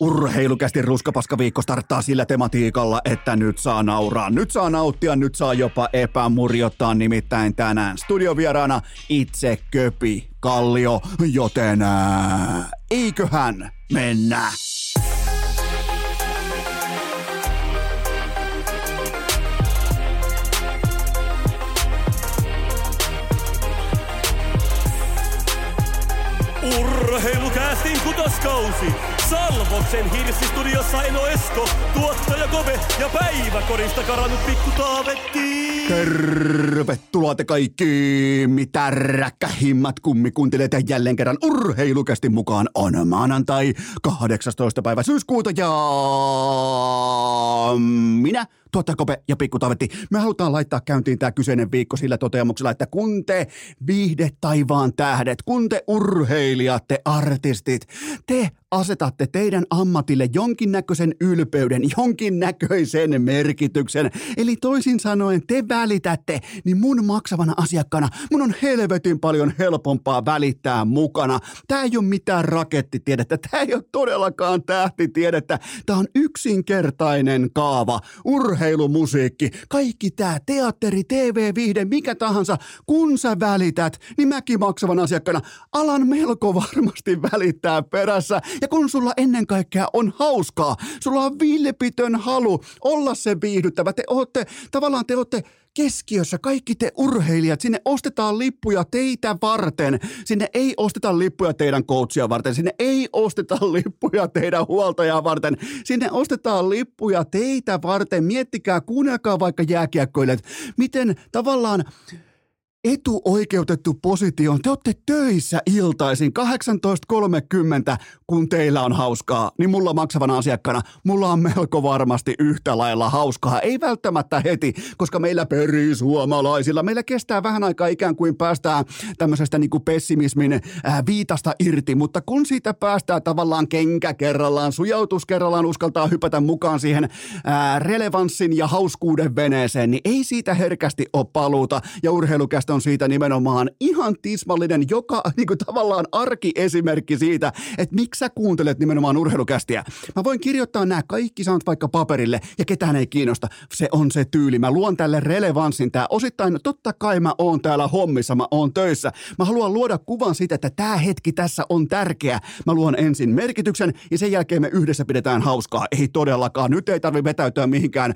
Urheilukästi Ruskapaskaviikko starttaa sillä tematiikalla, että nyt saa nauraa, nyt saa nauttia, nyt saa jopa epämurjottaa, nimittäin tänään studiovieraana itse Köpi Kallio, joten eiköhän mennä. Urheilukästin kutoskausi. Salvoksen hirsistudiossa Eno Esko, tuottaja Kove ja päiväkorista karannut pikku Taavetti. Tervetuloa te kaikki, mitä räkkähimmät kummikuuntelet ja jälleen kerran urheilukästin mukaan on maanantai 18. päivä syyskuuta ja minä, tuottaja Kope ja pikku Taavetti. Me halutaan laittaa käyntiin tämä kyseinen viikko sillä toteamuksella, että kun te viihdetaivaan tähdet, kun te urheilijat, te artistit, te asetatte teidän ammatille jonkinnäköisen ylpeyden, jonkinnäköisen merkityksen. Eli toisin sanoen te välitätte, niin mun maksavana asiakkaana mun on helvetin paljon helpompaa välittää mukana. Tää ei ole mitään rakettitiedettä, tää ei ole todellakaan tähtitiedettä. Tää on yksinkertainen kaava, urheilumusiikki, kaikki tää teatteri, TV-viihde, mikä tahansa. Kun sä välität, niin mäkin maksavan asiakkaana alan melko varmasti välittää perässä. Ja kun sulla ennen kaikkea on hauskaa, sulla on vilpitön halu olla se viihdyttävä. Te ootte keskiössä, kaikki te urheilijat, sinne ostetaan lippuja teitä varten. Sinne ei osteta lippuja teidän coachia varten. Sinne ei osteta lippuja teidän huoltajaa varten. Sinne ostetaan lippuja teitä varten. Miettikää, kuunnelkaa vaikka jääkiekkoilijat, miten tavallaan etuoikeutettu positioon. Te olette töissä iltaisin 18.30, kun teillä on hauskaa, niin mulla maksavana asiakkaana mulla on melko varmasti yhtä lailla hauskaa. Ei välttämättä heti, koska meillä perisuomalaisilla, meillä kestää vähän aikaa ikään kuin päästään tämmöisestä niin kuin pessimismin viitasta irti, mutta kun siitä päästään tavallaan kenkä kerrallaan, sujautus kerrallaan, uskaltaa hypätä mukaan siihen relevanssin ja hauskuuden veneeseen, niin ei siitä herkästi ole paluuta, ja urheilukästä on siitä nimenomaan ihan tismallinen, joka niin kuin tavallaan arkiesimerkki siitä, että miksi sä kuuntelet nimenomaan urheilukästiä. Mä voin kirjoittaa nämä kaikki sanat vaikka paperille ja ketään ei kiinnosta. Se on se tyyli. Mä luon tälle relevanssin. Tää osittain, totta kai mä oon täällä hommissa, mä oon töissä. Mä haluan luoda kuvan siitä, että tää hetki tässä on tärkeä. Mä luon ensin merkityksen ja sen jälkeen me yhdessä pidetään hauskaa. Ei todellakaan. Nyt ei tarvitse vetäytyä mihinkään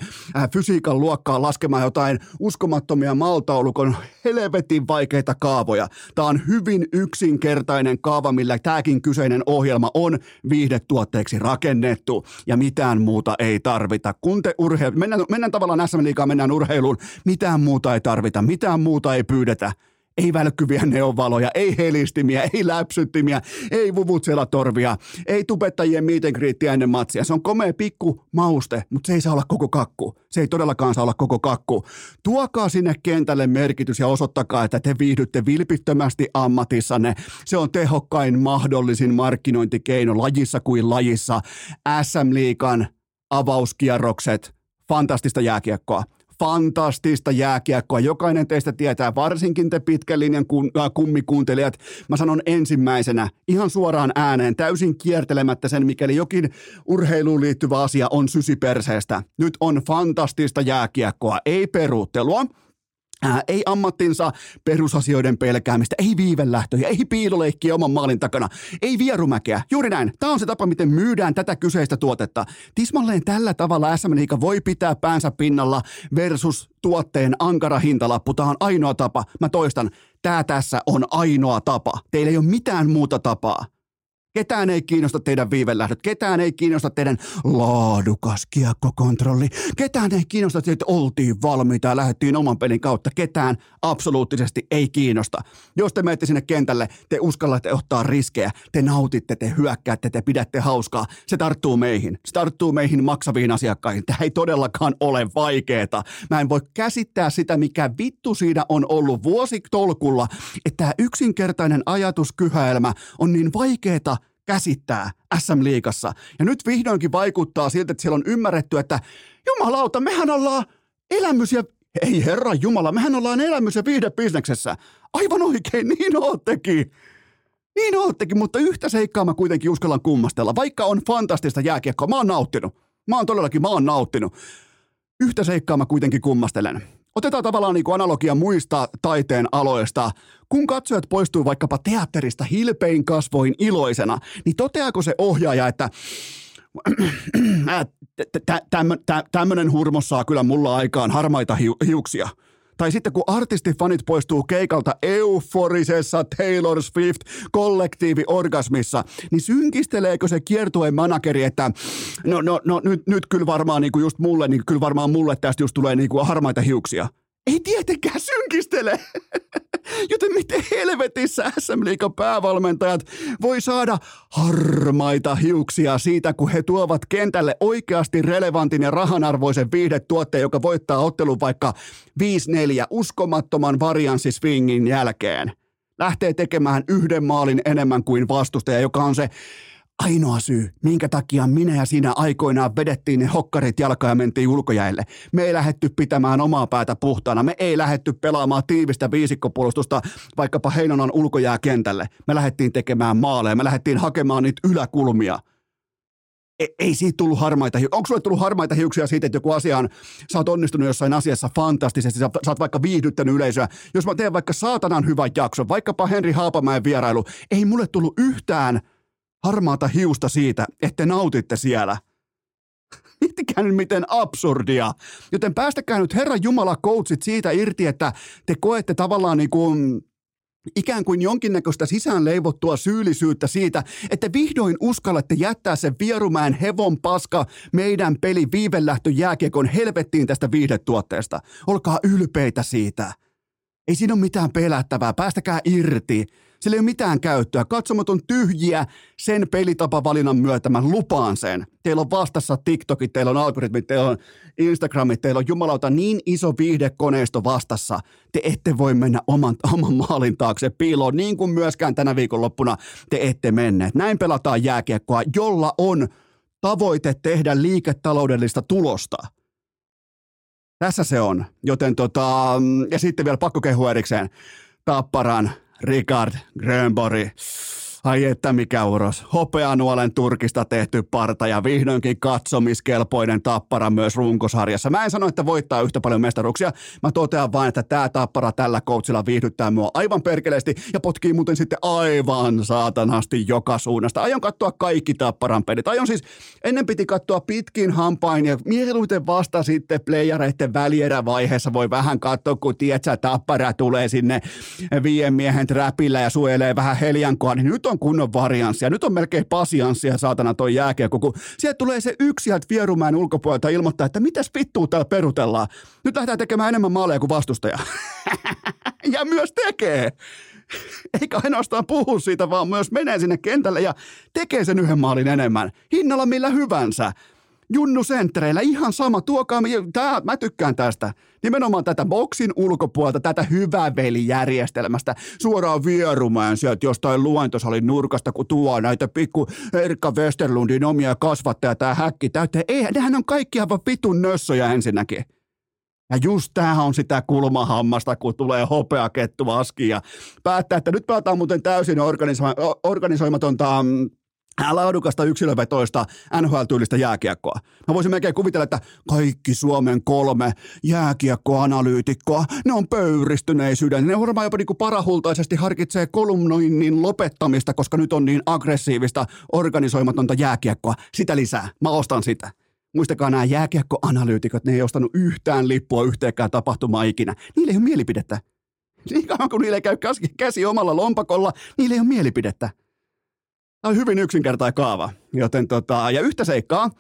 fysiikan luokkaan laskemaan jotain uskomattomia maltaulukon helvetin vaikeita kaavoja. Tää on hyvin yksinkertainen kaava, millä tääkin kyseinen ohjelma on viihdetuotteeksi rakennettu ja mitään muuta ei tarvita. Kun te mennään tavallaan SM-liigaan, mennään urheiluun, mitään muuta ei tarvita, mitään muuta ei pyydetä. Ei välkkyviä neonvaloja, ei helistimiä, ei läpsyttimiä, ei vuvuzela-torvia, ei tubettajien meet and greetia ennen matsia. Se on komea pikku mauste, mutta se ei saa olla koko kakku. Se ei todellakaan saa olla koko kakku. Tuokaa sinne kentälle merkitys ja osoittakaa, että te viihdytte vilpittömästi ammatissanne. Se on tehokkain mahdollisin markkinointikeino lajissa kuin lajissa. SM-liigan avauskierrokset, fantastista jääkiekkoa. Fantastista jääkiekkoa. Jokainen teistä tietää, varsinkin te pitkän linjan kummikuuntelijat. Mä sanon ensimmäisenä ihan suoraan ääneen, täysin kiertelemättä sen, mikäli jokin urheiluun liittyvä asia on sysiperseestä. Nyt on fantastista jääkiekkoa, ei peruuttelua. Ei ammattinsa perusasioiden pelkäämistä, ei viivelähtöjä, ei piiloleikkiä oman maalin takana, ei vierumäkeä. Juuri näin. Tämä on se tapa, miten myydään tätä kyseistä tuotetta. Tismalleen tällä tavalla SM-liiga voi pitää päänsä pinnalla versus tuotteen ankara hintalappu. Tämä on ainoa tapa. Mä toistan, tämä tässä on ainoa tapa. Teillä ei ole mitään muuta tapaa. Ketään ei kiinnosta teidän viivelähdöt, ketään ei kiinnosta teidän laadukas kiekkokontrolli, ketään ei kiinnosta, että oltiin valmiita ja lähdettiin oman pelin kautta, ketään absoluuttisesti ei kiinnosta. Jos te menette sinne kentälle, te uskallatte ottaa riskejä, te nautitte, te hyökkäätte, te pidätte hauskaa, se tarttuu meihin maksaviin asiakkaisiin. Tämä ei todellakaan ole vaikeeta. Mä en voi käsittää sitä, mikä vittu siinä on ollut vuositolkulla, että tämä yksinkertainen ajatuskyhäelmä on niin vaikeeta käsittää SM-liigassa. Ja nyt vihdoinkin vaikuttaa siltä, että siellä on ymmärretty, että jumalauta, mehän ollaan elämys- ja viihdebisneksessä. Aivan oikein, niin oottekin. Niin oottekin, mutta yhtä seikkaa mä kuitenkin uskallan kummastella. Vaikka on fantastista jääkiekkoa, mä oon nauttinut. Mä oon todellakin nauttinut. Yhtä seikkaa mä kuitenkin kummastelen. Otetaan tavallaan niin kuin analogia muista taiteen aloista. Kun katsojat poistuu vaikkapa teatterista hilpein kasvoin iloisena, niin toteaako se ohjaaja, että tämmöinen hurmos saa kyllä mulla aikaan harmaita hiuksia. Tai sitten kun artistifanit poistuu keikalta euforisessa Taylor Swift-kollektiiviorgasmissa, niin synkisteleekö se kiertueen manageri, että nyt kyllä varmaan niinku just mulle, niin kyllä varmaan mulle tästä just tulee niinku harmaita hiuksia. Ei tietenkään synkistele. Joten miten helvetissä SM-liigan päävalmentajat voi saada harmaita hiuksia siitä, kun he tuovat kentälle oikeasti relevantin ja rahanarvoisen viihdetuotteen, joka voittaa ottelun vaikka 5-4 uskomattoman varianssisvingin jälkeen. Lähtee tekemään yhden maalin enemmän kuin vastustaja, joka on se ainoa syy, minkä takia minä ja sinä aikoinaan vedettiin ne hokkarit jalkaan ja mentiin ulkojäille. Me ei lähdetty pitämään omaa päätä puhtaana. Me ei lähdetty pelaamaan tiivistä viisikkopuolustusta vaikkapa Heinolan ulkojääkentälle. Me lähdettiin tekemään maaleja. Me lähdettiin hakemaan niitä yläkulmia. Ei siitä tullut harmaita hiuksia. Onko sulle tullut harmaita hiuksia siitä, että joku asia on, sä oot onnistunut jossain asiassa fantastisesti, sä oot vaikka viihdyttänyt yleisöä. Jos mä teen vaikka saatanan hyvän jakson, vaikkapa Henri Haapamäen vierailu, ei mulle tullut yhtään harmaata hiusta siitä, että nautitte siellä. Miettikää nyt miten absurdia. Joten päästäkää nyt Herran Jumala coachit siitä irti, että te koette tavallaan niin kuin ikään kuin jonkinnäköistä sisäänleivottua syyllisyyttä siitä, että vihdoin uskallatte jättää sen Vierumäen hevon paska meidän peli viivelähtö jääkiekon helvettiin tästä viihdetuotteesta. Olkaa ylpeitä siitä. Ei siinä ole mitään pelättävää. Päästäkää irti. Sillä ei ole mitään käyttöä. Katsomot on tyhjiä sen pelitapavalinnan myötä. Mä lupaan sen. Teillä on vastassa TikTokit, teillä on algoritmit, teillä on Instagramit, teillä on jumalauta niin iso viihdekoneisto vastassa. Te ette voi mennä oman maalin taakse piiloon, niin kuin myöskään tänä viikonloppuna te ette menneet. Näin pelataan jääkiekkoa, jolla on tavoite tehdä liiketaloudellista tulosta. Tässä se on. Joten ja sitten vielä pakko kehua erikseen Tapparan Richard Grönborg. Ai että mikä uros. Hopeanuolen Turkista tehty parta ja vihdoinkin katsomiskelpoinen Tappara myös runkosarjassa. Mä en sano, että voittaa yhtä paljon mestaruksia. Mä totean vain, että tää Tappara tällä coachilla viihdyttää mua aivan perkeleesti ja potkii muuten sitten aivan saatanasti joka suunnasta. Aion katsoa kaikki Tapparan pelit. Aion siis ennen piti katsoa pitkin hampain ja mieluiten vasta sitten playereiden välierävaiheessa voi vähän katsoa, kun tietsä Tappara tulee sinne 5 miehen träpillä ja suojelee vähän heljankoa, niin nyt on kunnon varianssia. Nyt on melkein pasianssia saatana toi jääkiekko, kun sieltä tulee se yksi sieltä Vierumäen ulkopuolelta ilmoittaa, että mitäs vittua täällä perutellaan. Nyt lähdetään tekemään enemmän maaleja kuin vastustaja. Ja myös tekee. Eikä ainoastaan puhu siitä, vaan myös menee sinne kentälle ja tekee sen yhden maalin enemmän. Hinnalla millä hyvänsä. Junnu senttereillä ihan sama. Tuokaa, mä tykkään tästä. Nimenomaan tätä boksin ulkopuolta, tätä hyvää velijärjestelmästä. Suoraan Vierumäen sieltä jostain luentosalin nurkasta, kun tuo näitä pikku Erkka Westerlundin omia kasvattajia tää häkki täyteen. Ei, nehän on kaikki aivan vitun nössöjä ensinnäkin. Ja just tämähän on sitä kulmahammasta, kun tulee hopeakettu aski ja päättää, että nyt pelataan muuten täysin organisoimatonta laadukasta yksilövetoista NHL-tyylistä jääkiekkoa. Mä voisin melkein kuvitella, että kaikki Suomen 3 jääkiekkoanalyytikkoa, ne on pöyristyneisyyden. Ne varmaan jopa niinku parahultaisesti harkitsee kolumnoinnin lopettamista, koska nyt on niin aggressiivista, organisoimatonta jääkiekkoa. Sitä lisää. Mä ostan sitä. Muistakaa nämä jääkiekkoanalyytikot, ne ei ostanut yhtään lippua yhteenkään tapahtumaan ikinä. Niillä ei ole mielipidettä. Niin kauan kun niillä ei käy käsi omalla lompakolla, niillä ei ole mielipidettä. Tämä on hyvin yksinkertainen kaava, joten ja yhtä seikkaa,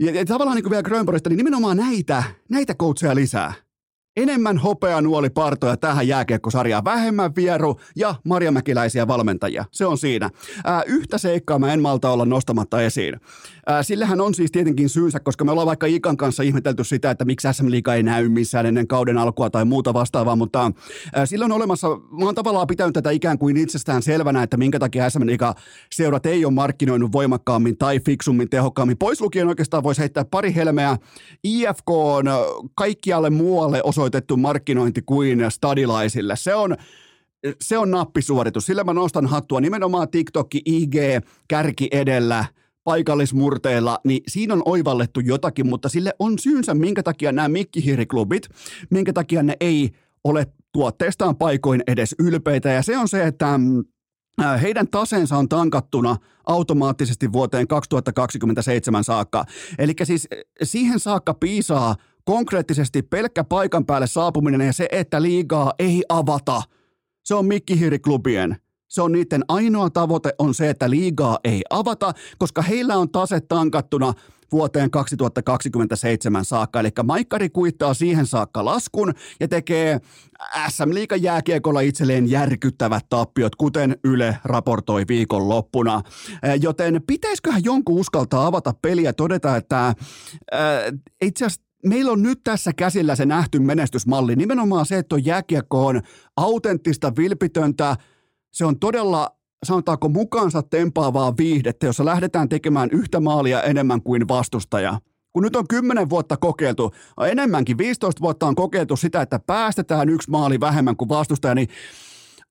ja tavallaan niin kuin vielä Grönborgista, niin nimenomaan näitä coacheja lisää. Enemmän hopeanuolipartoja tähän jääkiekkosarjaan, vähemmän Vieru- ja marjamäkiläisiä valmentajia. Se on siinä. Yhtä seikkaa mä en malta olla nostamatta esiin. Sillähän on siis tietenkin syynsä, koska me ollaan vaikka Ikan kanssa ihmetelty sitä, että miksi SM-liiga ei näy missään ennen kauden alkua tai muuta vastaavaa, mutta sillä on olemassa, mä oon tavallaan pitänyt tätä ikään kuin itsestään selvänä, että minkä takia SM-liiga-seurat ei ole markkinoinut voimakkaammin tai fiksummin, tehokkaammin. Pois lukien oikeastaan voisi heittää pari helmeä IFK on kaikkialle muualle osoitettu markkinointi kuin stadilaisille. Se on se on nappisuoritus. Sillä mä nostan hattua nimenomaan TikTok, IG, kärki edellä, paikallismurteilla, niin siinä on oivallettu jotakin, mutta sille on syynsä, minkä takia nämä mikkihiiriklubit, minkä takia ne ei ole tuotteestaan paikoin edes ylpeitä. Ja se on se, että heidän taseensa on tankattuna automaattisesti vuoteen 2027 saakka. Eli siis siihen saakka piisaa konkreettisesti pelkkä paikan päälle saapuminen ja se, että liigaa ei avata. Se on mikkihiiriklubien. Se on niiden ainoa tavoite on se, että liigaa ei avata, koska heillä on tase tankattuna vuoteen 2027 saakka. Eli Maikkari kuittaa siihen saakka laskun ja tekee SM-liigan jääkiekolla itselleen järkyttävät tappiot, kuten Yle raportoi viikonloppuna. Joten pitäisiköhän jonkun uskaltaa avata peliä ja todeta, että itse asiassa meillä on nyt tässä käsillä se nähty menestysmalli. Nimenomaan se, että jääkiekko on autenttista, vilpitöntä. Se on todella, sanotaanko, mukaansa tempaavaa viihdettä, jossa lähdetään tekemään yhtä maalia enemmän kuin vastustaja. Kun nyt on 10 vuotta kokeiltu, enemmänkin 15 vuotta on kokeiltu sitä, että päästetään yksi maali vähemmän kuin vastustaja, niin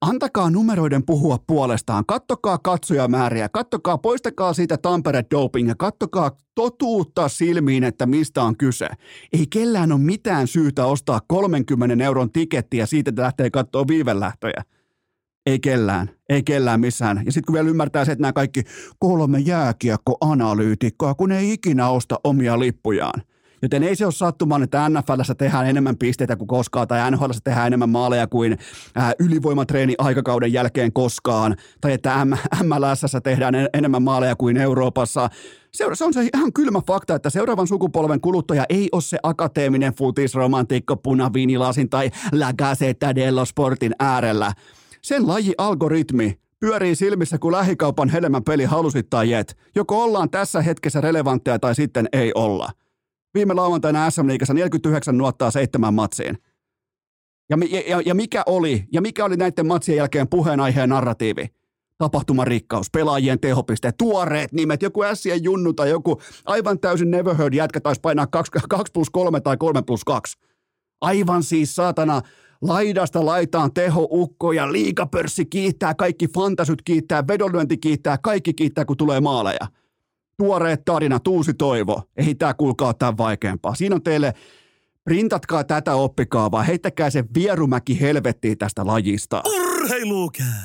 antakaa numeroiden puhua puolestaan. Kattokaa katsojamääriä, kattokaa, poistakaa siitä Tampere doping ja kattokaa totuutta silmiin, että mistä on kyse. Ei kellään ole mitään syytä ostaa 30 € tikettiä siitä, että lähtee katsoa viivelähtöjä. Ei kellään missään. Ja sitten kun vielä ymmärtää se, että nämä kaikki 3 jääkiekkoanalyytikkoa, kun ei ikinä osta omia lippujaan. Joten ei se ole sattumaan, että NFL:ssä tehdään enemmän pisteitä kuin koskaan, tai NHL:ssä tehdään enemmän maaleja kuin ylivoimatreeni aikakauden jälkeen koskaan, tai että MLS:ssä tehdään enemmän maaleja kuin Euroopassa. Se on se ihan kylmä fakta, että seuraavan sukupolven kuluttaja ei ole se akateeminen futisromantikko punaviinilasin tai La Gazzetta dello Sportin äärellä. Sen lajialgoritmi pyörii silmissä, kun lähikaupan hedelmän peli halusit tai et. Joko ollaan tässä hetkessä relevantteja tai sitten ei olla. Viime lauantaina SM-liigassa 49 nuottaa 7 matsiin. Ja mikä oli näiden matsien jälkeen puheenaiheen narratiivi? Tapahtumarikkaus, pelaajien tehopiste, tuoreet nimet, joku ässien junnu tai joku aivan täysin never heard jätkä taisi painaa 2+3 tai 3+2. Aivan siis saatana laidasta laitaan tehoukko ja liigapörssi kiittää, kaikki fantasyt kiittää, vedonlyönti kiittää, kaikki kiittää, kun tulee maaleja. Tuoreet tarinat, uusi toivo. Ei tämä kuulkaa tämän vaikeampaa. Siinä on teille, printatkaa tätä oppikaavaa, heittäkää se vierumäki helvettiin tästä lajista. Urheilukääst!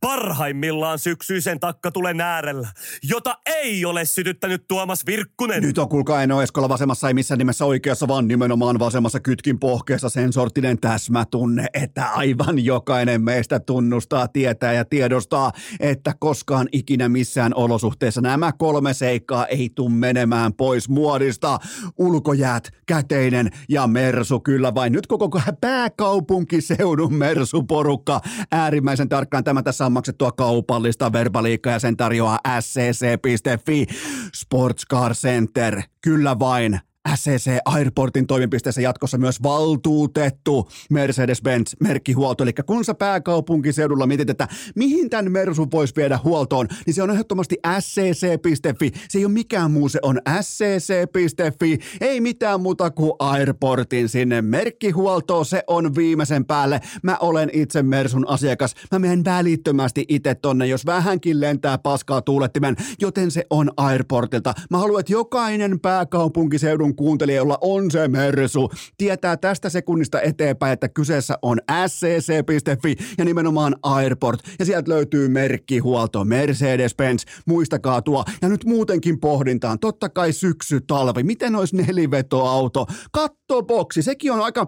Parhaimmillaan syksyisen takkatulen äärellä, jota ei ole sytyttänyt Tuomas Virkkunen. Nyt on kuulkaa Eno Eskola vasemmassa, ei missään nimessä oikeassa, vaan nimenomaan vasemmassa kytkin pohkeessa sen sorttinen täsmätunne, että aivan jokainen meistä tunnustaa, tietää ja tiedostaa, että koskaan ikinä missään olosuhteessa nämä 3 seikkaa ei tule menemään pois muodista. Ulkojäät, käteinen ja mersu kyllä vain. Nyt koko pääkaupunkiseudun mersuporukka äärimmäisen tarkkaan tämä. Tässä on maksettua kaupallista verbaliikkaa ja sen tarjoaa scc.fi Sports Car Center. Kyllä vain. SCC Airportin toimipisteessä jatkossa myös valtuutettu Mercedes-Benz merkkihuolto. Eli kun sä pääkaupunkiseudulla mietit, että mihin tämän Mersun voisi viedä huoltoon, niin se on ehdottomasti scc.fi. Se ei ole mikään muu, se on scc.fi. Ei mitään muuta kuin Airportin sinne merkkihuoltoon. Se on viimeisen päälle. Mä olen itse Mersun asiakas. Mä menen välittömästi itse tonne, jos vähänkin lentää paskaa tuulettimen, joten se on Airportilta. Mä haluan, että jokainen pääkaupunkiseudun kuuntelija, jolla on se mersu, tietää tästä sekunnista eteenpäin, että kyseessä on scc.fi ja nimenomaan Airport. Ja sieltä löytyy merkkihuolto Mercedes-Benz, muistakaa tuo. Ja nyt muutenkin pohdintaan, totta kai syksy, talvi, miten olisi nelivetoauto, kattoboksi, sekin on aika,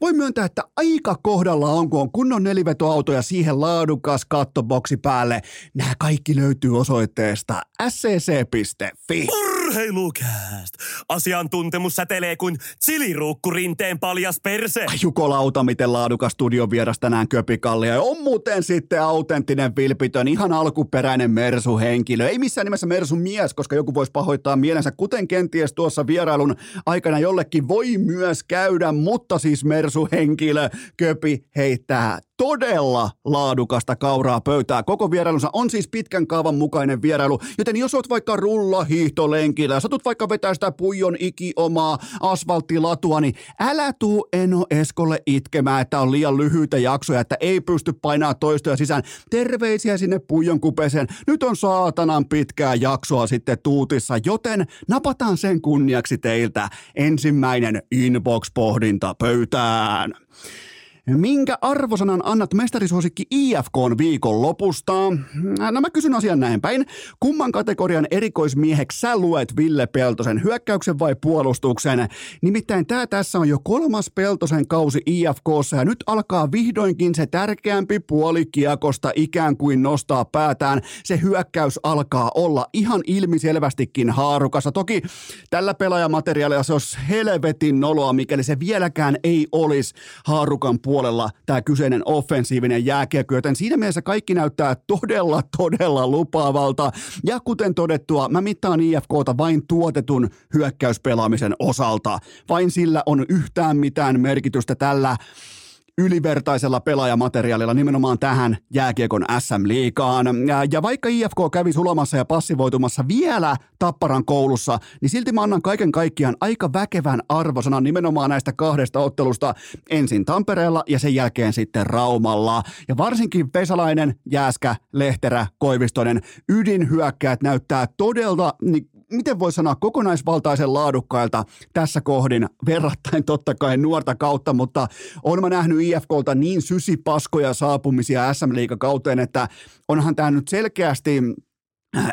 voi myöntää, että aika kohdalla on, kun on kunnon nelivetoauto ja siihen laadukas kattoboksi päälle. Nämä kaikki löytyy osoitteesta scc.fi. Urheilukääst! Asiantuntemus säteilee kuin chiliruukku rinteen paljas perse. Ai jukolauta, miten laadukas studion vieras tänään Köpikallia. On muuten sitten autenttinen, vilpitön, ihan alkuperäinen Mersu-henkilö. Ei missään nimessä Mersu-mies, koska joku voisi pahoittaa mielensä, kuten kenties tuossa vierailun aikana jollekin voi myös käydä, mutta siis Mersu-henkilö Köpi heittää todella laadukasta kauraa pöytää. Koko vierailunsa on siis pitkän kaavan mukainen vierailu, joten jos oot vaikka rullahiihtolenkillä ja satut vaikka vetää sitä puijon iki omaa asfalttilatua, niin älä tuu Eno Eskolle itkemään, että on liian lyhyitä jaksoja, että ei pysty painaa toistoja sisään. Terveisiä sinne puijon kupeeseen. Nyt on saatanan pitkää jaksoa sitten tuutissa, joten napataan sen kunniaksi teiltä ensimmäinen inbox-pohdinta pöytään. Minkä arvosanan annat mestarisuosikki IFK:n viikon lopusta? No mä kysyn asian näin päin. Kumman kategorian erikoismieheksi sä luet Ville Peltosen, hyökkäyksen vai puolustuksen? Nimittäin tää tässä on jo kolmas Peltosen kausi IFK:ssa ja nyt alkaa vihdoinkin se tärkeämpi puoli kiekosta ikään kuin nostaa päätään. Se hyökkäys alkaa olla ihan ilmiselvästikin haarukassa. Toki tällä pelaajamateriaalilla se olisi helvetin noloa, mikäli se vieläkään ei olisi haarukan puolella tämä kyseinen offensiivinen jääkiekko, joten siinä mielessä kaikki näyttää todella lupaavalta. Ja kuten todettua, mä mittaan IFK:ta vain tuotetun hyökkäyspelaamisen osalta. Vain sillä on yhtään mitään merkitystä tällä ylivertaisella pelaajamateriaalilla nimenomaan tähän jääkiekon SM-liigaan. Ja vaikka IFK kävi sulamassa ja passivoitumassa vielä Tapparan koulussa, niin silti mä annan kaiken kaikkiaan aika väkevän arvosanan nimenomaan näistä kahdesta ottelusta ensin Tampereella ja sen jälkeen sitten Raumalla. Ja varsinkin Vesalainen, Jääskä, Lehterä, Koivistoinen, ydinhyökkäät näyttää todella, miten voi sanoa, kokonaisvaltaisen laadukkailta tässä kohdin verrattain totta kai nuorta kautta, mutta on mä nähnyt IFK:lta niin sysipaskoja saapumisia SM-liigakauteen, että onhan tämä nyt selkeästi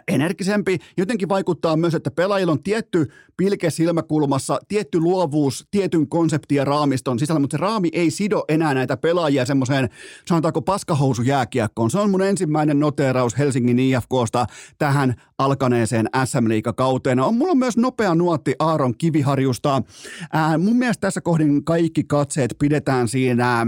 energisempi. Jotenkin vaikuttaa myös, että pelaajilla on tietty pilke silmäkulmassa, tietty luovuus, tietyn konseptin ja raamiston sisällä, mutta se raami ei sido enää näitä pelaajia semmoiseen, sanotaanko paskahousujääkiekkoon. Se on mun ensimmäinen noteeraus Helsingin IFK:sta tähän alkaneeseen SM-liigakauteen. Mulla on myös nopea nuotti Aaron Kiviharjusta. Mun mielestä tässä kohdin kaikki katseet pidetään siinä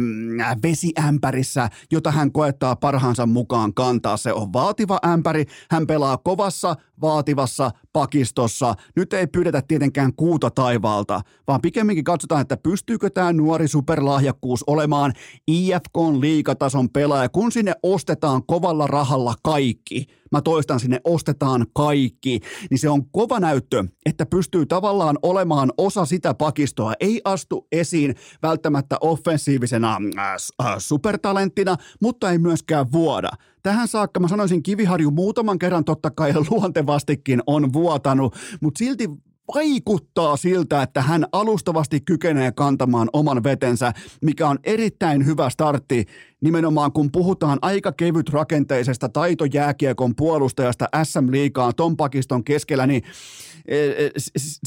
vesiämpärissä, jota hän koettaa parhaansa mukaan kantaa. Se on vaativa ämpäri. Hän pelaa kovassa, vaativassa pakistossa. Nyt ei pyydetä tietenkään kuuta taivaalta, vaan pikemminkin katsotaan, että pystyykö tämä nuori superlahjakkuus olemaan IFK:n liigatason pelaaja, kun sinne ostetaan kovalla rahalla kaikki. Mä toistan, sinne ostetaan kaikki, niin se on kova näyttö, että pystyy tavallaan olemaan osa sitä pakistoa. Ei astu esiin välttämättä offensiivisena supertalenttina, mutta ei myöskään vuoda. Tähän saakka mä sanoisin, Kiviharju muutaman kerran totta kai luontevastikin on vuotanut, mutta silti vaikuttaa siltä, että hän alustavasti kykenee kantamaan oman vetensä, mikä on erittäin hyvä startti nimenomaan, kun puhutaan aika kevyt rakenteisesta taitojääkiekon puolustajasta SM-liigaan ton pakiston keskellä, niin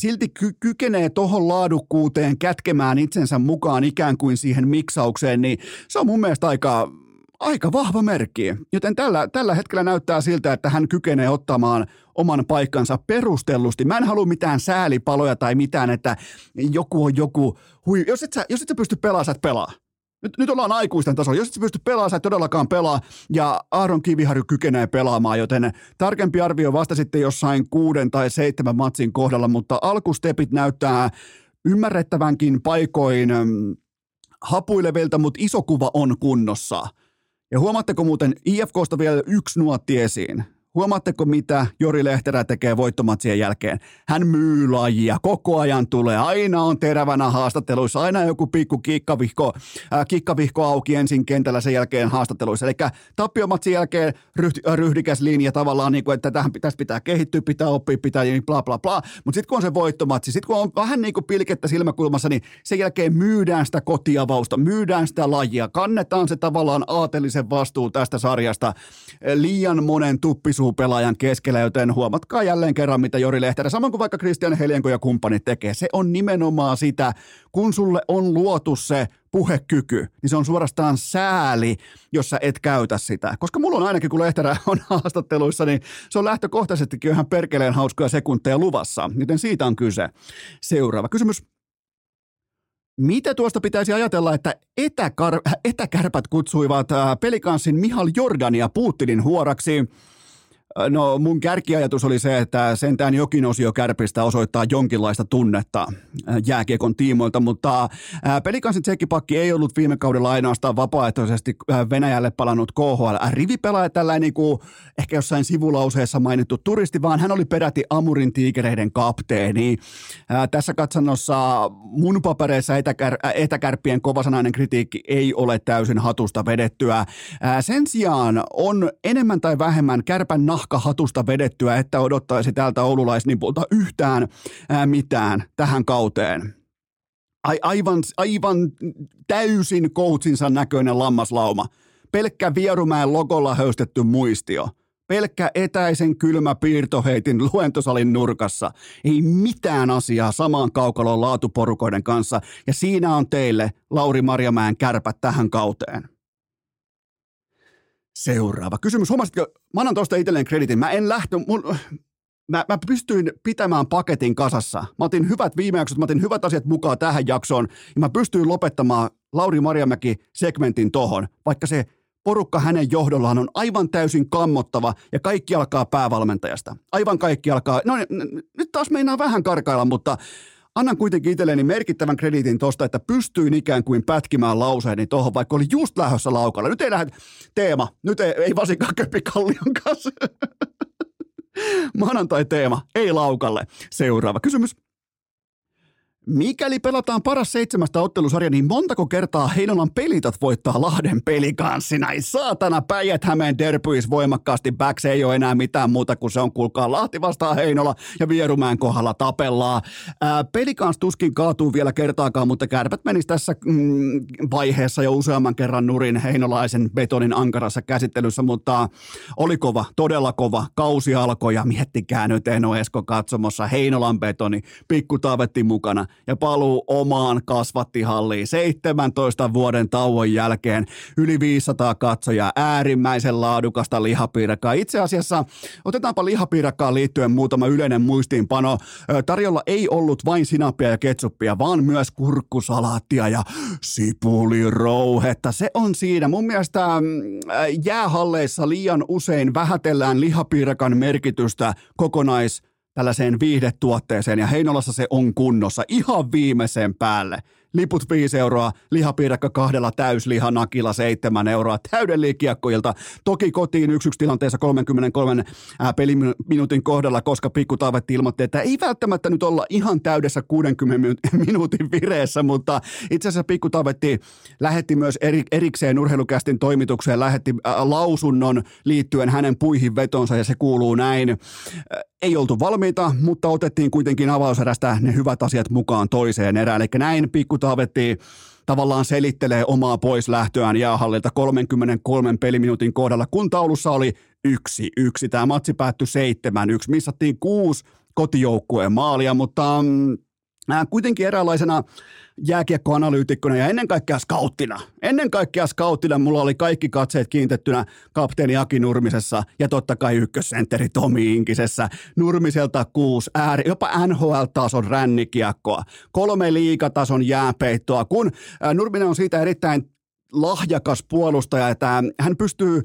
silti kykenee tohon laadukkuuteen kätkemään itsensä mukaan ikään kuin siihen miksaukseen, niin se on mun mielestä aika vahva merkki, joten tällä hetkellä näyttää siltä, että hän kykenee ottamaan oman paikkansa perustellusti. Mä en halua mitään säälipaloja tai mitään, että joku on joku hui. Jos et sä pysty pelaamaan, sä et pelaa. Nyt ollaan aikuisten tasolla. Jos et sä pysty pelaamaan, sä et todellakaan pelaa, ja Aaron Kiviharju kykenee pelaamaan, joten tarkempi arvio vasta sitten jossain 6 tai 7 matsin kohdalla, mutta alkustepit näyttää ymmärrettävänkin paikoin hapuilevilta, mutta iso kuva on kunnossa. Ja huomaatteko muuten IFK:sta vielä yksi nuotti esiin? Huomaatteko, mitä Jori Lehterä tekee voittomatsien jälkeen? Hän myy lajia, koko ajan tulee, aina on terävänä haastatteluissa, aina joku pikku kikkavihko auki ensin kentällä, sen jälkeen haastatteluissa. Eli tappiomatsin jälkeen ryhdikäs linja tavallaan, niin kuin, että tässä pitää kehittyä, pitää oppia, pitää bla bla bla. Mutta sitten kun on se voittomatsi, sitten kun on vähän niin kuin pilkettä silmäkulmassa, niin sen jälkeen myydään sitä kotiavausta, myydään sitä lajia, kannetaan se tavallaan aatelisen vastuu tästä sarjasta liian monen tuppi pelaajan keskellä, joten huomatkaa jälleen kerran, mitä Jori Lehterä, samoin kuin vaikka Kristian Helienko ja kumppanit tekee. Se on nimenomaan sitä, kun sulle on luotu se puhekyky, niin se on suorastaan sääli, jos sä et käytä sitä. Koska mulla on ainakin, kun Lehterä on haastatteluissa, niin se on lähtökohtaisestikin ihan perkeleen hauskoja sekunteja luvassa, joten siitä on kyse. Seuraava kysymys. Mitä tuosta pitäisi ajatella, että etäkärpät kutsuivat pelikanssin Mihal Jordania Putinin huoraksi? No mun kärkiajatus oli se, että sentään jokin osio Kärpistä osoittaa jonkinlaista tunnetta jääkiekon tiimoilta, mutta Pelikanssin tsekkipakki ei ollut viime kaudella ainoastaan vapaaehtoisesti Venäjälle palannut KHL-rivipelaaja, tällainen niin kuin ehkä jossain sivulauseessa mainittu turisti, vaan hän oli peräti Amurin tiikereiden kapteeni. Tässä katsannossa mun papereissa etäkärppien kovasanainen kritiikki ei ole täysin hatusta vedettyä. Sen sijaan on enemmän tai vähemmän Kärpän hatusta vedettyä, että odottaisi tältä oululaisnipulta yhtään mitään tähän kauteen. Aivan täysin coachinsa näköinen lammaslauma. Pelkkä Vierumäen logolla höystetty muistio. Pelkkä etäisen kylmä piirtoheitin luentosalin nurkassa. Ei mitään asiaa samaan kaukalon laatuporukoiden kanssa. Ja siinä on teille Lauri Marjamäen Kärpät tähän kauteen. Seuraava kysymys. Huomasitko, mä annan tuosta itselleen kreditin. Mä pystyin pitämään paketin kasassa. Mä otin hyvät viimeaksot, mä otin hyvät asiat mukaan tähän jaksoon. Ja mä pystyin lopettamaan Lauri Marjamäki segmentin tohon, vaikka se porukka hänen johdollaan on aivan täysin kammottava ja kaikki alkaa päävalmentajasta. Aivan kaikki alkaa, no nyt taas meinaa vähän karkailla, mutta annan kuitenkin itselleni merkittävän krediitin tuosta, että pystyin ikään kuin pätkimään lauseeni tuohon, vaikka oli just lähdössä laukalla. Nyt ei lähde teema. Nyt ei vasinkaan Köpikallion kanssa. Maanantai teema. Ei laukalle. Seuraava kysymys. Mikäli pelataan paras 7. ottelusarja, niin montako kertaa Heinolan Pelikat voittaa Lahden Pelikanssina? Ai saatana, Päijät-Hämeen derbyis voimakkaasti backs, ei ole enää mitään muuta kuin se on, kuulkaa, Lahti vastaan Heinola ja Vierumäen kohdalla tapellaan. Pelikans tuskin kaatuu vielä kertaakaan, mutta Kärpät menisi tässä vaiheessa jo useamman kerran nurin heinolaisen betonin ankarassa käsittelyssä, mutta oli kova, todella kova. Kausi alkoi ja miettikää nyt Eno Esko katsomossa, Heinolan betoni, pikku taavetti mukana. Ja paluu omaan kasvattihalliin 17 vuoden tauon jälkeen. Yli 500 katsojaa, äärimmäisen laadukasta lihapiirakkaa. Itse asiassa otetaanpa lihapiirakkaan liittyen muutama yleinen muistiinpano. Tarjolla ei ollut vain sinappia ja ketsuppia, vaan myös kurkkusalaattia ja sipulirouhetta. Se on siinä. Mun mielestä jäähalleissa liian usein vähätellään lihapiirakan merkitystä tällaiseen viihdetuotteeseen, ja Heinolassa se on kunnossa ihan viimeisen päälle. Liput 5 euroa, lihapiirakka 2 täyslihanakilla 7 euroa, täydellinen kiekkoilta. Toki kotiin 1-1 tilanteessa 33 peliminuutin kohdalla, koska pikku Taavetti ilmoitti, että ei välttämättä nyt olla ihan täydessä 60 minuutin vireessä, mutta itse asiassa pikku Taavetti lähetti myös erikseen urheilukästin toimitukseen, lähetti lausunnon liittyen hänen puihin vetonsa, ja se kuuluu näin. Ei oltu valmiita, mutta otettiin kuitenkin avauserästä ne hyvät asiat mukaan toiseen erään. Eli näin pikku Taavetti tavallaan selittelee omaa pois lähtöään jäähallilta 33 peliminuutin kohdalla, kun taulussa oli 1-1. Tämä matsi päättyi 7-1. Missattiin 6 kotijoukkueen maalia, mutta kuitenkin eräänlaisena jääkiekkoanalyytikkona ja ennen kaikkea skauttina mulla oli kaikki katseet kiintettynä kapteeni Aki Nurmisessa ja totta kai ykkössentteri Tomi Inkisessä. Nurmiselta 6 jopa NHL-tason rännikiekkoa, 3 liigatason jääpeittoa, kun Nurminen on siitä erittäin lahjakas puolustaja, että hän pystyy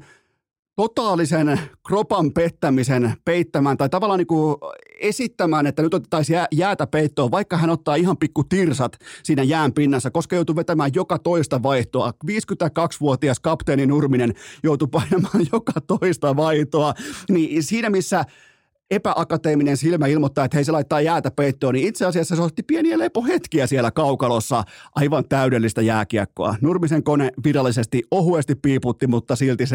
totaalisen kropan pettämisen peittämään tai tavallaan niin kuin esittämään, että nyt otettaisiin jäätä peittoon, vaikka hän ottaa ihan pikku tirsat siinä jään pinnassa, koska joutui vetämään joka toista vaihtoa. 52-vuotias kapteeni Nurminen joutui painamaan joka toista vaihtoa, niin siinä missä epäakateeminen silmä ilmoittaa, että hei, se laittaa jäätä peittoon, niin itse asiassa se otti pieniä lepohetkiä siellä kaukalossa. Aivan täydellistä jääkiekkoa. Nurmisen kone virallisesti ohuesti piiputti, mutta silti 7-1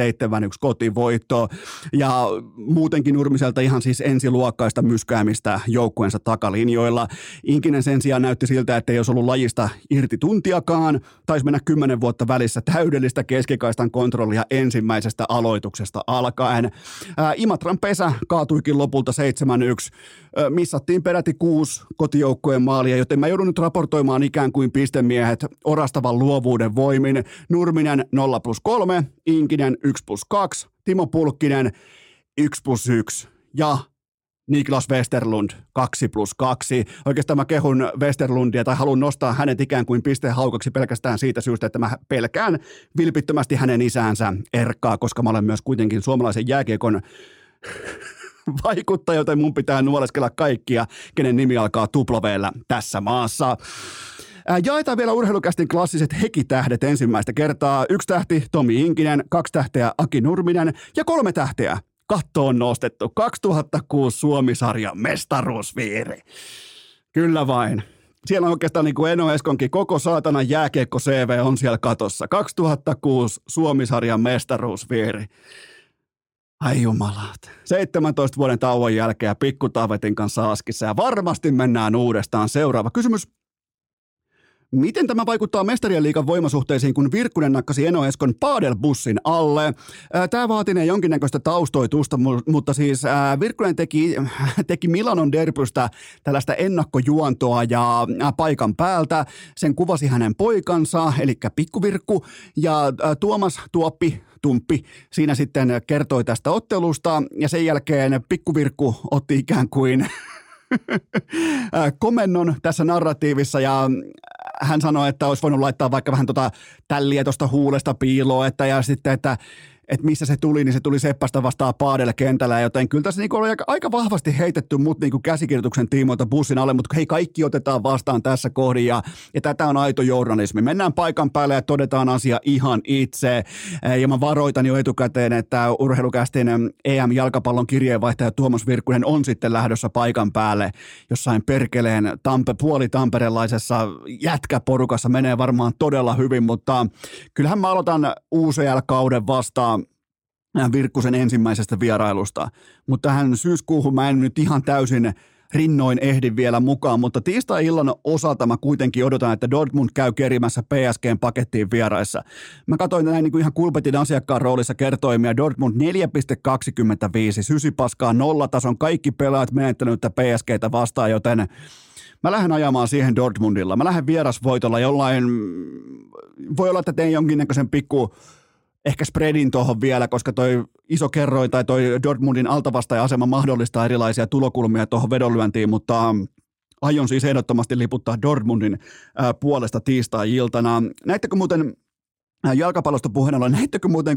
kotivoitto. Ja muutenkin Nurmiselta ihan siis ensiluokkaista myskäämistä joukkueensa takalinjoilla. Inkinen sen sijaan näytti siltä, että ei olisi ollut lajista irti tuntiakaan. Taisi mennä 10 vuotta välissä täydellistä keskikaistan kontrollia ensimmäisestä aloituksesta alkaen. Imatran pesä kaatuikin lopulta 7-1. Missattiin peräti 6 kotijoukkojen maalia, joten mä joudun nyt raportoimaan ikään kuin pistemiehet orastavan luovuuden voimin. Nurminen 0+3, Inkinen 1+2, Timo Pulkkinen 1+1 ja Niklas Westerlund 2+2. Oikeastaan mä kehun Westerlundia tai haluan nostaa hänet ikään kuin pistehaukaksi pelkästään siitä syystä, että mä pelkään vilpittömästi hänen isäänsä Erkkaa, koska mä olen myös kuitenkin suomalaisen jääkiekon vaikuttaa, joten mun pitää nuoleskella kaikkia, kenen nimi alkaa tuploveellä tässä maassa. Jaetaan vielä urheilukästin klassiset hekitähdet ensimmäistä kertaa. 1 tähti Tomi Inkinen, 2 tähteä Aki Nurminen ja 3 tähteä kattoon nostettu 2006 Suomi-sarjan mestaruusviiri. Kyllä vain. Siellä on oikeastaan niin kuin Eno Eskonkin koko saatanan jääkiekko-CV on siellä katossa. 2006 Suomi-sarjan mestaruusviiri. Ai jumalat. 17 vuoden tauon jälkeen pikkutaavetin kanssa askissa ja varmasti mennään uudestaan. Seuraava kysymys. Miten tämä vaikuttaa Mestarien liigan voimasuhteisiin, kun Virkkunen nakkasi Eno Eskon paadelbussin alle? Tämä vaatinee jonkinnäköistä taustoitusta, mutta siis Virkkunen teki Milanon derbystä tällaista ennakkojuontoa ja paikan päältä. Sen kuvasi hänen poikansa, eli pikkuvirkku, ja Tuomas Tumppi siinä sitten kertoi tästä ottelusta, ja sen jälkeen pikkuvirkku otti ikään kuin komennon tässä narratiivissa, ja hän sanoi, että olisi voinut laittaa vaikka vähän tälliä tuosta huulesta piiloon, että, ja sitten, että missä se tuli, niin se tuli Seppästä vastaan paadella kentällä, joten kyllä tässä niin oli aika vahvasti heitetty mut niin käsikirjoituksen tiimoilta bussin alle, mutta hei, kaikki otetaan vastaan tässä kohdin, ja tätä on aito journalismi. Mennään paikan päälle ja todetaan asia ihan itse, ja mä varoitan jo etukäteen, että urheilukästin EM-jalkapallon kirjeenvaihtaja Tuomas Virkkunen on sitten lähdössä paikan päälle jossain perkeleen puolitamperelaisessa jätkäporukassa, menee varmaan todella hyvin, mutta kyllähän mä aloitan UCL-kauden vastaan Virkkusen ensimmäisestä vierailusta, mutta tähän syyskuuhun mä en nyt ihan täysin rinnoin ehdi vielä mukaan, mutta tiistai-illan osalta mä kuitenkin odotan, että Dortmund käy kerimässä PSG:n pakettiin vieraissa. Mä katsoin näin niin kuin ihan Kulpetin asiakkaan roolissa kertoimia, Dortmund 4,25, sysipaskaa, nollatason, kaikki pelaajat menettänyttä PSG:tä vastaan, joten mä lähden ajamaan siihen Dortmundilla. Mä lähden vierasvoitolla jollain, voi olla, että tein jonkinnäköisen pikku ehkä spreadin tuohon vielä, koska toi iso kerroin tai toi Dortmundin altavastaja-asema mahdollistaa erilaisia tulokulmia tuohon vedonlyöntiin, mutta aion siis ehdottomasti liputtaa Dortmundin puolesta tiistai-iltana. Näittekö muuten, jalkapallosta puheen ollen,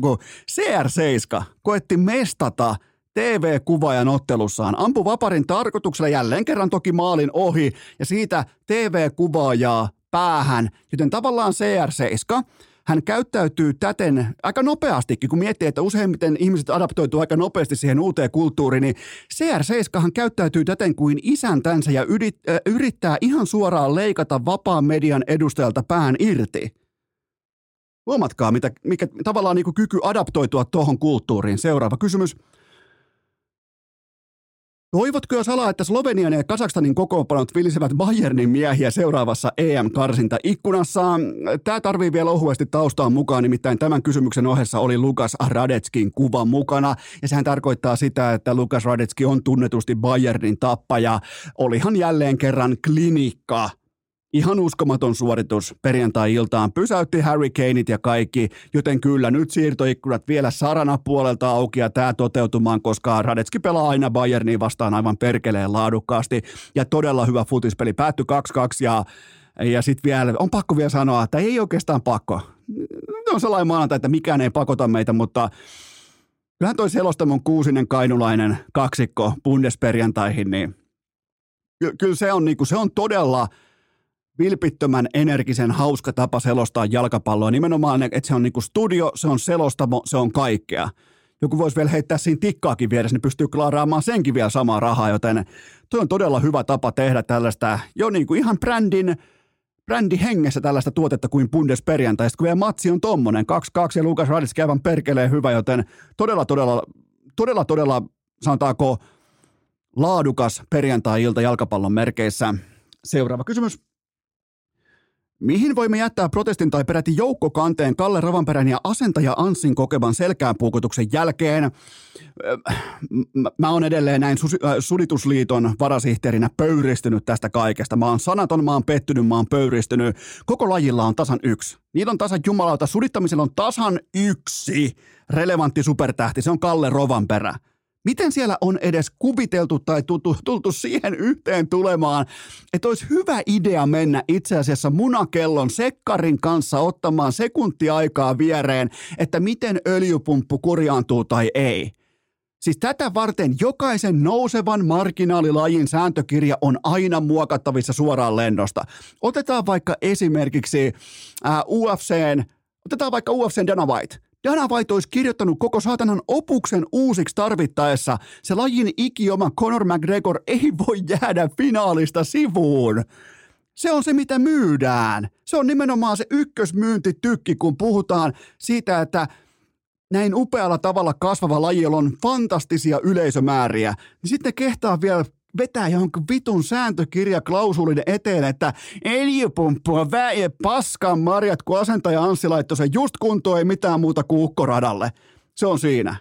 kun CR7 koetti mestata TV-kuvaajan ottelussaan? Ampui vaparin tarkoituksella jälleen kerran toki maalin ohi ja siitä TV-kuvaajaa päähän, joten tavallaan CR7 hän käyttäytyy täten aika nopeastikin, kun miettii, että useimmiten ihmiset adaptoituu aika nopeasti siihen uuteen kulttuuriin, niin CR7 hän käyttäytyy täten kuin isäntänsä ja yrittää ihan suoraan leikata vapaan median edustajalta pään irti. Huomatkaa, mikä tavallaan niin kuin kyky adaptoitua tuohon kulttuuriin. Seuraava kysymys. Toivotko jo salaa, että Slovenian ja Kazakstanin kokoonpanot vilisevät Bayernin miehiä seuraavassa EM-karsintaikkunassa? Tämä tarvii vielä ohuesti taustaan mukaan, nimittäin tämän kysymyksen ohessa oli Lukas Radetskin kuva mukana. Ja sehän tarkoittaa sitä, että Lukas Radetski on tunnetusti Bayernin tappaja. Olihan jälleen kerran klinikka. Ihan uskomaton suoritus perjantai-iltaan. Pysäytti Harry Kaneit ja kaikki, joten kyllä nyt siirtoikkunat vielä sarana puolelta auki ja tämä toteutumaan, koska Radetski pelaa aina Bayerniin vastaan aivan perkeleen laadukkaasti. Ja todella hyvä futispeli. Päättyi 2-2 ja sitten vielä, on pakko vielä sanoa, että ei oikeastaan pakko. On sellainen maanantai, että mikään ei pakota meitä, mutta kyllähän toi selostamon Kuusinen kainulainen kaksikko Bundesperjantaihin, niin kyllä se on, se on todella vilpittömän, energisen, hauska tapa selostaa jalkapalloa. Nimenomaan, että se on niinku studio, se on selostamo, se on kaikkea. Joku voisi vielä heittää siinä tikkaakin vieressä, niin pystyy klaaraamaan senkin vielä samaa rahaa, joten tuo on todella hyvä tapa tehdä tällaista jo niinku ihan brändihengessä tällaista tuotetta kuin Bundesperjantai. Sitten kun vielä matsi on tommonen, 2-2 ja Lukas Radetski aivan perkeleen hyvä, joten todella sanotaanko laadukas perjantai-ilta jalkapallon merkeissä. Seuraava kysymys. Mihin voimme jättää protestin tai peräti joukkokanteen Kalle Rovanperän ja asentaja Anssin kokevan selkäänpuukotuksen jälkeen? Mä oon edelleen näin Suditusliiton varasihteerinä pöyristynyt tästä kaikesta. Mä oon sanaton, mä oon pettynyt, mä oon pöyristynyt. Koko lajilla on tasan yksi. Niillä on tasan jumalauta. Sudittamisella on tasan yksi relevantti supertähti. Se on Kalle Rovanperä. Miten siellä on edes kuviteltu tai tultu siihen yhteen tulemaan, että olisi hyvä idea mennä itse asiassa munakellon sekkarin kanssa ottamaan sekuntiaikaa viereen, että miten öljypumppu korjaantuu tai ei. Siis tätä varten jokaisen nousevan marginaalilajin sääntökirja on aina muokattavissa suoraan lennosta. Otetaan vaikka esimerkiksi UFCn Dana White. Dana White olisi kirjoittanut koko saatanan opuksen uusiksi tarvittaessa. Se lajin ikioma Conor McGregor ei voi jäädä finaalista sivuun. Se on se, mitä myydään. Se on nimenomaan se ykkösmyyntitykki, kun puhutaan siitä, että näin upealla tavalla kasvava laji on fantastisia yleisömääriä, niin sitten kehtaa vielä vetää johonkin vitun sääntökirjaklausuulin eteen, että öljypumppua väe paskan marjat, kun asentaja Anssi laittoi sen just kuntoon, ei mitään muuta kuin ukkoradalle. Se on siinä.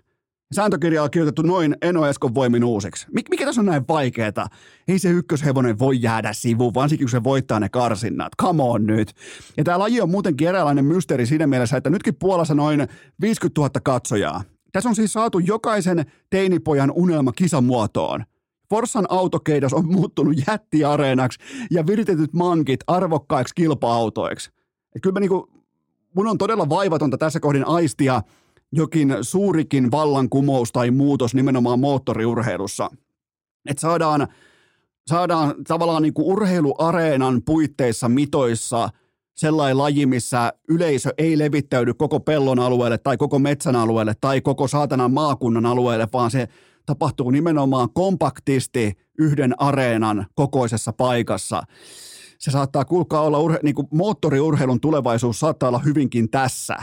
Sääntökirja on kirjoitettu noin Eno Eskon voimin uusiksi. Mikä tässä on näin vaikeeta? Ei se ykköshevonen voi jäädä sivuun, varsinkin kun se voittaa ne karsinnat. Come on nyt. Ja tämä laji on muutenkin eräänlainen mysteeri siinä mielessä, että nytkin Puolassa noin 50 000 katsojaa. Tässä on siis saatu jokaisen teinipojan unelma kisamuotoon. Forssan autokeidas on muuttunut jättiareenaksi ja viritetyt mankit arvokkaiksi kilpa-autoiksi. Et kyllä mun on todella vaivatonta tässä kohdin aistia jokin suurikin vallankumous tai muutos nimenomaan moottoriurheilussa. Että saadaan tavallaan niin kuin urheiluareenan puitteissa mitoissa sellainen laji, missä yleisö ei levittäydy koko pellon alueelle tai koko metsän alueelle tai koko saatanan maakunnan alueelle, vaan se tapahtuu nimenomaan kompaktisti yhden areenan kokoisessa paikassa. Se saattaa kuulkaa olla, niin kuin moottoriurheilun tulevaisuus saattaa olla hyvinkin tässä.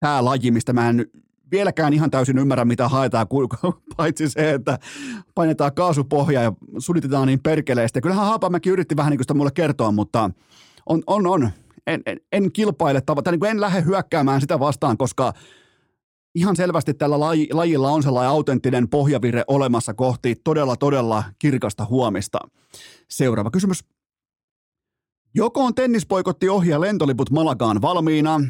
Tämä laji, mistä mä en vieläkään ihan täysin ymmärrä, mitä haetaan, paitsi se, että painetaan kaasupohjaa ja suditetaan niin perkeleesti. Kyllähän Haapamäki yritti vähän niin kuin sitä mulle kertoa, mutta on. En kilpaile, tai niin kuin en lähde hyökkäämään sitä vastaan, koska ihan selvästi tällä lajilla on sellainen autenttinen pohjavire olemassa kohti todella, todella kirkasta huomista. Seuraava kysymys. Joko on tennispoikotti ohjaa lentoliput Malagaan valmiina?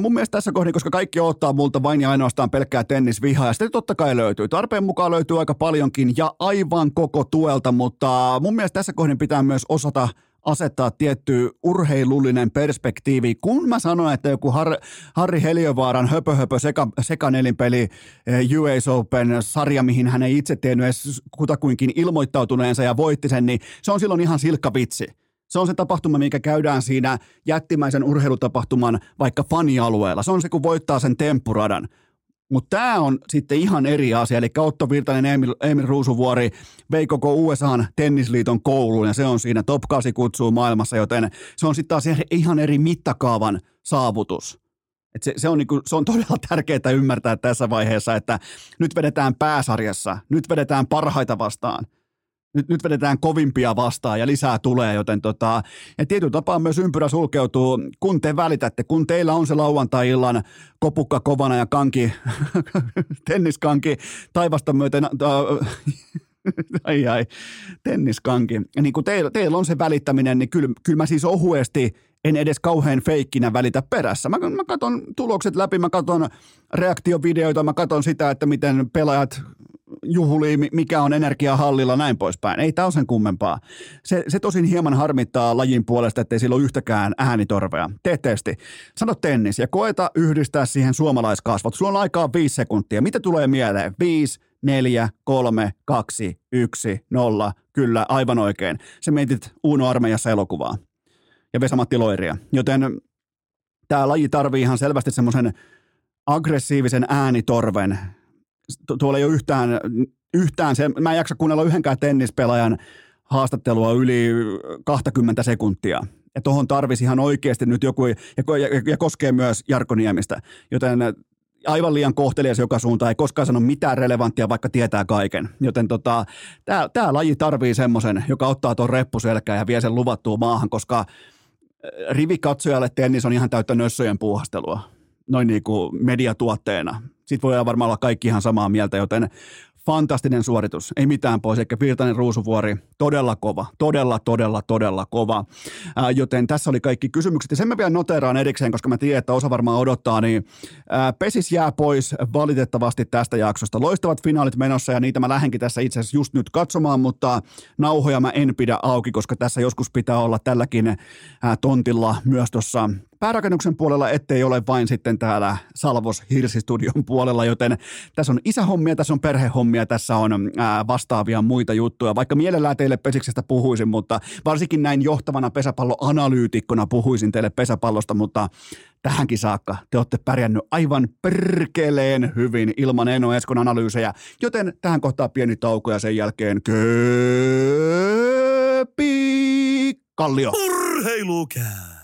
Mun mielestä tässä kohdin, koska kaikki ottaa multa vain ja ainoastaan pelkkää tennisvihaa, ja sitä totta kai löytyy. Tarpeen mukaan löytyy aika paljonkin ja aivan koko tuelta, mutta mun mielestä tässä kohdin pitää myös osata asettaa tietty urheilullinen perspektiivi. Kun mä sanoin, että joku Harri Heliövaaran höpö sekanelinpeli US Open-sarja, mihin hän ei itse tiennyt edes kutakuinkin ilmoittautuneensa ja voitti sen, niin se on silloin ihan silkkavitsi. Se on se tapahtuma, mikä käydään siinä jättimäisen urheilutapahtuman vaikka fanialueella. Se on se, kun voittaa sen temppuradan. Mutta tämä on sitten ihan eri asia. Eli Otto Virtanen, Emil Ruusuvuori vei koko USA:n tennisliiton kouluun, ja se on siinä top 8 kutsuu maailmassa, joten se on sitten taas ihan eri mittakaavan saavutus. Et se on todella tärkeää ymmärtää tässä vaiheessa, että nyt vedetään pääsarjassa, nyt vedetään parhaita vastaan. Nyt vedetään kovimpia vastaan ja lisää tulee, joten ja tietyllä tapaa myös ympyrä sulkeutuu, kun te välitätte, kun teillä on se lauantai-illan kopukka kovana ja tenniskanki taivasta myöten, tenniskanki. Ja niin kun teillä on se välittäminen, niin kyllä mä siis ohuesti en edes kauhean feikkinä välitä perässä. Mä katson tulokset läpi, mä katson reaktiovideoita, mä katson sitä, että miten pelaajat juhuli, mikä on energiahallilla, näin poispäin. Ei tämä ole sen kummempaa. Se tosin hieman harmittaa lajin puolesta, ettei sillä ole yhtäkään äänitorvea. Tee testi. Sano tennis ja koeta yhdistää siihen suomalaiskasvot. Sulla on aikaa 5 sekuntia. Mitä tulee mieleen? 5, 4, 3, 2, 1, 0. Kyllä, aivan oikein. Se mietit Uuno Armeijassa elokuvaa ja Vesa-Matti Loiria. Joten tämä laji tarvii ihan selvästi semmoisen aggressiivisen äänitorven. Tuolla ei ole yhtään se, mä en jaksa kuunnella yhdenkään tennispelaajan haastattelua yli 20 sekuntia. Ja tuohon tarvisi ihan oikeasti nyt joku, ja koskee myös Jarkko Niemistä. Joten aivan liian kohtelias joka suuntaan, ei koskaan sano mitään relevanttia, vaikka tietää kaiken. Joten tämä laji tarvii semmoisen, joka ottaa tuon reppuselkään ja vie sen luvattuun maahan, koska rivikatsojalle tennis on ihan täyttä nössöjen puuhastelua, noin niin kuin mediatuotteena. Sitten voidaan varmaan olla kaikki ihan samaa mieltä, joten fantastinen suoritus, ei mitään pois. Eikä Virtanen, Ruusuvuori, todella kova, todella kova. Joten tässä oli kaikki kysymykset. Ja sen mä vielä noteeraan erikseen, koska mä tiedän, että osa varmaan odottaa, niin Pesis jää pois valitettavasti tästä jaksosta. Loistavat finaalit menossa ja niitä mä lähdenkin tässä itse asiassa just nyt katsomaan, mutta nauhoja mä en pidä auki, koska tässä joskus pitää olla tälläkin tontilla myös tuossa päärakennuksen puolella, ettei ole vain sitten täällä Salvos Hirsistudion puolella, joten tässä on isähommia, tässä on perhehommia, tässä on vastaavia muita juttuja, vaikka mielellään teille pesiksestä puhuisin, mutta varsinkin näin johtavana pesäpalloanalyytikkona puhuisin teille pesäpallosta, mutta tähänkin saakka te olette pärjännyt aivan perkeleen hyvin ilman Eino Eskon analyysejä, joten tähän kohtaa pieni tauko ja sen jälkeen Köpi Kallio. Urheilukääst!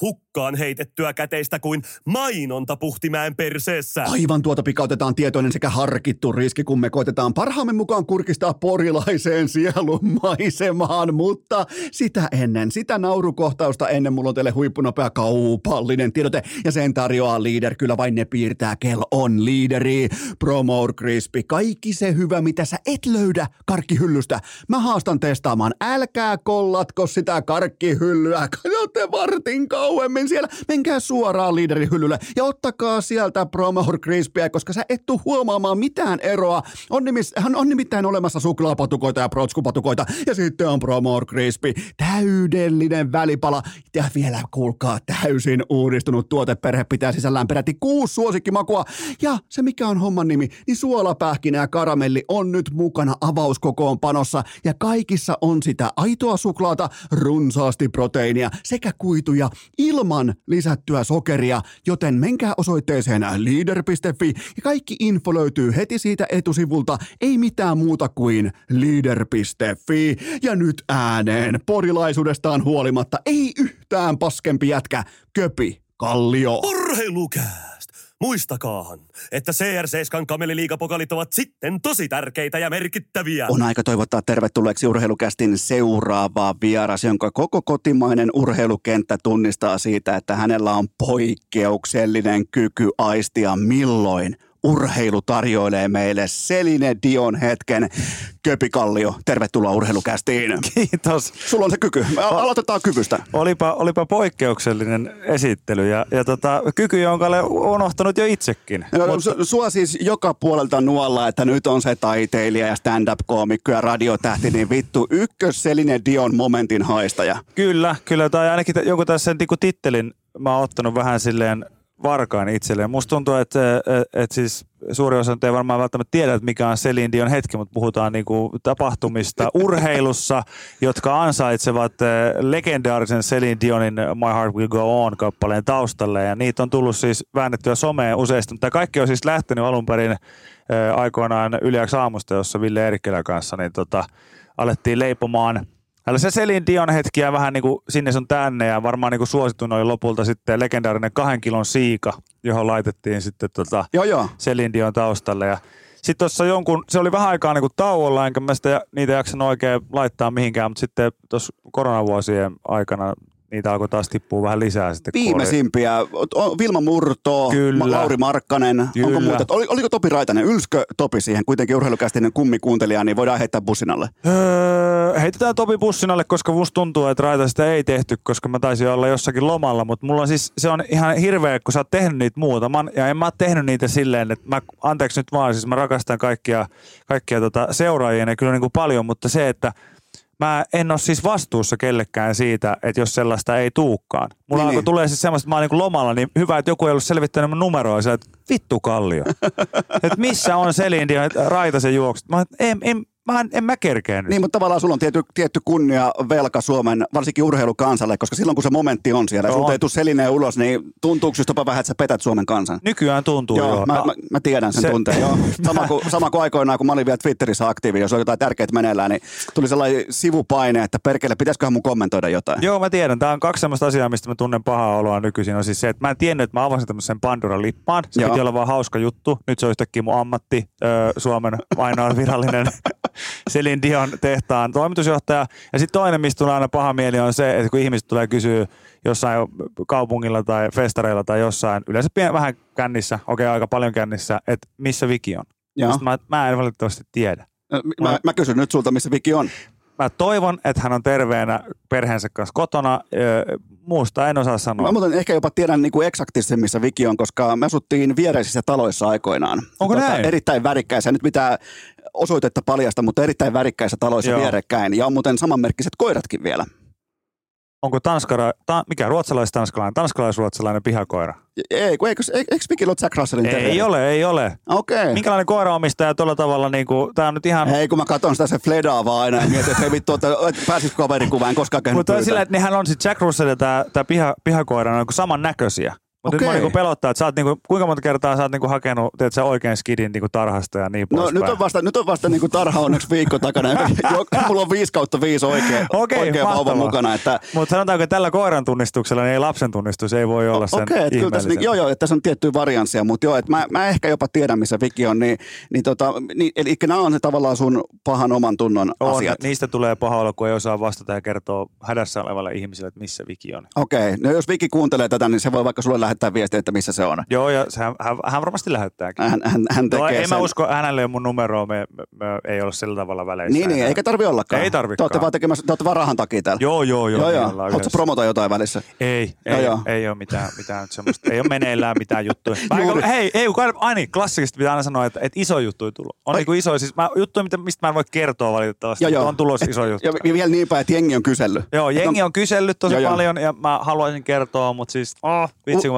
Hukkaan heitettyä käteistä kuin mainonta Puhtimäen perseessä. Aivan tuota pikautetaan tietoinen sekä harkittu riski, kun me koitetaan parhaamme mukaan kurkistaa porilaiseen sielun maisemaan, mutta sitä ennen, sitä naurukohtausta ennen mulla on teille huippunopea kaupallinen tiedote ja sen tarjoaa Leader, kyllä vain ne piirtää, kel on Leaderi. Promote Crispy, kaikki se hyvä, mitä sä et löydä karkkihyllystä. Mä haastan testaamaan, älkää kollatko sitä karkkihyllyä, katsotte vartin kauemmin siellä, menkää suoraan Leaderin hyllylle ja ottakaa sieltä Promote Crispyä, koska sä et tule huomaamaan mitään eroa. On nimittäin olemassa suklaapatukoita ja protskupatukoita ja sitten on Promote Crispy, täydellinen välipala ja vielä kuulkaa täysin uudistunut tuoteperhe pitää sisällään peräti 6 suosikkimakua ja se mikä on homman nimi, niin suolapähkinä ja karamelli on nyt mukana avauskokoonpanossa ja kaikissa on sitä aitoa suklaata, runsaasti proteiinia sekä kuituja ilman lisättyä sokeria, joten menkää osoitteeseen leader.fi ja kaikki info löytyy heti siitä etusivulta, ei mitään muuta kuin leader.fi. Ja nyt ääneen porilaisuudestaan huolimatta ei yhtään paskempi jätkä, Köpi Kallio. Urheilukääst! Muistakaahan, että CR7 kameliliigapokalit ovat sitten tosi tärkeitä ja merkittäviä. On aika toivottaa tervetulleeksi Urheilukästin seuraavaa vieras, jonka koko kotimainen urheilukenttä tunnistaa siitä, että hänellä on poikkeuksellinen kyky aistia milloin urheilu tarjoilee meille Celine Dion hetken. Köpi Kallio, tervetuloa Urheilukästiin. Kiitos. Sulla on se kyky. Aloitetaan kyvystä. Olipa poikkeuksellinen esittely ja kyky, jonka olen unohtanut jo itsekin. Mutta sua siis joka puolelta nuolla, että nyt on se taiteilija ja stand-up-koomikko ja radiotähti, niin vittu ykkös Celine Dion momentin haistaja. Kyllä. Tai ainakin joku tässä tittelin mä oon ottanut vähän silleen varkaan itselleen. Musta tuntuu, että siis suuri osa ei varmaan välttämättä tiedä, että mikä on Celine Dion hetki, mutta puhutaan niinku tapahtumista urheilussa, jotka ansaitsevat legendaarisen Celine Dionin My Heart Will Go On -kappaleen taustalle. Ja niitä on tullut siis väännettyä someen useasti, mutta kaikki on siis lähtenyt alun perin aikoinaan Yleäks aamusta, jossa Ville Eerikkelän kanssa niin alettiin leipomaan tällaisia Celine Dion hetkiä vähän niin kuin sinne sun tänne, ja varmaan niin kuin suositun oli lopulta sitten legendaarinen 2 kilon siika, johon laitettiin sitten Celine Dion taustalle. Ja sitten tuossa se oli vähän aikaa niin kuin tauolla, enkä mä sitä niitä jaksanut oikein laittaa mihinkään, mutta sitten tuossa koronavuosien aikana niitä alkoi taas tippua vähän lisää sitten. Viimeisimpiä. Vilma Murto, Lauri Markkanen, kyllä. Onko muuta? Oliko Topi Raitanen? Ylskö Topi siihen? Kuitenkin urheilukästinen kummikuuntelija, niin voidaan heittää bussin alle. Heitetään Topi bussin alle, koska musta tuntuu, että Raitasesta ei tehty, koska mä taisin olla jossakin lomalla, mutta mulla on siis, se on ihan hirveä, kun sä oot tehnyt niitä muutaman, ja en mä oo tehnyt niitä silleen, että anteeksi nyt vaan, siis mä rakastan kaikkia seuraajia, ja kyllä niin kuin paljon, mutta se, että mä en ole siis vastuussa kellekään siitä, että jos sellaista ei tuukaan. Mulla niin. Tulee siis semmoista, että mä oon niin lomalla, niin hyvä, että joku ei ollut selvittänyt mun numeroa. Sä, että vittu Kallio. Että missä on Celine Dion, että Raitasen juokset. Mä en mä kerkeä nyt. Niin, mutta tavallaan sulla on tietty kunniavelka Suomen, varsinkin urheilukansalle, koska silloin kun se momentti on siellä, sulta ei tule Celine ulos, niin tuntuuko justapa vähän, että sä petät Suomen kansan? Nykyään tuntuu joo. Mä tiedän sen tunteen. Joo. Sama kuin aikoinaan, kun mä olin vielä Twitterissä aktiivi, jos on jotain tärkeät meneillään, niin tuli sellainen sivupaine, että perkele, pitäisiköhän mun kommentoida jotain? Joo, mä tiedän. Tää on 2 semmoista asiaa, mistä mä tunnen pahaa oloa nykyisin. On siis se, että mä en tiennyt, että mä avasin tämmöisen Pandora-lippaan. Se piti olla vaan hauska juttu. Nyt se on yhtäkkiä mun ammatti, Suomen ainoa virallinen Celine Dion tehtaan toimitusjohtaja. Ja sitten toinen, mistä tulee aina paha mieli, on se, että kun ihmiset tulee kysyä jossain kaupungilla tai festareilla tai jossain, yleensä vähän kännissä, aika paljon kännissä, että missä Viki on. Mä en valitettavasti tiedä. Mä kysyn nyt sulta, missä Viki on. Mä toivon, että hän on terveenä perheensä kanssa kotona. Muusta en osaa sanoa. Mä muuten ehkä jopa tiedän niin kuin eksaktisesti, missä Viki on, koska me asuttiin viereisissä taloissa aikoinaan. Onko näin? Erittäin värikkäisiä. Nyt pitää osoitetta paljasta, mutta erittäin värikkäisissä taloissa vierekkäin. Ja on muuten samanmerkkiset koiratkin vielä. Onko mikä tanskalaisruotsalainen pihakoira? Ei, kun eikö Mikil ole Jack Russellin terrieri? Ei ole. Okei. Minkälainen koiraomistaja tuolla tavalla niinku, tää on nyt ihan... Hei, kun mä katon sitä se fledaa vaan aina ja mietin, että hei vittu, pääsitkö kaverikuvaan koskaan käynyt pyytään. Mutta sillä, että nehän on sit Jack Russell ja tää pihakoira on niinku samannäköisiä. Mutta nyt mä niinku pelottaa, että sä oot niinku, kuinka monta kertaa sä oot niinku hakenut sä oikein skidin niinku tarhasta ja niin poispäin. No nyt on vasta niinku tarha onneksi viikko takana. Mulla on 5/5 oikea vauva mukana. Mutta sanotaanko, että tällä koiran tunnistuksella niin ei lapsen tunnistus ei voi olla sen ihmeellisen. Kyllä tässä, että tässä on tiettyjä varianssia, mutta joo, että mä ehkä jopa tiedän, missä Viki on. Eli nämä on se tavallaan sun pahan oman tunnon asiat. Niistä tulee paha olo, kun ei osaa vastata ja kertoo hädässä olevalle ihmiselle, että missä Viki on. Okei, no jos Viki kuuntelee tätä, niin se voi vaikka sulle lähettää viestiä, että missä se on. Joo, ja hän varmasti lähettääkin. Hän tekee sen. En mä usko, hänelle on mun numeroa, me ei ole sillä tavalla väleissä. Niin, eikä tarvi ollakaan. Ei tarvikaan. Te olette vaan rahan takia täällä. Joo. Haluatko promota jotain välissä? Ei ole mitään semmoista. Ei ole meneillään mitään juttuja. Klassisesti pitää aina sanoa, että iso juttu ei tullut. On niinku iso, siis juttuja, mistä mä en voi kertoa valitettavasti. On tulos iso juttu. Ja vielä niin päin, että jengi on kysellyt. Joo, jengi on kysellyt tosi paljon ja mä haluaisin kertoa, mutta siis vitsi.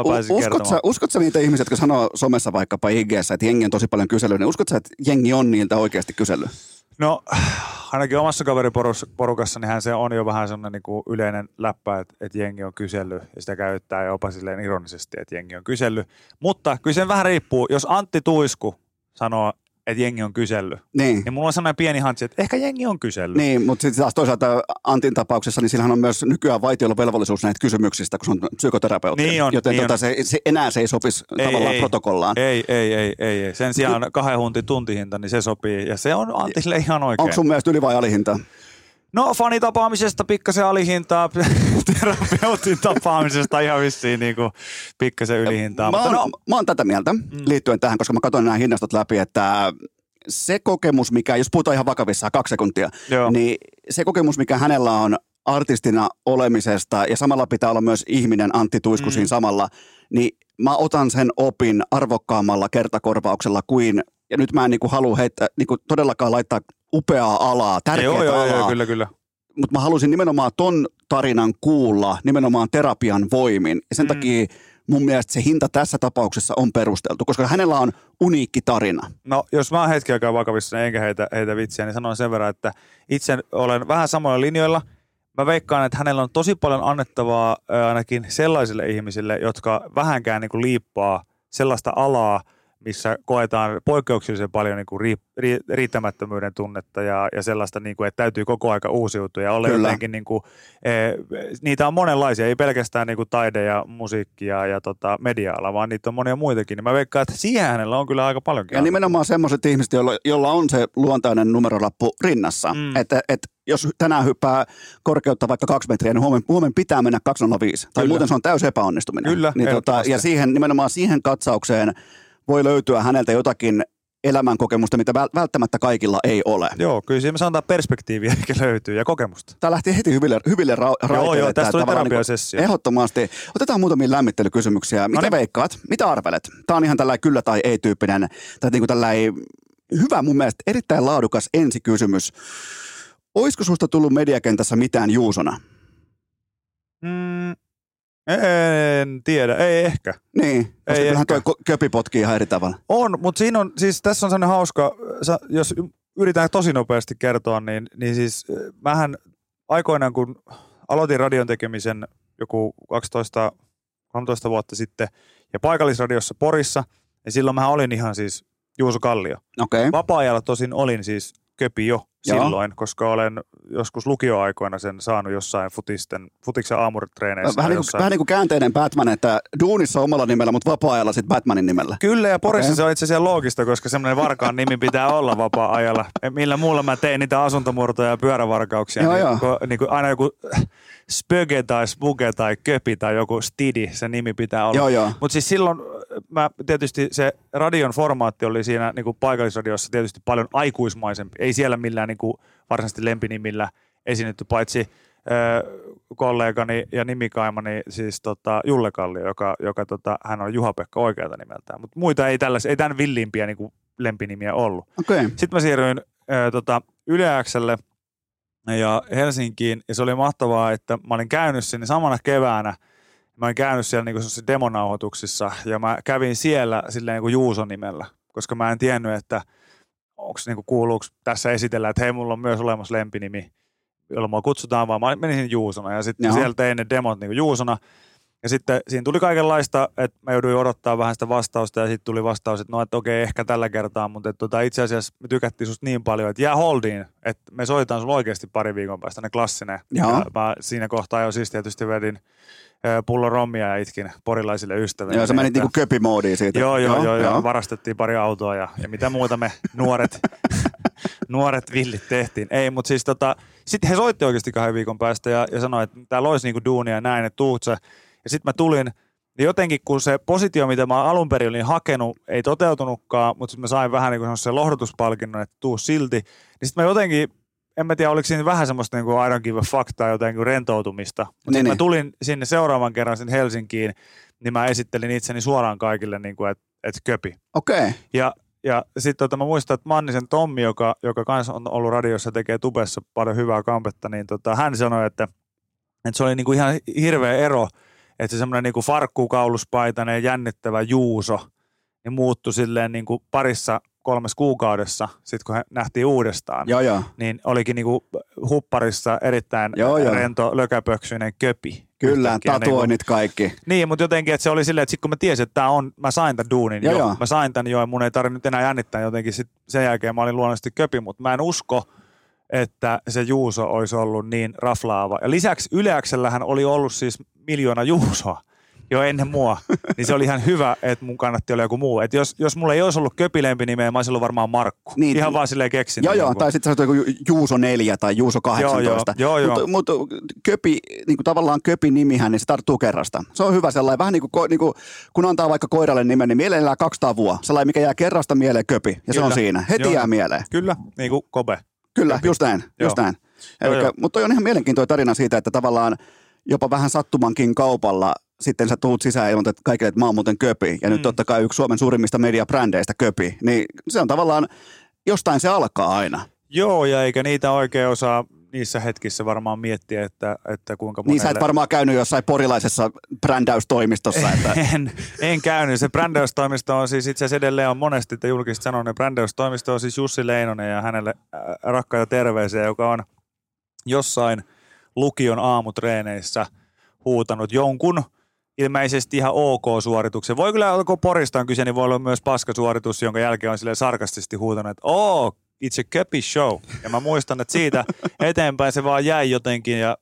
Uskotko niitä ihmisiä, jotka sanoo somessa vaikkapa IG:ssä, että jengi on tosi paljon kyselyä, niin uskotko että jengi on niiltä oikeasti kyselyä? No ainakin omassa kaveriporukassa niin se on jo vähän semmoinen niin yleinen läppä, että jengi on kysellyt ja sitä käyttää jopa silleen ironisesti, että jengi on kysellyt. Mutta kyllä sen vähän riippuu, jos Antti Tuisku sanoo, että jengi on kysellyt. Niin mulla on sellainen pieni hantsi, että ehkä jengi on kysellyt. Niin, mutta sitten taas toisaalta Antin tapauksessa, niin sillähän on myös nykyään vaitiolla velvollisuus näitä kysymyksistä, kun se on psykoterapeutti. Joten se ei sopisi tavallaan protokollaan. Ei. Sen sijaan 2 huntin tuntihinta, niin se sopii. Ja se on Antille ihan oikein. Onko sun mielestä yli- vai alihinta? No fanitapaamisesta pikkasen alihintaa, terapeutin tapaamisesta ihan vissiin niin kuin pikkasen ylihintaa. Mä oon tätä mieltä liittyen tähän, koska mä katson nämä hinnastot läpi, että se kokemus, mikä, jos puhutaan ihan vakavissaan 2 sekuntia, niin se kokemus, mikä hänellä on artistina olemisesta ja samalla pitää olla myös ihminen Antti Tuisku siinä samalla, niin mä otan sen opin arvokkaammalla kertakorvauksella kuin, ja nyt mä en niin kuin halua heittää, niin kuin todellakaan laittaa upeaa alaa, tärkeää alaa. Joo, kyllä. Mutta mä halusin nimenomaan ton tarinan kuulla, nimenomaan terapian voimin. Ja sen takia mun mielestä se hinta tässä tapauksessa on perusteltu, koska hänellä on uniikki tarina. No, jos mä oon hetki aikaa vakavissa, enkä heitä vitsiä, niin sanon sen verran, että itse olen vähän samoilla linjoilla. Mä veikkaan, että hänellä on tosi paljon annettavaa ainakin sellaisille ihmisille, jotka vähänkään niin kuin liippaa sellaista alaa, missä koetaan poikkeuksellisen paljon niin kuin riittämättömyyden tunnetta ja sellaista, niin kuin, että täytyy koko aika uusiutua. Ja olla jotenkin, niin kuin, niitä on monenlaisia, ei pelkästään niin kuin taide ja musiikkia ja media-ala, vaan niitä on monia muitakin. Ja mä veikkaan, että siihen hänellä on kyllä aika paljonkin. Ja nimenomaan semmoiset ihmiset, jolla on se luontainen numerolappu rinnassa, että jos tänään hyppää korkeutta vaikka 2 metriä, niin huomen pitää mennä 205. Tai muuten se on täysi epäonnistuminen. Kyllä, niin, ja siihen, nimenomaan siihen katsaukseen voi löytyä häneltä jotakin elämänkokemusta, mitä välttämättä kaikilla ei ole. Joo, kyllä siinä sanotaan perspektiiviä ehkä löytyy ja kokemusta. Tämä lähti heti hyville raiteille. Joo, tästä tuli terapiasessio. Niin ehdottomasti. Otetaan muutamia lämmittelykysymyksiä. Mitä veikkaat? Mitä arvelet? Tämä on ihan tällainen kyllä tai ei tyyppinen, tai niin kuin tällainen hyvä mun mielestä erittäin laadukas ensikysymys. Olisiko susta tullut mediakentässä mitään Juusona? En tiedä, ei ehkä. Niin, koska kyllähän tuo köpi potkii ihan eri tavalla. On, mutta siinä on, siis tässä on sellainen hauska, jos yritän tosi nopeasti kertoa, niin siis mähän aikoinaan, kun aloitin radion tekemisen joku 12-13 vuotta sitten ja paikallisradiossa Porissa, niin silloin mähän olin ihan siis Juuso Kallio. Okay. Vapaa-ajalla tosin olin siis köpi jo silloin, koska olen joskus lukioaikoina sen saanut jossain futiksen aamuritreeneissä. Vähän niin kuin käänteinen Batman, että duunissa omalla nimellä, mutta vapaa-ajalla sitten Batmanin nimellä. Kyllä, ja Porissa se on itse asiassa loogista, koska semmoinen Varkaan nimi pitää olla vapaa-ajalla. Millä muulla mä tein niitä asuntomurtoja ja pyörävarkauksia. Niin kuin aina joku spöge tai spuge tai köpi tai joku stidi, se nimi pitää olla. Mutta siis silloin tietysti se radion formaatti oli siinä niin kuin paikallisradiossa tietysti paljon aikuismaisempi. Ei siellä millään niin kuin varsinaisesti lempinimillä esinnetty, paitsi kollegani ja nimikaimani siis Julle Kallio, joka hän on Juha-Pekka oikealta nimeltään. Mutta muita ei tämän villimpiä niin kuin lempinimiä ollut. Okay. Sitten mä siirryin Yle X:lle ja Helsinkiin, ja se oli mahtavaa, että mä olin käynyt sinne samana keväänä, mä olin käynyt siellä niin kuin demonauhoituksissa, ja mä kävin siellä silleen niin kuin Juuson nimellä, koska mä en tiennyt, että onko niin kuin kuuluuko tässä esitellä, että hei, mulla on myös olemassa lempinimi, jolla mua kutsutaan, vaan mä menin sinne Juusona, ja sitten siellä tein ne demot niin kuin Juusona, ja sitten siinä tuli kaikenlaista, että mä jouduin odottaa vähän sitä vastausta, ja sitten tuli vastaus, että no, että okei, ehkä tällä kertaa, mutta itse asiassa me tykättiin susta niin paljon, että jää holdiin, että me soitetaan sulla oikeasti pari viikon päästä, ne klassinen. Ja mä siinä kohtaa jo siis tietysti vedin pullon rommia ja itkin porilaisille ystäville. Joo, sä menit niinku köpimoodiin siitä. Joo. Varastettiin pari autoa ja mitä muuta me nuoret villit tehtiin. Ei, mutta siis sitten he soitti oikeasti 2 viikon päästä ja sanoi, että täällä olisi niinku duunia ja näin, että tuut sä. Ja sitten mä tulin, ja jotenkin kun se positio, mitä mä alun perin olin hakenut, ei toteutunutkaan, mutta sitten mä sain vähän niin kuin se lohdutuspalkinnon, että tuu silti. Niin sitten mä jotenkin, en mä tiedä, oliko siinä vähän semmoista niin kuin I don't give a fuck tai jotenkin rentoutumista. Mutta sitten mä tulin sinne seuraavan kerran sinne Helsinkiin, niin mä esittelin itseni suoraan kaikille, niin kuin, että köpi. Okei. Ja sitten mä muistan, että Mannisen Tommi, joka kanssa on ollut radiossa ja tekee tubessa paljon hyvää kampetta, niin hän sanoi, että se oli niin kuin ihan hirveä ero, että se semmoinen niinku farkkukauluspaitainen jännittävä Juuso niin muuttui silleen niinku 2-3 kuukaudessa, sit kun he nähtiin uudestaan. Joo. Niin olikin niinku hupparissa erittäin rento lökäpöksyinen köpi. Kyllä, tatuoinnit kaikki. Niin, mutta jotenkin, että se oli silleen, että sit kun mä tiesin, että mä sain tämän duunin jo. Mä sain tämän jo ja mun ei tarvinnut enää jännittää jotenkin. Sit sen jälkeen mä olin luonnollisesti köpi, mutta mä en usko, että se Juuso olisi ollut niin raflaava. Ja lisäksi Yleäksellähän oli ollut siis 1 miljoona Juusoa jo ennen mua. Niin se oli ihan hyvä, että mun kannatti olla joku muu. Että jos mulla ei olisi ollut köpilempi nimeä, mä olisin ollut varmaan Markku. Niin, ihan vaan silleen keksin. Joo, tai sitten sä olet Juuso 4 tai Juuso 18. Joo. Mutta köpi, niinku tavallaan köpinimihän, niin se tarttuu kerrasta. Se on hyvä sellainen, vähän niin kuin kun antaa vaikka koiralle nimen, niin mielellään 2 tavua. Sellainen, mikä jää kerrasta mieleen köpi. Ja kyllä. Se on siinä. Heti jää mieleen. Kyllä, niin kuin Kobe. Kyllä, just näin. Mutta toi on ihan mielenkiintoinen tarina siitä, että tavallaan jopa vähän sattumankin kaupalla sitten sä tuut sisään ilman, että kaikille, että mä oon muuten köpi. Ja nyt totta kai yksi Suomen suurimmista mediabrändeistä köpi. Niin se on tavallaan, jostain se alkaa aina. Joo, ja eikä niitä oikein osaa niissä hetkissä varmaan miettiä, että kuinka monelle. Niin sä et varmaan käynyt jossain porilaisessa brändäystoimistossa. Että... En käynyt. Se brändäystoimisto on siis itse asiassa edelleen on monesti, että julkisesti sanon, että brändäystoimisto on siis Jussi Leinonen ja hänelle rakkaita terveisiä, joka on jossain lukion aamutreeneissä huutanut jonkun ilmeisesti ihan ok-suorituksen. Voi kyllä, kun Porista on kyse, niin voi olla myös paskasuoritus, jonka jälkeen on silleen sarkastisesti huutanut, että ok. It's a köpi show. Ja mä muistan, että siitä eteenpäin se vaan jäi jotenkin ja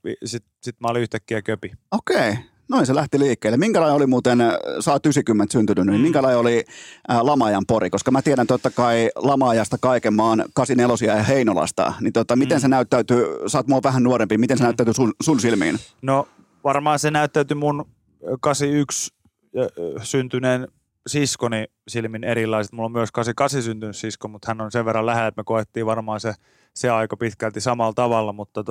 sit mä olin yhtäkkiä köpi. Okei. Noin se lähti liikkeelle. Minkälainen oli muuten, sä oot 90 syntynyt, niin minkälainen oli lama-ajan Pori? Koska mä tiedän totta kai lama-ajasta kaiken, mä oon 84 ja Heinolasta. Niin miten se näyttäytyy, sä oot mua vähän nuorempi, miten se näyttäytyy sun silmiin? No varmaan se näyttäytyy mun 81 syntyneen siskoni silmin erilaiset. Mulla on myös 88 syntynyt sisko, mutta hän on sen verran lähellä, että me koettiin varmaan se aika pitkälti samalla tavalla, mutta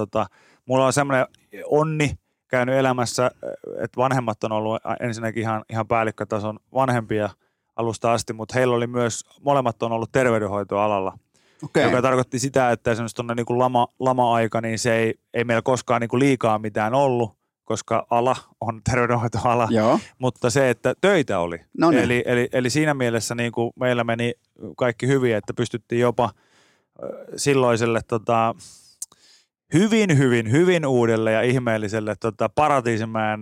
mulla on semmoinen onni käynyt elämässä, että vanhemmat on ollut ensinnäkin ihan päällikkötason vanhempia alusta asti, mutta heillä oli myös, molemmat on ollut terveydenhoitoalalla. Okay. Joka tarkoitti sitä, että esimerkiksi tuonne niin lama-aika, niin se ei meillä koskaan niin liikaa mitään ollut, koska ala on terveydenhoitoala, mutta se, että töitä oli. Noniin. Eli siinä mielessä niin kuin meillä meni kaikki hyvin, että pystyttiin jopa silloiselle hyvin uudelle ja ihmeelliselle Paratiisimäen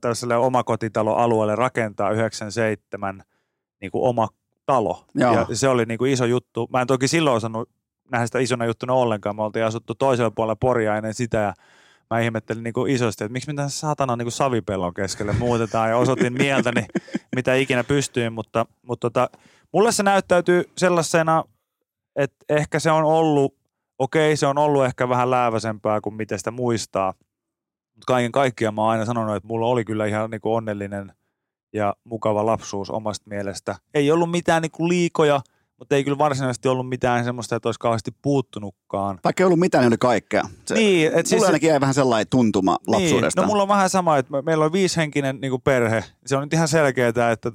tällaiselle omakotitaloalueelle rakentaa 97 niin kuin oma talo. Joo. Ja se oli niin kuin iso juttu. Mä en toki silloin osannut nähdä sitä isona juttuna ollenkaan. Me oltiin asuttu toisella puolella Poria ennen sitä ja mä ihmettelin niin kuin isosti, että miksi mitään saatana niin kuin savipellon keskelle muutetaan ja osoitin mieltäni, mitä ikinä pystyin, mutta mulle se näyttäytyy sellaisena, että ehkä se on ollut, se on ollut ehkä vähän lääväsempää kuin mitä sitä muistaa, mutta kaiken kaikkiaan mä oon aina sanonut, että mulla oli kyllä ihan niin kuin onnellinen ja mukava lapsuus omasta mielestä. Ei ollut mitään niin kuin liikoja, mutta ei kyllä varsinaisesti ollut mitään semmoista, että olisi kauheasti puuttunutkaan. Vaikka ei ollut mitään, niin oli kaikkea. Niin, mulla siis ainakin jäi vähän sellainen tuntuma lapsuudesta. No mulla on vähän sama, että meillä on 5-henkinen niin kuin perhe. Se on nyt ihan selkeää, että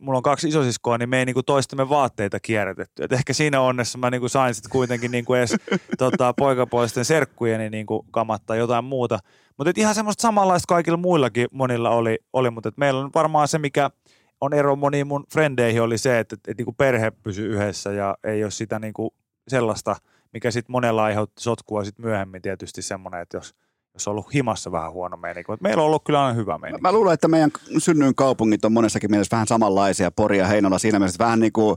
mulla on kaksi isosiskoa, niin me ei niinku toistemme vaatteita kierrätetty. Et ehkä siinä onnessa mä niinku sain sitten kuitenkin niinku edes poikapuolisten serkkujeni niinku kamat tai jotain muuta. Mutta ihan semmoista samanlaista kaikilla muillakin monilla oli mutta meillä on varmaan se, mikä on ero moniin mun frendeihin, oli se, että niinku perhe pysyi yhdessä ja ei ole sitä niinku sellaista, mikä sitten monella aiheutti sotkua sitten myöhemmin tietysti semmoinen, että jos on ollut himassa vähän huono meininki, mutta meillä on ollut kyllä aina hyvä meininki. Mä luulen, että meidän synnyin kaupungit on monessakin mielessä vähän samanlaisia, Pori ja Heinola siinä mielessä, vähän niin kuin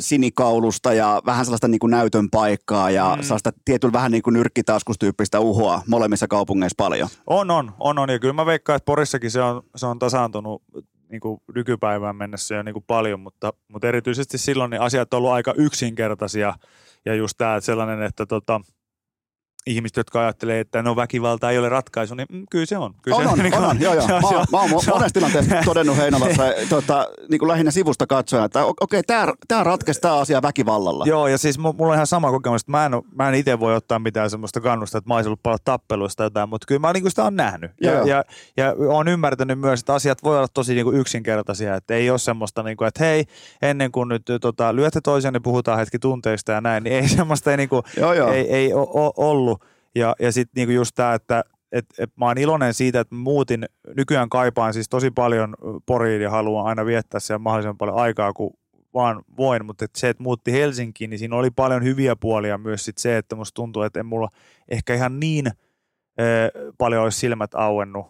sinikaulusta ja vähän sellaista niin kuin näytön paikkaa ja sellaista tietyllä vähän niin kuin nyrkkitaskustyyppistä uhoa molemmissa kaupungeissa paljon. On ja kyllä mä veikkaan, että Porissakin se on tasaantunut niin kuin nykypäivään mennessä jo niin kuin paljon, mutta erityisesti silloin niin asiat on ollut aika yksinkertaisia ja just tämä sellainen, että ihmiset, jotka ajattelee, että väkivalta ei ole ratkaisu, niin kyllä se on. Kyllä on. Joo. Mä oon monessa tilanteessa todennut Heinolassa niin lähinnä sivusta katsoen, että okei, tämä ratkaisi tämä asia väkivallalla. Joo, ja siis mulla on ihan sama kokemus, että mä en itse voi ottaa mitään semmoista kannusta, että mä olisin ollut paljon tappeluista jotain, mutta kyllä mä niin sitä on nähnyt. Ja oon ymmärtänyt myös, että asiat voi olla tosi niin yksinkertaisia, että ei ole semmoista, niin kuin, että hei, ennen kuin nyt lyötte toisiaan, niin puhutaan hetki tunteista ja näin, niin ei semmoista ei ollut. Ja sitten niinku just tämä, että mä oon iloinen siitä, että muutin, nykyään kaipaan siis tosi paljon Poriin ja haluan aina viettää siellä mahdollisimman paljon aikaa, kun vaan voin, mutta et se, että muutti Helsinkiin, niin siinä oli paljon hyviä puolia myös sit se, että musta tuntuu, että en mulla ehkä ihan niin paljon olisi silmät auennut,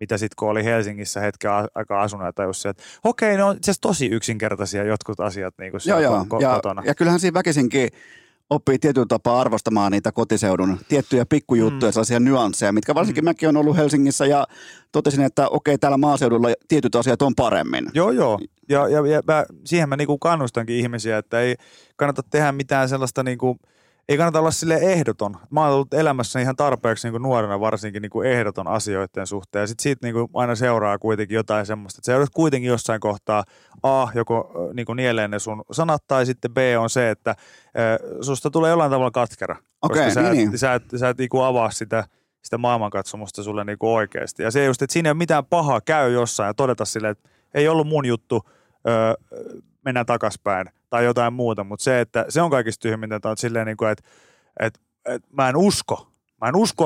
mitä sitten kun oli Helsingissä hetken aikaa asunut ja tajusi, että okei, ne on itse asiassa tosi yksinkertaisia jotkut asiat niinku siellä kotona. Ja kyllähän siinä väkisinkin oppii tietyllä tapaa arvostamaan niitä kotiseudun tiettyjä pikkujuttuja, sellaisia nyansseja, mitkä varsinkin mäkin olen ollut Helsingissä ja totesin, että okei, täällä maaseudulla tietyt asiat on paremmin. Joo. Ja siihen mä niinku kannustankin ihmisiä, että ei kannata tehdä mitään sellaista niinku, ei kannata olla silleen ehdoton. Mä oon ollut elämässä ihan tarpeeksi niinku nuorena varsinkin niinku ehdoton asioiden suhteen. Ja sitten siitä niinku aina seuraa kuitenkin jotain semmoista. Että se joudut kuitenkin jossain kohtaa A, joko niinku nieleen ne sun sanat, tai sitten B on se, että susta tulee jollain tavalla katkera. Okei, koska sä et niinku avaa sitä maailmankatsomusta sulle niinku oikeasti. Ja se just, että siinä ei ole mitään pahaa, käy jossain ja todeta silleen, että ei ollut mun juttu, mennään takaspäin tai jotain muuta, mutta se, että se on kaikista tyhmintä, että on silleen niin kuin, että mä en usko,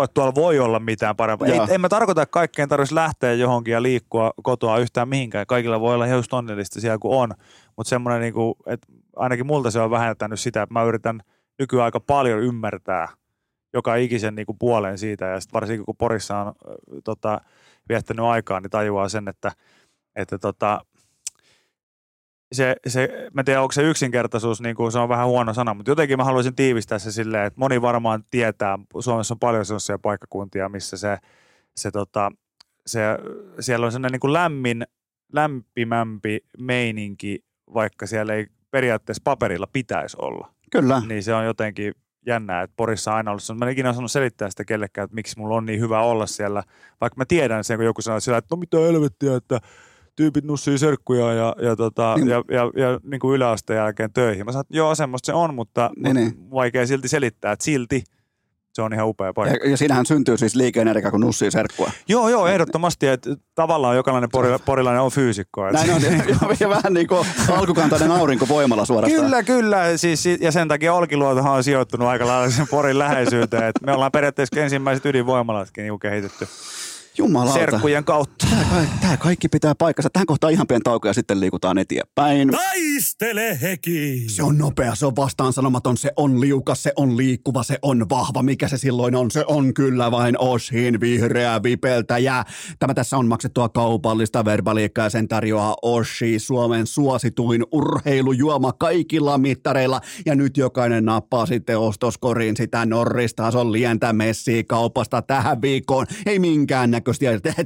että tuolla voi olla mitään parempaa. En mä tarkoita, että kaikkeen tarvitsisi lähteä johonkin ja liikkua kotoa yhtään mihinkään. Kaikilla voi olla just onnellista siellä kuin on, mutta semmoinen, niin kuin, että ainakin multa se on vähentänyt sitä, että mä yritän nykyään aika paljon ymmärtää joka ikisen niin kuin puolen siitä, ja sitten varsinkin kun Porissa on viettänyt aikaa, niin tajuaa sen, että mä en tiedä, onko se yksinkertaisuus, niin kuin se on vähän huono sana, mutta jotenkin mä haluaisin tiivistää se silleen, että moni varmaan tietää, Suomessa on paljon sellaisia paikkakuntia, missä siellä on sellainen niin kuin lämpimämpi meininki, vaikka siellä ei periaatteessa paperilla pitäisi olla. Kyllä. Niin se on jotenkin jännää, että Porissa on aina ollut sellainen. Mä en ikinä osannut selittää sitä kellekään, että miksi mulla on niin hyvä olla siellä, vaikka mä tiedän sen, kun joku sanoo sillä, että no mitä helvettiä, että tyypit nussii serkkuja ja niin kuin yläasteen jälkeen töihin. Mä sanon, että joo, semmoista se on, mutta vaikea silti selittää, että silti se on ihan upea paikka. Ja siinähän syntyy siis liike-energia, kun nussii serkkua. Joo, ehdottomasti, että tavallaan jokainen porilainen on fyysikko. Näin on, ja vähän niin kuin alkukantainen aurinkovoimala suorastaan. Kyllä, siis, ja sen takia Olkiluotohan on sijoittunut aika lailla sen Porin läheisyyteen. Me ollaan periaatteessa ensimmäiset ydinvoimalatkin niin kehitetty. Jumalauta. Serkkujen kautta. Tää kaikki pitää paikkansa. Tähän kohtaan ihan pieni tauko ja sitten liikutaan eteenpäin. Taistele heki! Se on nopea, se on vastaansanomaton, se on liukas, se on liikkuva, se on vahva. Mikä se silloin on? Se on kyllä vain Oshin vihreä vipeltäjä. Tämä tässä on maksettua kaupallista verbaliikkaa ja sen tarjoaa Oshi, Suomen suosituin urheilujuoma kaikilla mittareilla. Ja nyt jokainen nappaa sitten ostoskoriin sitä Norristaa, se on lientä messiä kaupasta tähän viikkoon. Ei minkään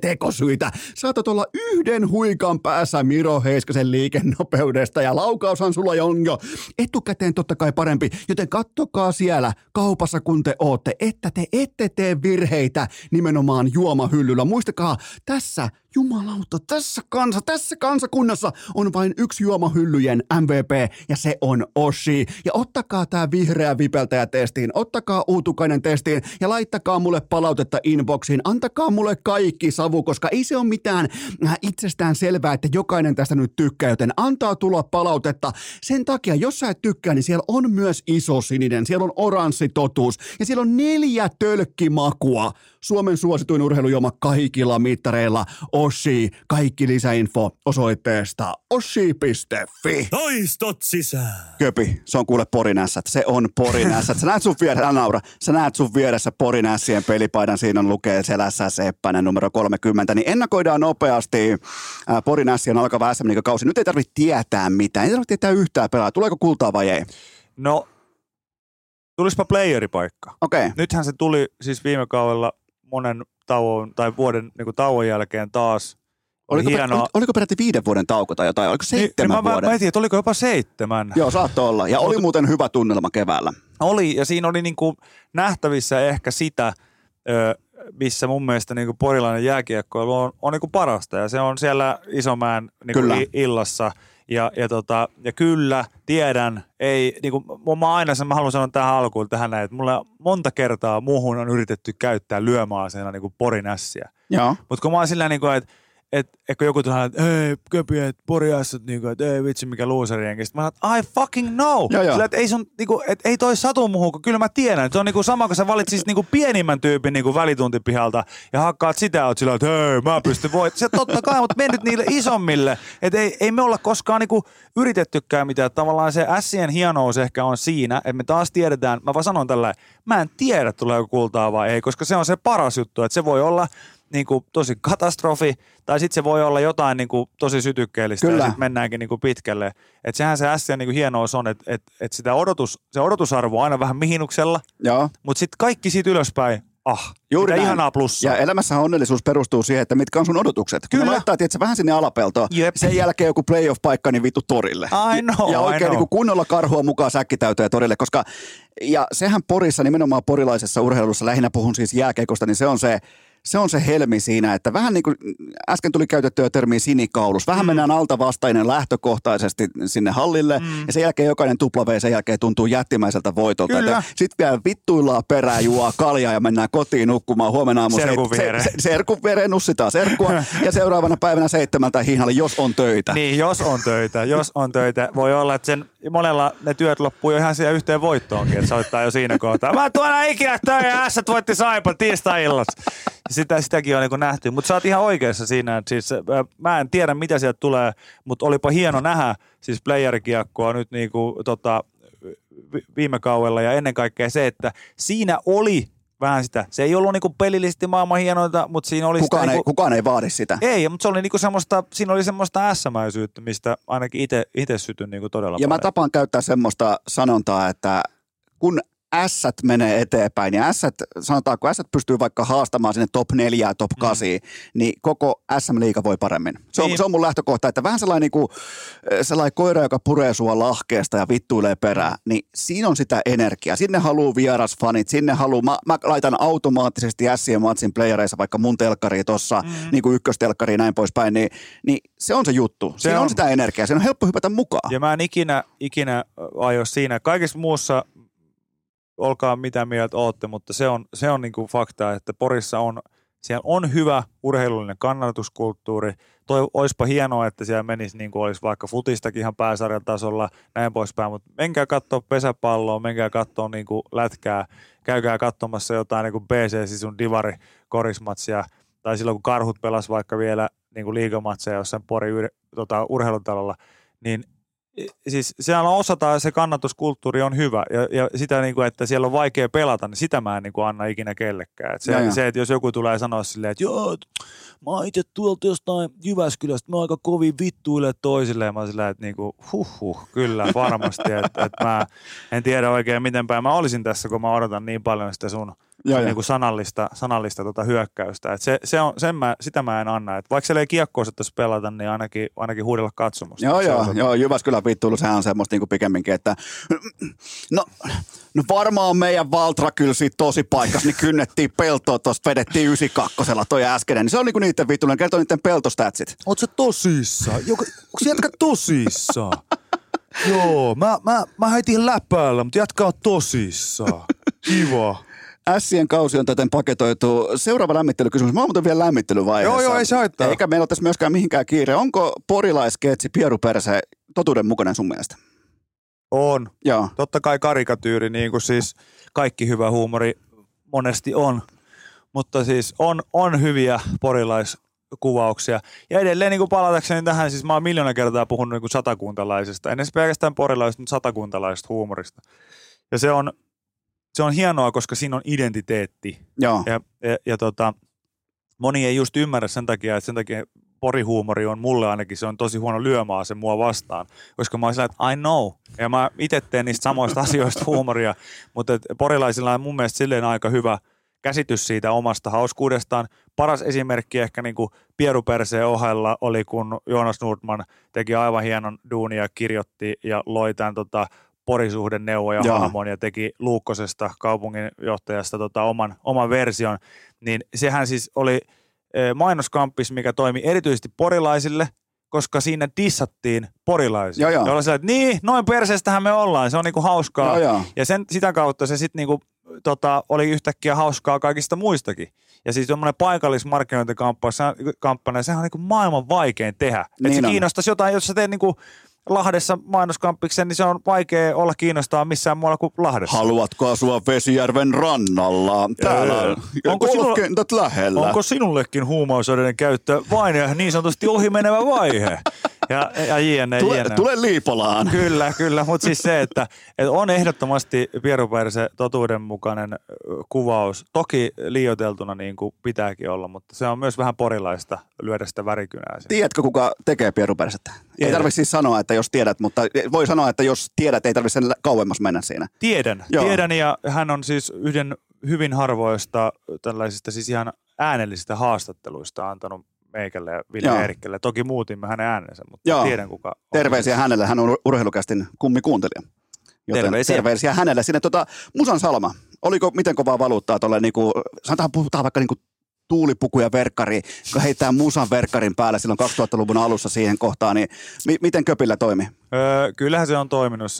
tekosyitä. Saatat olla yhden huikan päässä Miro Heiskasen liikennopeudesta ja laukaushan sulla on jo etukäteen totta kai parempi, joten kattokaa siellä kaupassa kun te ootte, että te ette tee virheitä nimenomaan juomahyllyllä. Muistakaa, tässä Jumalauta, tässä kansakunnassa on vain yksi juomahyllyjen MVP ja se on Oshi. Ja ottakaa tää vihreä vipeltäjä testiin, ottakaa Uutukainen testiin ja laittakaa mulle palautetta inboxiin. Antakaa mulle kaikki savu, koska ei se ole mitään itsestään selvää, että jokainen tästä nyt tykkää, joten antaa tulla palautetta. Sen takia, jos sä et tykkää, niin siellä on myös iso sininen, siellä on oranssi totuus ja siellä on 4 tölkkimakua. Suomen suosituin urheilujuoma kaikilla mittareilla. Oshi. Kaikki lisäinfo osoitteesta oshi.fi. Toistot sisään. Köpi, se on kuule porinässät. Se on porinässät. Sä näet sun vieressä, naura. Sä näet sun vieressä porinässien pelipaidan. Siinä on lukee selässä Seppänen numero 30. Niin ennakoidaan nopeasti porinässien alkava SM-liigakausi. Nyt ei tarvitse tietää mitään. Ei tarvitse tietää yhtään pelaa. Tuleeko kultaa vai ei? No, tulispa playeripaikka. Okei. Nythän se tuli siis viime kaudella monen tauon tai vuoden niin kuin tauon jälkeen taas. Oliko peräti 5 vuoden tauko tai jotain? Oliko 7 vuoden? Mä en tiedä, oliko jopa 7. Joo, saattoi olla. Ja oli muuten hyvä tunnelma keväällä. Oli, ja siinä oli niin kuin nähtävissä ehkä sitä, missä mun mielestä niin kuin porilainen jääkiekkoilu on niin kuin parasta. Ja se on siellä Isomäen niin kuin illassa. Ja kyllä, tiedän, ei, niin kuin mä haluan sanoa tähän alkuun tähän näin, että mulla monta kertaa muuhun on yritetty käyttää lyömäaseena niin kuin porinässiä. Mutta kun mä oon sillä niin kuin, että kun joku tulee, että hei, köpi, että poriässät, niin kuin, että ei vitsi, mikä looserienkin. Sitten mä sanon, I fucking know. Sillä, että ei sun, niin kuin, että ei toi satu muuhun, kun kyllä mä tiedän. Se on niin kuin sama, kun sä valitsit niin kuin pienimmän tyypin niin kuin välituntipihalta ja hakkaat sitä, oot sillä, että hei, mä pystyn voit. Se totta kai, mutta mennyt niille isommille. Että ei me olla koskaan niin kuin yritettykään mitään. Tavallaan se ässien hienous ehkä on siinä, että me taas tiedetään, mä vaan sanon tällä, mä en tiedä, tuleeko kultaa vai ei, koska se on se paras juttu, että se voi olla niin kuin tosi katastrofi, tai sitten se voi olla jotain niin kuin tosi sytykkeellistä, kyllä, ja sitten mennäänkin niin kuin pitkälle. Että sehän se ässien niin hienous on, että et sitä odotusarvo on aina vähän mihinuksella, mutta sitten kaikki siitä ylöspäin, juuri näin. Ihanaa plussaa. Ja elämässä onnellisuus perustuu siihen, että mitkä on sun odotukset. Kyllä. Kun laittaa, tiedätkö, vähän sinne alapeltoon, sen jälkeen joku playoff-paikka, niin vittu torille. Ja oikein niin kuin kunnolla karhua mukaan säkkitäytöjä torille, koska ja sehän Porissa, nimenomaan porilaisessa urheilussa, lähinnä puhun siis jääkeikosta, niin se on se helmi siinä, että vähän niin kuin äsken tuli käytettyä termiä sinikaulus. Vähän mennään altavastainen lähtökohtaisesti sinne hallille, ja sen jälkeen jokainen tuplavee, sen jälkeen tuntuu jättimäiseltä voitolta. Sitten vielä vittuillaan perään, juo kaljaa ja mennään kotiin nukkumaan. Huomenna aamu serkun viereen nussitaan serkkua, ja seuraavana päivänä 7 hiihnalle, jos on töitä. Niin, jos on töitä. Voi olla, että sen monella ne työt loppuu jo ihan siihen yhteen voittoonkin, että soittaa jo siinä kohtaa. Mä tuona ikinä töihin, ässät voitti Saipan tiistai-illassa. Sitäkin on niin nähty, mutta sä oot ihan oikeassa siinä, että siis mä en tiedä mitä sieltä tulee, mutta olipa hieno nähdä siis playerikiekkoa nyt niin kuin, viime kaudella ja ennen kaikkea se, että siinä oli vähän sitä, se ei ollut niin kuin pelillisesti maailman hienointa, mutta siinä oli kukaan sitä. Kukaan ei vaadi sitä. Ei, mutta se oli niin kuin semmoista, siinä oli semmoista ässämäisyyttä, mistä ainakin itse sytyn niin kuin todella paljon. Ja mä tapaan käyttää semmoista sanontaa, että kun ässät menee eteenpäin ja ässät, sanotaanko ässät pystyy vaikka haastamaan sinne top 4 ja top 8, niin koko SM-liiga voi paremmin. Se on mun lähtökohta, että vähän sellainen, niin sellainen koira, joka puree sua lahkeesta ja vittuilee perään, niin siinä on sitä energiaa. Sinne haluu vierasfanit, sinne haluu, mä laitan automaattisesti ässien matsin playereissa vaikka mun telkkariin tossa, niin kuin ykköstelkkariin ja näin poispäin, niin se on se juttu. Siinä on sitä energiaa, siinä on helppo hypätä mukaan. Ja mä en ikinä aio siinä. Kaikessa muussa olkaa mitä mieltä ootte, mutta se on niin kuin fakta, että Porissa siellä on hyvä urheilullinen kannatuskulttuuri. Oispa hienoa, että siellä menisi niin kuin olisi vaikka futistakin ihan pääsarjan tasolla, näin poispäin, mutta menkää katsoa pesäpalloa, menkää katsoa niin kuin lätkää, käykää katsomassa jotain niin kuin BC-sisun divari-korismatsia, tai silloin kun Karhut pelasi vaikka vielä niin kuin liigamatseja jossain Porin urheilutalolla, niin siis siellä osataan, se kannatuskulttuuri on hyvä ja sitä, niin kuin, että siellä on vaikea pelata, niin sitä mä en niin kuin anna ikinä kellekään. Et se, että jos joku tulee sanoa silleen, että joo, mä oon itse tuolta jostain Jyväskylästä, mä oon aika kovin vittuille toisilleen. Mä oon silleen, että niinku, kyllä varmasti, että mä en tiedä oikein miten päin mä olisin tässä, kun mä odotan niin paljon sitä sun niinku sanallista hyökkäystä. Et se on, sitä mä en anna. Et vaikka siellä ei kiekkoa osattaisi pelata, niin ainakin huudella katsomusta. Joo, Jyväskylän vittuilu, sehän on semmoista niinku pikemminkin, että no varmaan meidän Valtra kyllä siitä tosi paikassa, niin kynnettiin peltoa tuosta, vedettiin 92 toi äskeinen. Niin se on niinku niiden vittuilujen, kertoo niiden peltostatsit. Oot sä tosissaan? Onko se jätkä tosissaan? Joo, mä heitin läpäällä, mutta jätkä on tosissaan. Kiva. Ässien kausi on täten paketoitu. Seuraava lämmittelykysymys. Mä oon muuten vielä lämmittelyvaiheessa. Joo, ei se haittaa. Eikä meillä ole tässä myöskään mihinkään kiire. Onko porilaiskeetsi pieruperse totuudenmukainen sun mielestä? On. Joo. Totta kai karikatyyri, niin kuin siis kaikki hyvä huumori monesti on. Mutta siis on hyviä porilaiskuvauksia. Ja edelleen niin kuin palatakseni tähän, siis mä oon miljoona kertaa puhunut niin kuin satakuntalaisesta. En edes pelkästään porilaisesta, mutta satakuntalaisesta huumorista. Ja se on hienoa, koska siinä on identiteetti. Joo. Ja moni ei just ymmärrä sen takia porihuumori on mulle ainakin, se on tosi huono lyömaa se mua vastaan, koska mä oon sillä, että I know. Ja mä itse teen niistä samoista asioista huumoria, mutta porilaisilla on mun mielestä silleen aika hyvä käsitys siitä omasta hauskuudestaan. Paras esimerkki ehkä niin kuin pieruperseen ohella oli, kun Joonas Nordman teki aivan hienon duunia, kirjoitti ja loi tämän porisuhdenneuvoja hahmon ja teki Luukkosesta, kaupunginjohtajasta, oman version, niin sehän siis oli mainoskampis, mikä toimi erityisesti porilaisille, koska siinä dissattiin porilaisia. Ja oli sillä, että niin, noin perseestähän me ollaan, se on niinku hauskaa. Joo. Ja sitä kautta se sitten niinku, oli yhtäkkiä hauskaa kaikista muistakin. Ja siis tuommoinen paikallismarkkinointikampanja, sehän on niinku maailman vaikein tehdä. Niin että se kiinnostaisi jotain, jos sä teet niinku Lahdessa mainoskampiksen, niin se on vaikea olla kiinnostaa missään muualla kuin Lahdessa. Haluatko asua Vesijärven rannalla? Täällä golfkentät lähellä. Onko sinullekin huumausaineen käyttö vain ja niin sanotusti ohimenevä vaihe? Ja jne. Tule Liipolaan. Kyllä, mutta siis se, että on ehdottomasti pieruperse totuudenmukainen kuvaus. Toki liioiteltuna niin kuin pitääkin olla, mutta se on myös vähän porilaista lyödä sitä värikynää. Tiedätkö, kuka tekee pierupersettä? Ei tarvitse siis sanoa, että jos tiedät, mutta voi sanoa, että jos tiedät, ei tarvitse sen kauemmas mennä siinä. Tiedän ja hän on siis yhden hyvin harvoista tällaisista siis ihan äänellisistä haastatteluista antanut meikälle ja Ville Eerikkelle. Toki muutimme hänen äänensä, mutta tiedän kuka on. Terveisiä hänelle, hän on urheilukästin kummikuuntelija. Joten terveisiä hänelle. Sinne Musan Salma, oliko miten kovaa valuuttaa tuolle, niinku, puhutaan vaikka niinku tuulipuku ja verkkari, kun heittää Musan verkkarin päälle silloin 2000-luvun alussa siihen kohtaan, niin miten Köpillä toimi? Kyllähän se on toiminut,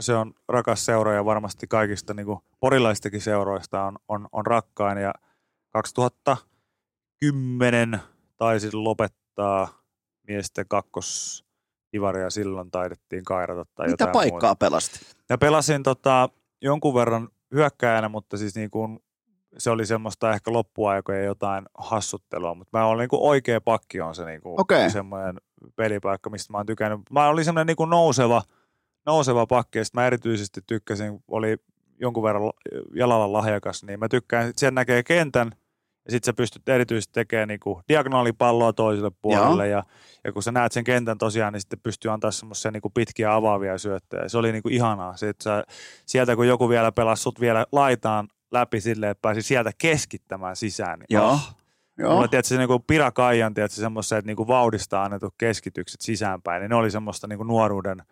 se on rakas seura ja varmasti kaikista niinku porilaistakin seuroista on rakkain ja 2010 taisin lopettaa miesten kakkostivaria, silloin taidettiin kairata tai jotain muuta. Mitä paikkaa pelasti? Ja pelasin jonkun verran hyökkäjänä, mutta siis niin kuin se oli semmoista ehkä loppuaikoja jotain hassuttelua, mutta mä olin niin kuin oikea pakki on se niin kuin semmoinen pelipaikka, mistä mä oon tykännyt. Mä olin semmoinen niin kuin nouseva pakki ja sitten mä erityisesti tykkäsin, oli jonkun verran jalalla lahjakas, niin mä tykkään, sen näkee kentän. Ja sit sä pystyt erityisesti tekemään niinku diagonaalipalloa toiselle puolelle. Ja kun sä näet sen kentän tosiaan, niin sitten pystyy antaa semmoisia niinku pitkiä avaavia syöttejä. Se oli niinku ihanaa. Sieltä kun joku vielä pelasi sut vielä laitaan läpi silleen, että pääsi sieltä keskittämään sisään. Niin mulla tiedätkö se niinku Pirakaijan, tiedätkö semmoiset niinku vauhdista annetut keskitykset sisäänpäin. Niin ne oli semmoista niinku nuoruuden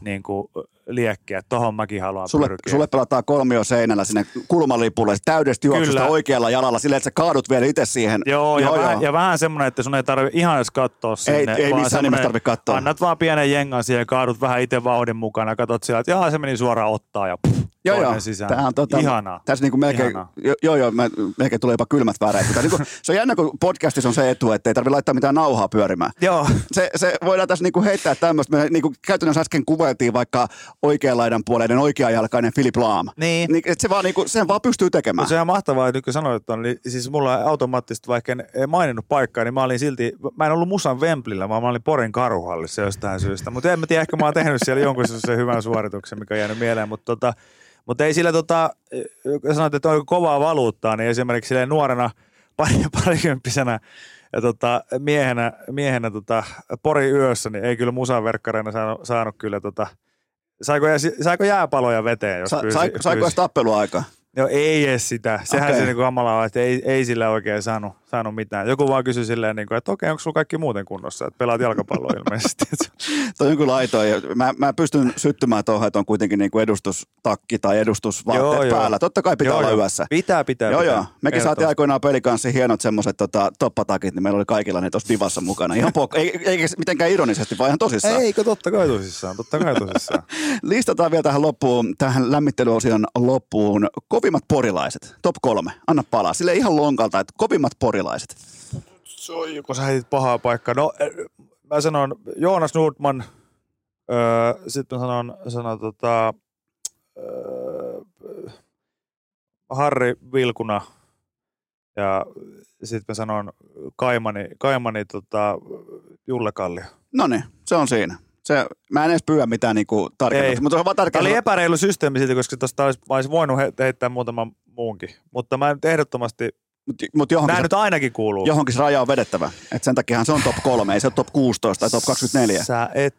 niinku liekkiä. Tohon mäkin haluan pyrkiä. Sulle pelataan kolmio seinällä sinne kulmalipulle täydestä juoksusta oikealla jalalla silleen, että sä kaadut vielä itse siihen. Ja vähän semmoinen, että sun ei tarvitse ihan edes katsoa sinne. Ei missään nimessä tarvitse katsoa. Annat vaan pienen jengan siihen, kaadut vähän itse vauhdin mukana. Katot sillä, että jaha, se meni suoraan ottaa ja toinen sisään. Tämä on ihanaa. Tässä niinku melkein, melkein tulee jopa kylmät väreet. Niinku, se on jännä, kun podcastissa on se etu, että ei tarvitse laittaa mitään nauhaa pyörimään. Joo. Se voidaan tässä niinku heittää tämmöistä. Me niinku käytännössä äsken kuvailtiin vaikka oikean laidan puoleinen oikeajalkainen Philip Lahm. Niin. Sen vaan pystyy tekemään. Se on mahtavaa, että nyt kun sanoit tuon, niin siis mulla automaattisesti, vaikka en maininnut paikkaa, niin mä en ollut Musan Vemplillä, vaan mä olin Porin Karhuhallissa jostain syystä. Mutta en mä tiedä, ehkä mä oon tehnyt siellä jonkun sellaisen hyvän suorituksen, mikä on jäänyt mieleen, mutta ei sillä sanoit, että on kovaa valuuttaa, niin esimerkiksi silleen nuorena parikymppisenä ja miehenä Pori yössä, niin ei kyllä Musan verkkareina saanut kyllä saiko jääpaloja veteen, jos pyysi? Saiko edes tappeluaikaa? No ei edes sitä. Sehän okay. Se niin kamalaa on, että ei sillä oikein saanut mitään. Joku vaan kysyi silleen, niin kuin, että okei, onko sulla kaikki muuten kunnossa? Että pelaat jalkapalloa ilmeisesti. Toi on kyllä aitoa. Mä pystyn syttymään tuohon, että on kuitenkin niin kuin edustustakki tai edustusvaatteet päällä. Totta kai pitää olla yössä. Pitää. Mekin saatiin aikoinaan pelikanssi hienot semmoiset toppatakit, niin meillä oli kaikilla ne tuossa divassa mukana. Ihan ei mitenkään ironisesti, vaan ihan tosissaan. Eikö totta kai tosissaan. Listataan vielä tähän loppuun, tähän lämmittelyosion loppuun. Kovimmat porilaiset. Top 3. Anna palaa. Silleen ihan lonkalta, että kovimmat porilaiset. Soi, kun sä heitit pahaa paikkaa. No, mä sanon Joonas Nordman. Sitten sanon Harri Vilkuna. Ja sitten mä sanon Kaimani Julle Kallio. No niin, se on siinä. Se, mä en edes pyydä mitään niinku tarkemmin, mutta se on vaan tarkemmin. Tämä oli epäreilu systeemi silti, koska tuosta olisi voinut heittää muutaman muunkin. Mutta mä nyt ehdottomasti, nämä nyt ainakin kuuluu. Johonkin se raja on vedettävä. Et sen takiahan se on top 3, ei se ole top 16 tai top 24.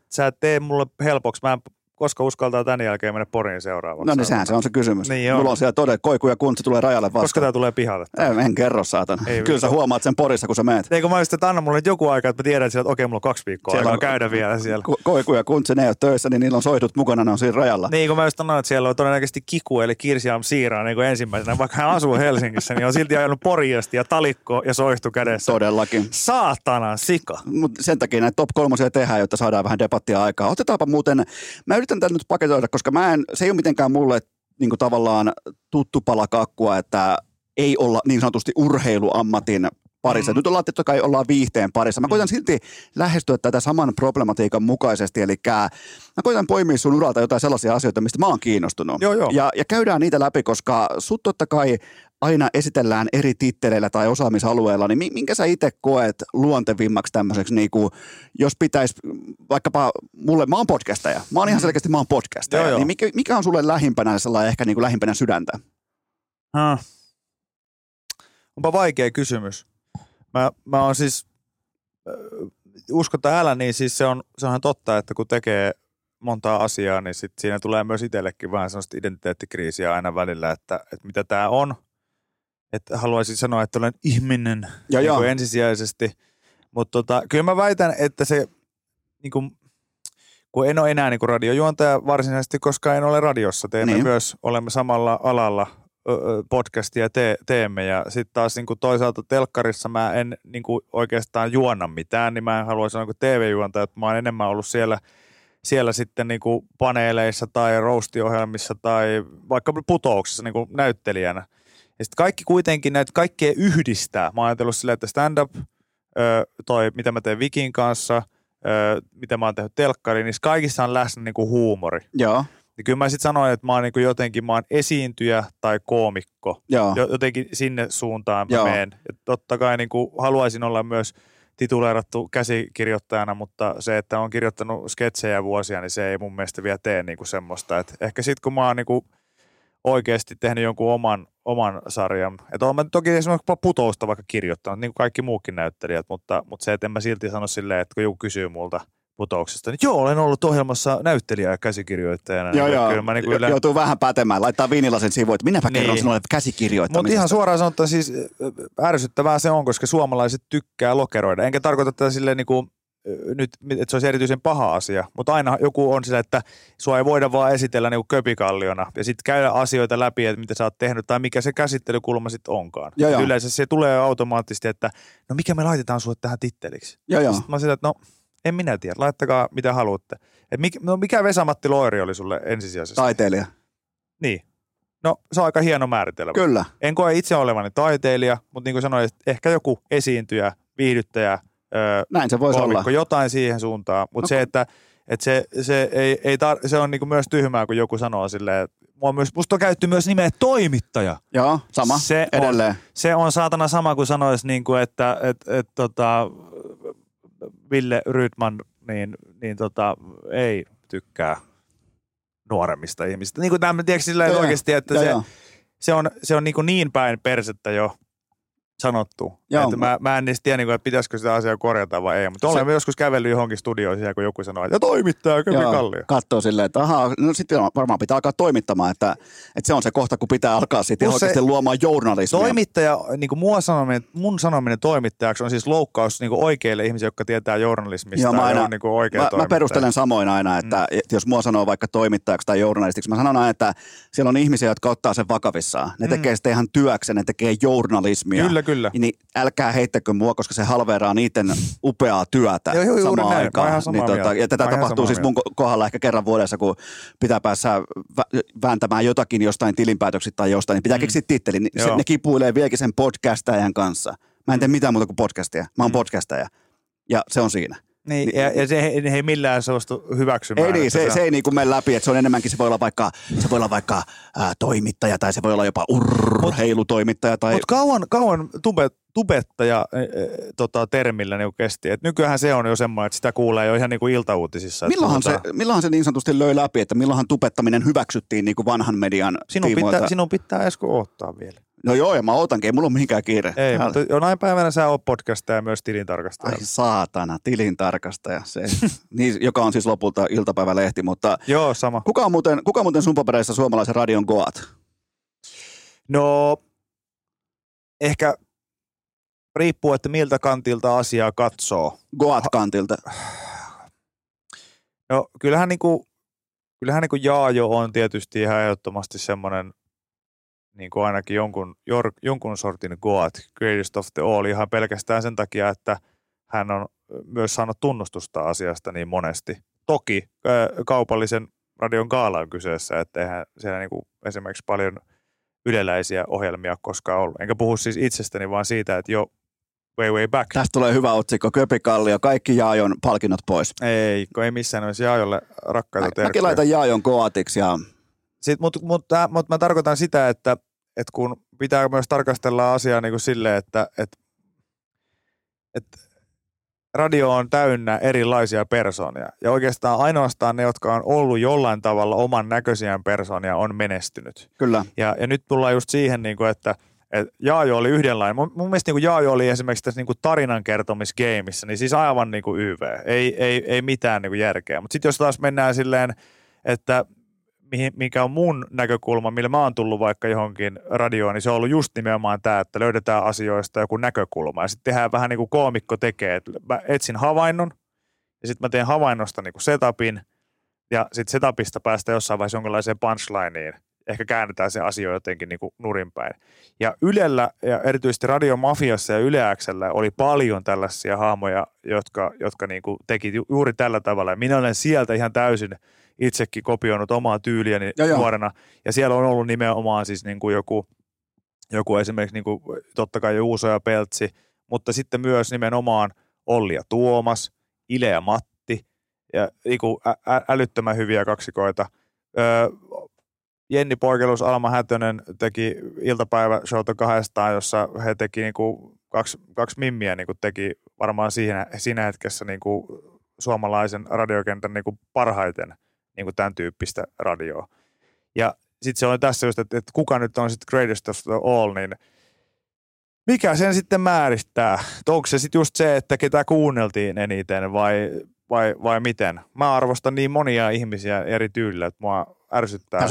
Sä et tee mulle helpoksi. Mä en koska uskaltaa tän jälkeen mennä Poriin seuraavaksi. No niin sehän se on se kysymys. Niin mulla on siellä todella koikuja, kun se tulee rajalle vastaan. Koska tää tulee pihalle. En kerro saatana. Kyllä sä huomaat sen Porissa, kun sä menet. Eikö mä just, että anna mulle joku aika, että mä tiedän sillä, että okei, mulla on 2 viikkoa siellä aikaa käydä vielä siellä. Koikuja, kun se ne ei ole töissä, niin niillä on soihdut mukana, ne on siinä rajalla. Niin kun mä just annan, että siellä on todennäköisesti Kiku, eli Kirsiam Siiraa niin ensimmäisenä. Vaikka hän asuu Helsingissä, niin on silti ajanut Poriasti ja talikko ja soihtu kädessä. Todellakin. Saatanan sika. Mut sen takia näitä top 3 tehdään, jotta saadaan vähän debattia aikaa. Otetaanpa muuten, mä yritän tämän nyt paketoida, koska se ei ole mitenkään mulle niin kuin tavallaan tuttu pala kakkua, että ei olla niin sanotusti urheiluammatin parissa. Nyt ollaan totta kai ollaan viihteen parissa. Mä koitan silti lähestyä tätä saman problematiikan mukaisesti, eli mä koitan poimia sun uralta jotain sellaisia asioita, mistä mä oon kiinnostunut. Joo. Ja käydään niitä läpi, koska sut totta kai aina esitellään eri titteleillä tai osaamisalueilla, niin minkä sä itse koet luontevimmaksi tämmöiseksi, niin kuin, jos pitäisi vaikkapa mulle, mä oon podcastaja, mä oon ihan selkeästi podcastaja, joo, niin mikä on sulle lähimpänä sellainen ehkä niin kuin lähimpänä sydäntä? Onpa vaikea kysymys. Mä oon siis, usko tai älä, niin siis se on totta, että kun tekee montaa asiaa, niin sit siinä tulee myös itsellekin vähän sellaista identiteettikriisiä aina välillä, että mitä tää on. Että haluaisin sanoa, että olen ihminen niin ensisijaisesti, mutta kyllä mä väitän, että se, niin kun en ole enää niin radiojuontaja varsinaisesti, koska en ole radiossa, teemme niin. Myös, olemme samalla alalla podcastia teemme ja sitten taas niin toisaalta telkkarissa mä en niin oikeastaan juona mitään, niin mä en halua sanoa kuin TV-juontaja, että mä oon enemmän ollut siellä sitten niin paneeleissa tai roastiohjelmissa tai vaikka putouksessa niin näyttelijänä. Ja sitten kaikki kuitenkin, näitä kaikkea yhdistää. Mä oon ajatellut silleen, että stand-up, toi mitä mä teen Vikin kanssa, mitä mä oon tehnyt telkkariin, niin kaikissa on läsnä niinku huumori. Joo. Ja kyllä mä sitten sanoin, että mä oon niinku jotenkin, mä oon esiintyjä tai koomikko. Joo. Jotenkin sinne suuntaan mä menen. Ja totta kai niinku haluaisin olla myös tituleerattu käsikirjoittajana, mutta se, että on kirjoittanut sketsejä vuosia, niin se ei mun mielestä vielä tee niinku semmoista. Et ehkä sitten kun mä oon niinku oikeasti tehnyt jonkun oman sarjan. Että olen toki esimerkiksi Putousta vaikka kirjoittanut, niin kuin kaikki muukin näyttelijät, mutta se, että en mä silti sano silleen, että kun joku kysyy multa Putouksesta, niin olen ollut ohjelmassa näyttelijä ja käsikirjoittajana. Kyllä niin kuin joutuu vähän pätemään, laittaa viinilasen sivuun, että minäpä kerron sinulle käsikirjoittamisesta. Mutta ihan suoraan sanottuna siis ärsyttävää se on, koska suomalaiset tykkää lokeroida. Enkä tarkoita tätä silleen niin kuin nyt, että se olisi erityisen paha asia, mutta aina joku on sillä, että sua ei voida vaan esitellä niin kuin köpikalliona ja sitten käydä asioita läpi, että mitä sä oot tehnyt tai mikä se käsittelykulma sitten onkaan. Ja yleensä se tulee automaattisesti, että no mikä me laitetaan sulle tähän titteliksi. Ja sitten mä oon sillä, että no en minä tiedä, laittakaa mitä haluatte. Mikä Vesa-Matti Loiri oli sulle ensisijaisesti? Taiteilija. Niin. No se on aika hieno määritelmä. Kyllä. En koe itse olevani taiteilija, mutta niin kuin sanoin, että ehkä joku esiintyjä, viihdyttäjä, näin se voisi olla. Jotain siihen suuntaan, mutta okay. Se, että se on niinku myös tyhmää, kun joku sanoo silleen, musta on käytetty myös nimeä toimittaja. Joo, sama, se edelleen. Se on saatana sama, kuin sanoisi, niinku, että Ville Rydman niin, ei tykkää nuoremmista ihmisistä. Niin kuin tämä, tiedätkö silleen oikeasti, että se on niin päin persettä jo. sanottu. Että mä en niistä tiedä, että pitäisikö sitä asiaa korjata vai ei, mutta olemme joskus kävellyt johonkin studioon siellä, kun joku sanoo, että toimittaa Köpi Kallio. Katsoo silleen, että ahaa, no sitten varmaan pitää alkaa toimittamaan, että se on se kohta, kun pitää alkaa sitten oikeasti luomaan journalismia. Toimittaja, niin kuin mun sanominen toimittajaksi on siis loukkaus niin kuin oikeille ihmisille, jotka tietää journalismista. Mä perustelen samoin aina, että jos mua sanoo vaikka toimittajaksi tai journalistiksi, mä sanon aina, että siellä on ihmisiä, jotka ottaa sen vakavissaan. Ne tekee sitä ihan työksi, ne tekee journalismia. Kyllä. Niin älkää heittäkö mua, koska se halveeraa niiden upeaa työtä samaan aikaan. Niin, ja tätä tapahtuu siis mun kohdalla ehkä kerran vuodessa, kun pitää päästä vääntämään jotakin jostain tilinpäätöksistä tai jostain, niin pitää keksiä titteli. Niin se, ne kipuilee vieläkin sen podcastajan kanssa. Mä en tee mitään muuta kuin podcastia. Mä oon podcastaja ja se on siinä. Niin, ja se ei millään suostu hyväksymään. Ei niin, se ei niin kuin mene läpi, että se on enemmänkin, se voi olla vaikka toimittaja tai se voi olla jopa urheilutoimittaja. Tai... Mutta kauan tubettaja termillä niin kesti. Et nykyäänhän se on jo semmoinen, että sitä kuulee jo ihan niin kuin iltauutisissa. Milloinhan se niin sanotusti löi läpi, että milloinhan tubettaminen hyväksyttiin niin kuin vanhan median tiimoilta? Sinun pitää Esko odottaa vielä. No joo, ja mä ootankin, ei mulla ole mihinkään kiire. Ei, mutta jonain päivänä sä oot podcastaja ja myös tilintarkastaja. Ai saatana, tilintarkastaja, se, niin, joka on siis lopulta iltapäivälehti, mutta... Joo, sama. Kuka on muuten sun papereissa suomalaisen radion goat? No, ehkä riippuu, että miltä kantilta asiaa katsoo. Goat-kantilta. No, kyllähän niinku Jaajo on tietysti ihan ehdottomasti semmoinen... Niin kuin ainakin jonkun sortin goat, greatest of the all, ihan pelkästään sen takia, että hän on myös saanut tunnustusta asiasta niin monesti. Toki kaupallisen radion gaala on kyseessä, että eihän siellä niin kuin esimerkiksi paljon yleläisiä ohjelmia koskaan ollut. Enkä puhu siis itsestäni, vaan siitä, että jo way back. Tästä tulee hyvä otsikko, Köpi Kallio, kaikki Jaajon palkinnot pois. Ei, kun ei missään olisi Jaajolle rakkaita terkkejä. Mäkin laitan Jaajon goatiksi ja... Mutta mä tarkoitan sitä, että kun pitää myös tarkastella asiaa niin kuin silleen, että radio on täynnä erilaisia persoonia. Ja oikeastaan ainoastaan ne, jotka on ollut jollain tavalla oman näköisiään persoonia, on menestynyt. Kyllä. Ja nyt tullaan just siihen, niin kuin, että Jaajo oli yhdenlainen. Mun mielestä niin kuin Jaajo oli esimerkiksi tässä niin kuin tarinankertomisgeimissä, niin siis aivan niin kuin YV. Ei mitään niin kuin järkeä. Mutta sitten jos taas mennään silleen, että... mikä on mun näkökulma, millä mä oon tullut vaikka johonkin radioon, niin se on ollut just nimenomaan tämä, että löydetään asioista joku näkökulma. Ja sitten tehdään vähän niin kuin koomikko tekee, että mä etsin havainnon, ja sitten mä teen havainnosta niin kuin setupin, ja sitten setupista päästään jossain vaiheessa jonkinlaiseen punchlineen. Ehkä käännetään se asia jotenkin niin kuin nurinpäin. Ja Ylellä, ja erityisesti Radiomafiassa ja Yle X:llä oli paljon tällaisia hahmoja, jotka niin kuin teki juuri tällä tavalla. Ja minä olen sieltä ihan täysin itsekin kopioinut omaa tyyliäni nuorena. Ja siellä on ollut nimenomaan siis niin kuin joku esimerkiksi niin kuin totta kai Juuso ja Peltsi, mutta sitten myös nimenomaan Olli ja Tuomas, Ile ja Matti ja niin kuin älyttömän hyviä kaksikoita. Jenni Poikelus, Alma Hätönen teki iltapäiväshowta kahdestaan, jossa he teki niin kuin kaksi mimmiä niin kuin teki varmaan siinä hetkessä niin kuin suomalaisen radiokentän niin kuin parhaiten niin kuin tämän tyyppistä radioa. Ja sitten se on tässä just, että kuka nyt on sitten greatest of the all, niin mikä sen sitten määrittää? Onko se sitten just se, että ketä kuunneltiin eniten vai miten? Mä arvostan niin monia ihmisiä eri tyylillä, että mua ärsyttää.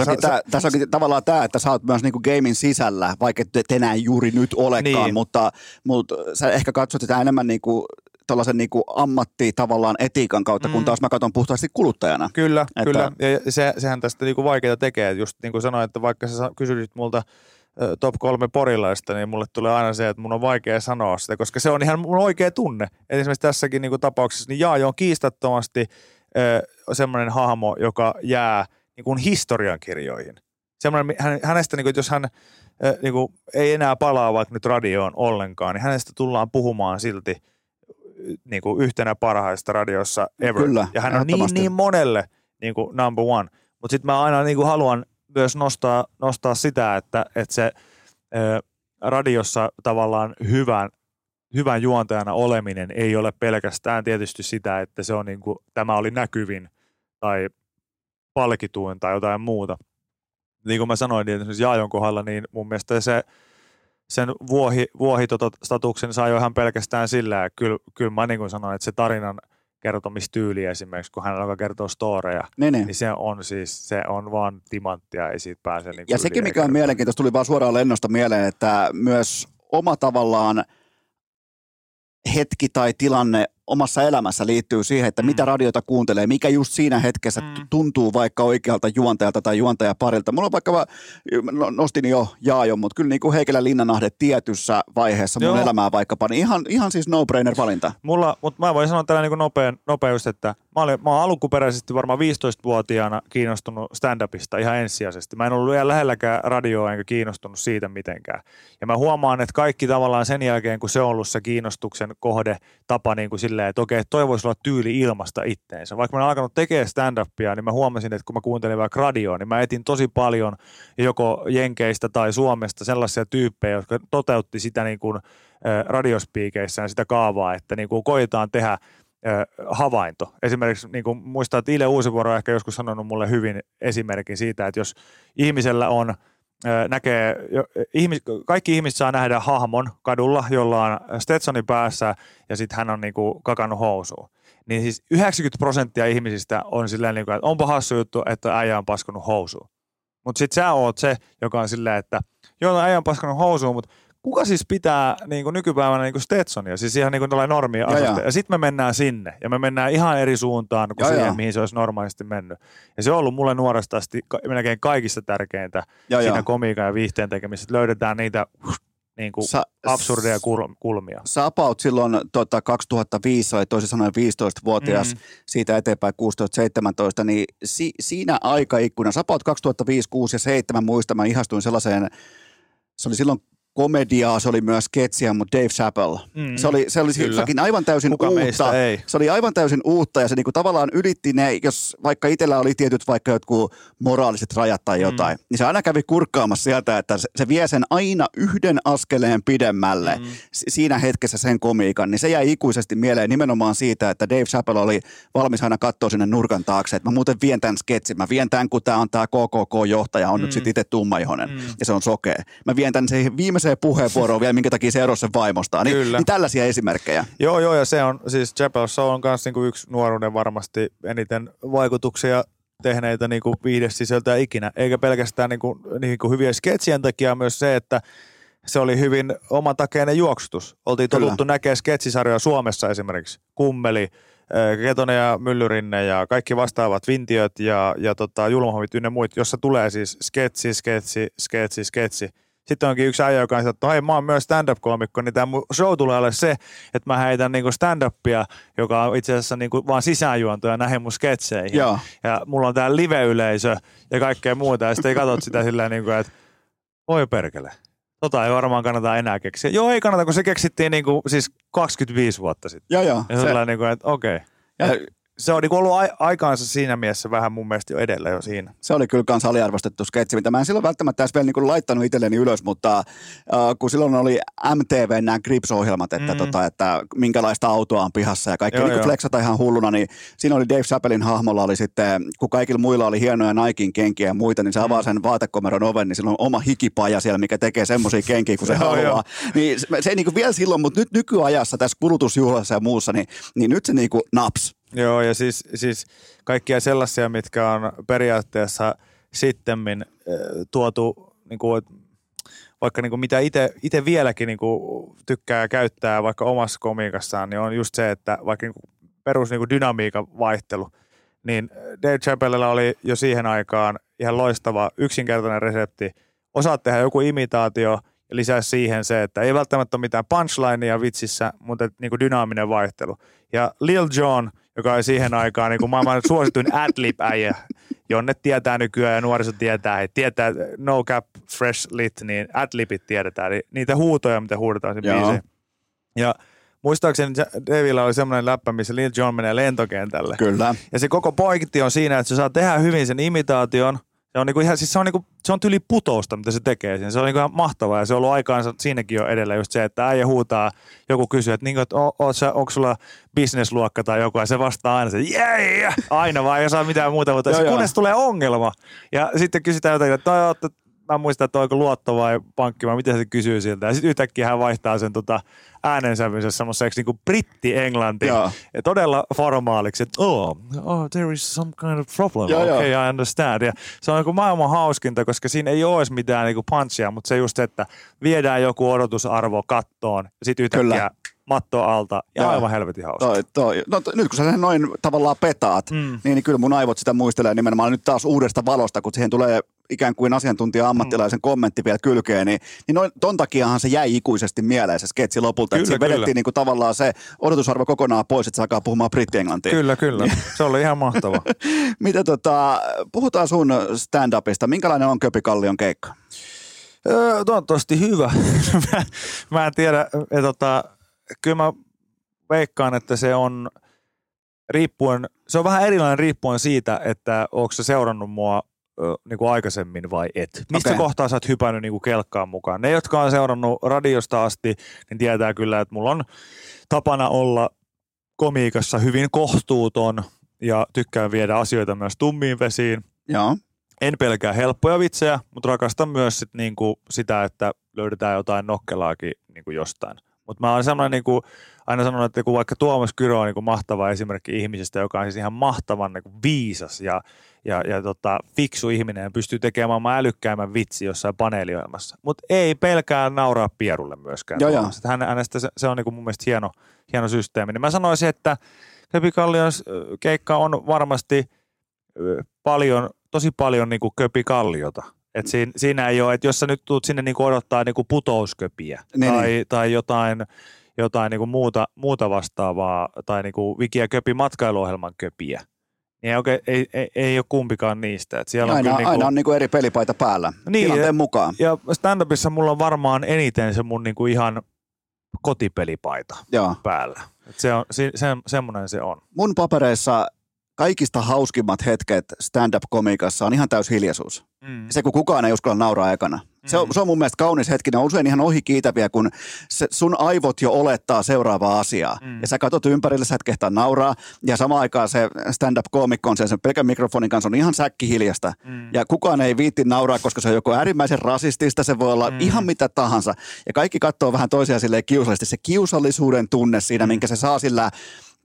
Tässä onkin tavallaan tämä, että sä oot myös niinku gamein sisällä, vaikka et enää juuri nyt olekaan, niin. mutta sä ehkä katsot sitä enemmän niinku... tällaisen niin kuin ammatti tavallaan etiikan kautta, kun taas mä katson puhtaasti kuluttajana. Kyllä. Ja sehän tästä niin kuin vaikeaa tekee. Just niin kuin sanoin, että vaikka sä kysyisit multa top 3 porilaista, niin mulle tulee aina se, että mun on vaikea sanoa sitä, koska se on ihan mun oikea tunne. Et esimerkiksi tässäkin niin kuin tapauksessa, niin Jaajo on kiistattomasti semmoinen hahmo, joka jää niin kuin historiankirjoihin. Semmoinen, hänestä, niin kuin, jos hän niin kuin, ei enää palaa vaikka nyt radioon ollenkaan, niin hänestä tullaan puhumaan silti niin kuin yhtenä parhaista radiossa ever. Kyllä, ja hän on niin monelle niin kuin number one. Mutta sitten mä aina niin kuin haluan myös nostaa sitä, että se radiossa tavallaan hyvän juontajana oleminen ei ole pelkästään tietysti sitä, että se on niin kuin, tämä oli näkyvin tai palkituin tai jotain muuta. Niin kuin mä sanoin, niin esimerkiksi Jaajon kohdalla, niin mun mielestä se sen vuohistatuksen saa jo ihan pelkästään sillä. Kyllä mä niin kuin sanoin, että se tarinan kertomistyyli esimerkiksi, kun hän alkaa kertoa storeja, niin se on vaan timanttia, ei siitä pääse. Niin ja sekin, mikä on mielenkiintoista, tuli vaan suoraan lennosta mieleen, että myös oma tavallaan hetki tai tilanne omassa elämässä liittyy siihen, että mitä radioita kuuntelee, mikä just siinä hetkessä tuntuu vaikka oikealta juontajalta tai juontajaparilta. Mulla on vaikka, nostin jo Jaajon, mutta kyllä niin kuin Heikelän Linnanahde tietyssä vaiheessa mun elämää vaikkapa, niin ihan siis no-brainer-valinta. Mutta mä voin sanoa tällä niin kuin nopeus, että mä oon alkuperäisesti varmaan 15-vuotiaana kiinnostunut stand-upista ihan ensisijaisesti. Mä en ollut vielä lähelläkään radioa enkä kiinnostunut siitä mitenkään. Ja mä huomaan, että kaikki tavallaan sen jälkeen, kun se on ollut se kiinnostuksen kohde, tapa niin kuin silleen, että okei, toi voisi olla tyyli ilmasta itteensä. Vaikka mä olen alkanut tekemään stand-upia, niin mä huomasin, että kun mä kuuntelin vaikka radioa, niin mä etin tosi paljon joko Jenkeistä tai Suomesta sellaisia tyyppejä, jotka toteutti sitä niin kuin radiospiikeissään sitä kaavaa, että niin kuin koetaan tehdä havainto. Esimerkiksi niin kuin muistan, että Ile Uusivuoro on ehkä joskus sanonut mulle hyvin esimerkin siitä, että jos ihmisellä on kaikki ihmiset saa nähdä hahmon kadulla, jolla on Stetsoni päässä ja sitten hän on niinku kakannut housuun. Niin siis 90% ihmisistä on silleen, niinku, että onpa hassu juttu, että äijä on paskunut housuun. Mutta sitten sä oot se, joka on silleen, että joo, äijä on paskunut housuun, mutta kuka siis pitää niinku nykypäivänä niinku Stetsonia? Siis ihan niinku tällainen normia asuste. Ja sitten me mennään sinne ja me mennään ihan eri suuntaan kuin siihen, mihin se olisi normaalisti mennyt. Ja se on ollut mulle nuoresta asti melkein kaikista tärkeintä siinä komiikan ja viihteen tekemisessä, että löydetään niitä niinku absurdeja kulmia. Sä apaut silloin 2005, oli toisin sanoen 15-vuotias, siitä eteenpäin 16-17, niin siinä aikaikkunassa, apaut 2005, 6 ja 7 muista, mä ihastuin sellaiseen, se oli silloin komediaa, se oli myös sketsiä, mutta Dave Chappelle. Se oli aivan täysin uutta. Se oli aivan täysin uutta ja se niinku tavallaan ylitti ne, jos vaikka itsellä oli tietyt vaikka jotkut moraaliset rajat tai jotain, niin se aina kävi kurkkaamassa sieltä, että se vie sen aina yhden askeleen pidemmälle siinä hetkessä sen komiikan. Niin se jäi ikuisesti mieleen nimenomaan siitä, että Dave Chappelle oli valmis aina katsoa sinne nurkan taakse, että mä muuten vien tämän sketsin. Mä vien tämän, kun tää on tää KKK-johtaja, on nyt sit itse tummaihonen ja se on sokea. Mä vien tämän siihen viimeiseen puheenvuoroon vielä, minkä takia se erosi sen vaimostaan. Niin tällaisia esimerkkejä. Joo, ja se on, siis Chappellessa on myös niinku yksi nuoruuden varmasti eniten vaikutuksia tehneitä niinku viihdesisältöä ikinä. Eikä pelkästään niinku hyviä sketsien takia, myös se, että se oli hyvin omatakeinen juoksutus. Oltiin totuttu näkemään sketsisarjoja Suomessa esimerkiksi. Kummeli, Ketonen ja Myllyrinne ja kaikki vastaavat Vintiöt ja Julmahommit ynnä muut, jossa tulee siis sketsi. Sitten onkin yksi äijä, joka on sitä, että hei, mä oon myös stand-up-koomikko, niin tämä mun show tulee olla se, että mä heitän niinku stand-upia, joka on itse asiassa niinku vaan sisäänjuontoja näihin mun sketseihin. Joo. Ja mulla on tää live-yleisö ja kaikkea muuta, ja sitten ei katot sitä silleen, niinku, että voi perkele. Ei varmaan kannata enää keksiä. Joo, ei kannata, kun se keksittiin niinku, siis 25 vuotta sitten. Joo. Ja se on niinku, että okei. Se on ollut aikaansa siinä mielessä vähän mun mielestä jo edellä jo siinä. Se oli kyllä kans aliarvostettu sketsi, mitä mä en silloin välttämättä edes vielä niinku laittanut itselleni ylös, mutta kun silloin oli MTV nämä Grips-ohjelmat, että, että minkälaista autoa on pihassa ja kaikki niinku flexata ihan hulluna, niin siinä oli Dave Chappellen hahmolla oli sitten, kun kaikilla muilla oli hienoja Naikin kenkiä ja muita, niin se avaa sen vaatekomeron oven, niin sillä on oma hikipaja siellä, mikä tekee semmoisia kenkiä, kun se haluaa. Niin se ei niinku vielä silloin, mutta nyt nykyajassa tässä kulutusjuhlassa ja muussa, niin nyt se niinku naps. Joo, ja siis kaikkia sellaisia, mitkä on periaatteessa sittemmin tuotu, niin kuin, vaikka niin kuin mitä itse vieläkin niin kuin tykkää käyttää vaikka omassa komiikassaan, niin on just se, että vaikka niin kuin perus niin kuin dynamiikan vaihtelu, niin Dave Chappellella oli jo siihen aikaan ihan loistava yksinkertainen resepti. Osaat tehdä joku imitaatio ja lisää siihen se, että ei välttämättä ole mitään punchlinea vitsissä, mutta niin kuin dynaaminen vaihtelu. Ja Lil Jon, joka oli siihen aikaan niin kuin maailman suosituin adlib-äijä, jonne tietää nykyään ja nuoriso tietää, he tietää no cap, fresh lit, niin adlibit tiedetään. Eli niitä huutoja, mitä huudetaan siinä biisiin. Ja muistaakseni Davilla oli semmoinen läppä, missä Lil Jon menee lentokentälle. Kyllä. Ja se koko pointti on siinä, että se saa tehdä hyvin sen imitaation. Se on, niinku ihan, siis se on tyyli putousta, mitä se tekee siinä. Se on niinku ihan mahtavaa ja se on ollut aikaansa siinäkin jo edellä just se, että äijä huutaa, joku kysyy, että, niinku, että onko sulla bisnesluokka tai joku, ja se vastaa aina se, aina vaan ei osaa mitään muuta, mutta kunnes tulee ongelma. Ja sitten kysytään jotakin, että mä en muista, että onko luotto vai pankki, vai miten se kysyy siltä. Ja sitten yhtäkkiä hän vaihtaa sen äänensävynsä semmoiseksi niin kuin britti-englanti. Ja todella formaaliksi, että there is some kind of problem, I understand. Ja se on niin kuin maailman hauskinta, koska siinä ei olisi mitään niin kuin punchia, mutta se just se, että viedään joku odotusarvo kattoon ja sitten yhtäkkiä mattoa alta ja aivan helvetin hauska. No, nyt kun sä noin tavallaan petaat, niin kyllä mun aivot sitä muistelee nimenomaan nyt taas uudesta valosta, kun siihen tulee ikään kuin asiantuntija-ammattilaisen kommentti vielä kylkeen, niin ton takiahan se jäi ikuisesti mieleen se sketsi lopulta. Kyllä, siinä vedettiin niin kuin tavallaan se odotusarvo kokonaan pois, että se alkaa puhumaan britti-englantia. Kyllä. Se oli ihan mahtava. Mitä puhutaan sun stand-upista. Minkälainen on Köpi Kallion keikka? Toivottavasti hyvä. Mä en tiedä, että kyllä mä veikkaan, että se on vähän erilainen riippuen siitä, että onko se seurannut mua niin kuin aikaisemmin vai et. Mistä kohtaa sä oot hypännyt niin kuin kelkkaan mukaan? Ne, jotka on seurannut radiosta asti, niin tietää kyllä, että mulla on tapana olla komiikassa hyvin kohtuuton ja tykkään viedä asioita myös tummiin vesiin. Joo. En pelkää helppoja vitsejä, mutta rakastan myös niin kuin sitä, että löydetään jotain nokkelaakin niin kuin jostain. Mutta mä olen niinku, aina sanonut, että vaikka Tuomas Kyrö on niinku mahtava esimerkki ihmisestä, joka on siis ihan mahtavan niinku viisas ja fiksu ihminen ja pystyy tekemään älykkäämmän vitsi jossain paneeliohjelmassa. Mutta ei pelkää nauraa pierulle myöskään. Hänestä se on niinku mun mielestä hieno systeemi. Niin mä sanoisin, että Köpi Kallion keikka on varmasti tosi paljon niinku Köpi Kalliota. Et siinä ei ole, että jos sä nyt tuut sinne niinku odottaa niinku putousköpiä tai jotain niinku muuta vastaavaa tai niinku Viki ja Köpi matkailuohjelman köpiä, niin ei ole kumpikaan niistä. Et siellä aina on niinku eri pelipaita päällä tilanteen mukaan. Ja stand-upissa mulla on varmaan eniten se mun niinku ihan kotipelipaita päällä. Et semmoinen se on. Mun papereissa kaikista hauskimmat hetket stand-up-komiikassa on ihan täys hiljaisuus. Se, kun kukaan ei uskalla nauraa ekana. Se on mun mielestä kaunis hetki. Ne on usein ihan ohikiitäviä, kun sun aivot jo olettaa seuraavaa asiaa. Ja sä katsot ympärille, sä et kehtaa nauraa. Ja samaan aikaan se stand-up-koomikko on sen pelkän mikrofonin kanssa on ihan säkkihiljasta. Ja kukaan ei viitti nauraa, koska se on joko äärimmäisen rasistista. Se voi olla ihan mitä tahansa. Ja kaikki katsoo vähän toisiaan silleen kiusallisesti. Se kiusallisuuden tunne siinä, minkä se saa sillä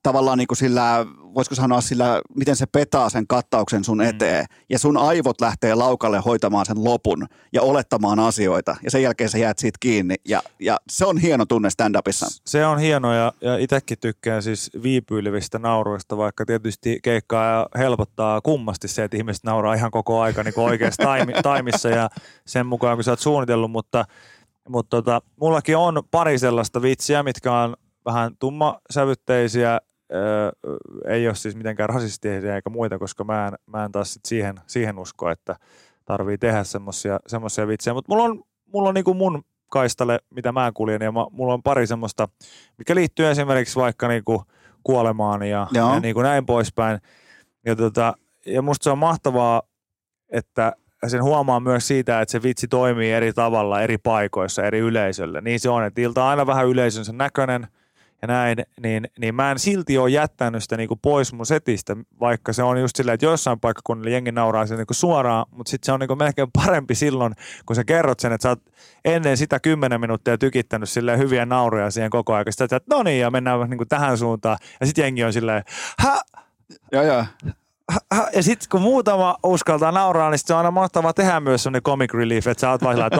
tavallaan niin kuin sillä, voisiko sanoa sillä, miten se petaa sen kattauksen sun eteen. Ja sun aivot lähtee laukalle hoitamaan sen lopun ja olettamaan asioita. Ja sen jälkeen sä jäät siitä kiinni. Ja se on hieno tunne stand-upissa. Se on hieno ja itsekin tykkään siis viipyilevistä nauruista, vaikka tietysti keikkaa helpottaa kummasti se, että ihmiset nauraa ihan koko aika niin kuin oikeassa taimissa ja sen mukaan, kun sä oot suunnitellut. Mutta mullakin on pari sellaista vitsiä, mitkä on vähän tummasävytteisiä. Ei ole siis mitenkään rasistisia eikä muita, koska mä en taas sit siihen usko, että tarvii tehdä semmoisia vitsejä. Mutta mulla on niinku mun kaistalle, mitä mä kuljen, ja mulla on pari semmoista, mikä liittyy esimerkiksi vaikka niinku kuolemaan ja niinku näin poispäin. Ja musta se on mahtavaa, että sen huomaa myös siitä, että se vitsi toimii eri tavalla, eri paikoissa, eri yleisölle. Niin se on, että ilta on aina vähän yleisönsä näköinen. Ja näin, niin mä en silti ole jättänyt sitä niinku pois mun setistä, vaikka se on just silleen, että jossain paikkakunnilla jengi nauraa sen niinku suoraan, mutta sitten se on niinku melkein parempi silloin, kun sä kerrot sen, että sä oot ennen sitä 10 minuuttia tykittänyt silleen hyviä nauroja siihen koko ajan. Sitten sä oot, no niin, ja mennään niinku tähän suuntaan. Ja sitten jengi on silleen, ja sitten kun muutama uskaltaa nauraa, niin se on aina mahtavaa tehdä myös semmoinen comic relief, että sä oot vaan sillä, että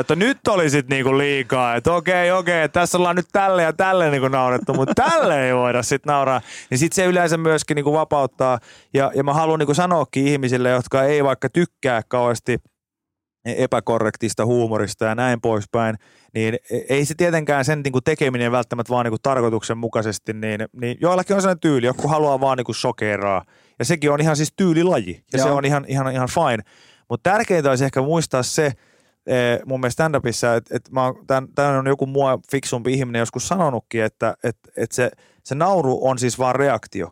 että nyt oli sitten niinku liikaa, että okei, tässä ollaan nyt tälle ja tälle niinku naurettu, mutta tälle ei voida sitten nauraa. Niin sitten se yleensä myöskin niinku vapauttaa, ja mä haluan niinku sanoakin ihmisille, jotka ei vaikka tykkää kauheasti epäkorrektista huumorista ja näin poispäin, niin ei se tietenkään sen niinku tekeminen välttämättä vaan niinku tarkoituksenmukaisesti, niin joillakin on sellainen tyyli, joku haluaa vaan niinku shokeeraa. Ja sekin on ihan siis tyylilaji, ja se on ihan fine. Mutta tärkeintä olisi ehkä muistaa se mun mielestä stand-upissa, että tämän on joku mua fiksumpi ihminen joskus sanonutkin, että se nauru on siis vaan reaktio.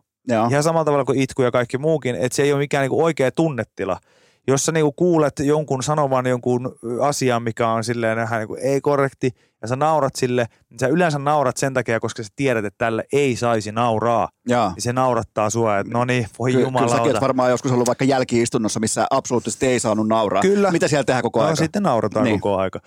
Ihan samalla tavalla kuin itku ja kaikki muukin, että se ei ole mikään niinku oikea tunnetila. jos sä niinku kuulet jonkun sanovan jonkun asian, mikä on silleen vähän niinku ei korrekti, ja sä naurat sille, niin sä yleensä naurat sen takia, koska sä tiedät, että tälle ei saisi nauraa. Ja se naurattaa sua, että no niin, voi jumalauta. Kyllä säkin oot varmaan joskus ollut vaikka jälki-istunnossa, missä absoluuttisesti ei saanut nauraa. Kyllä. Mitä siellä tehdään koko aika? No sitten naurataan niin. Koko aika.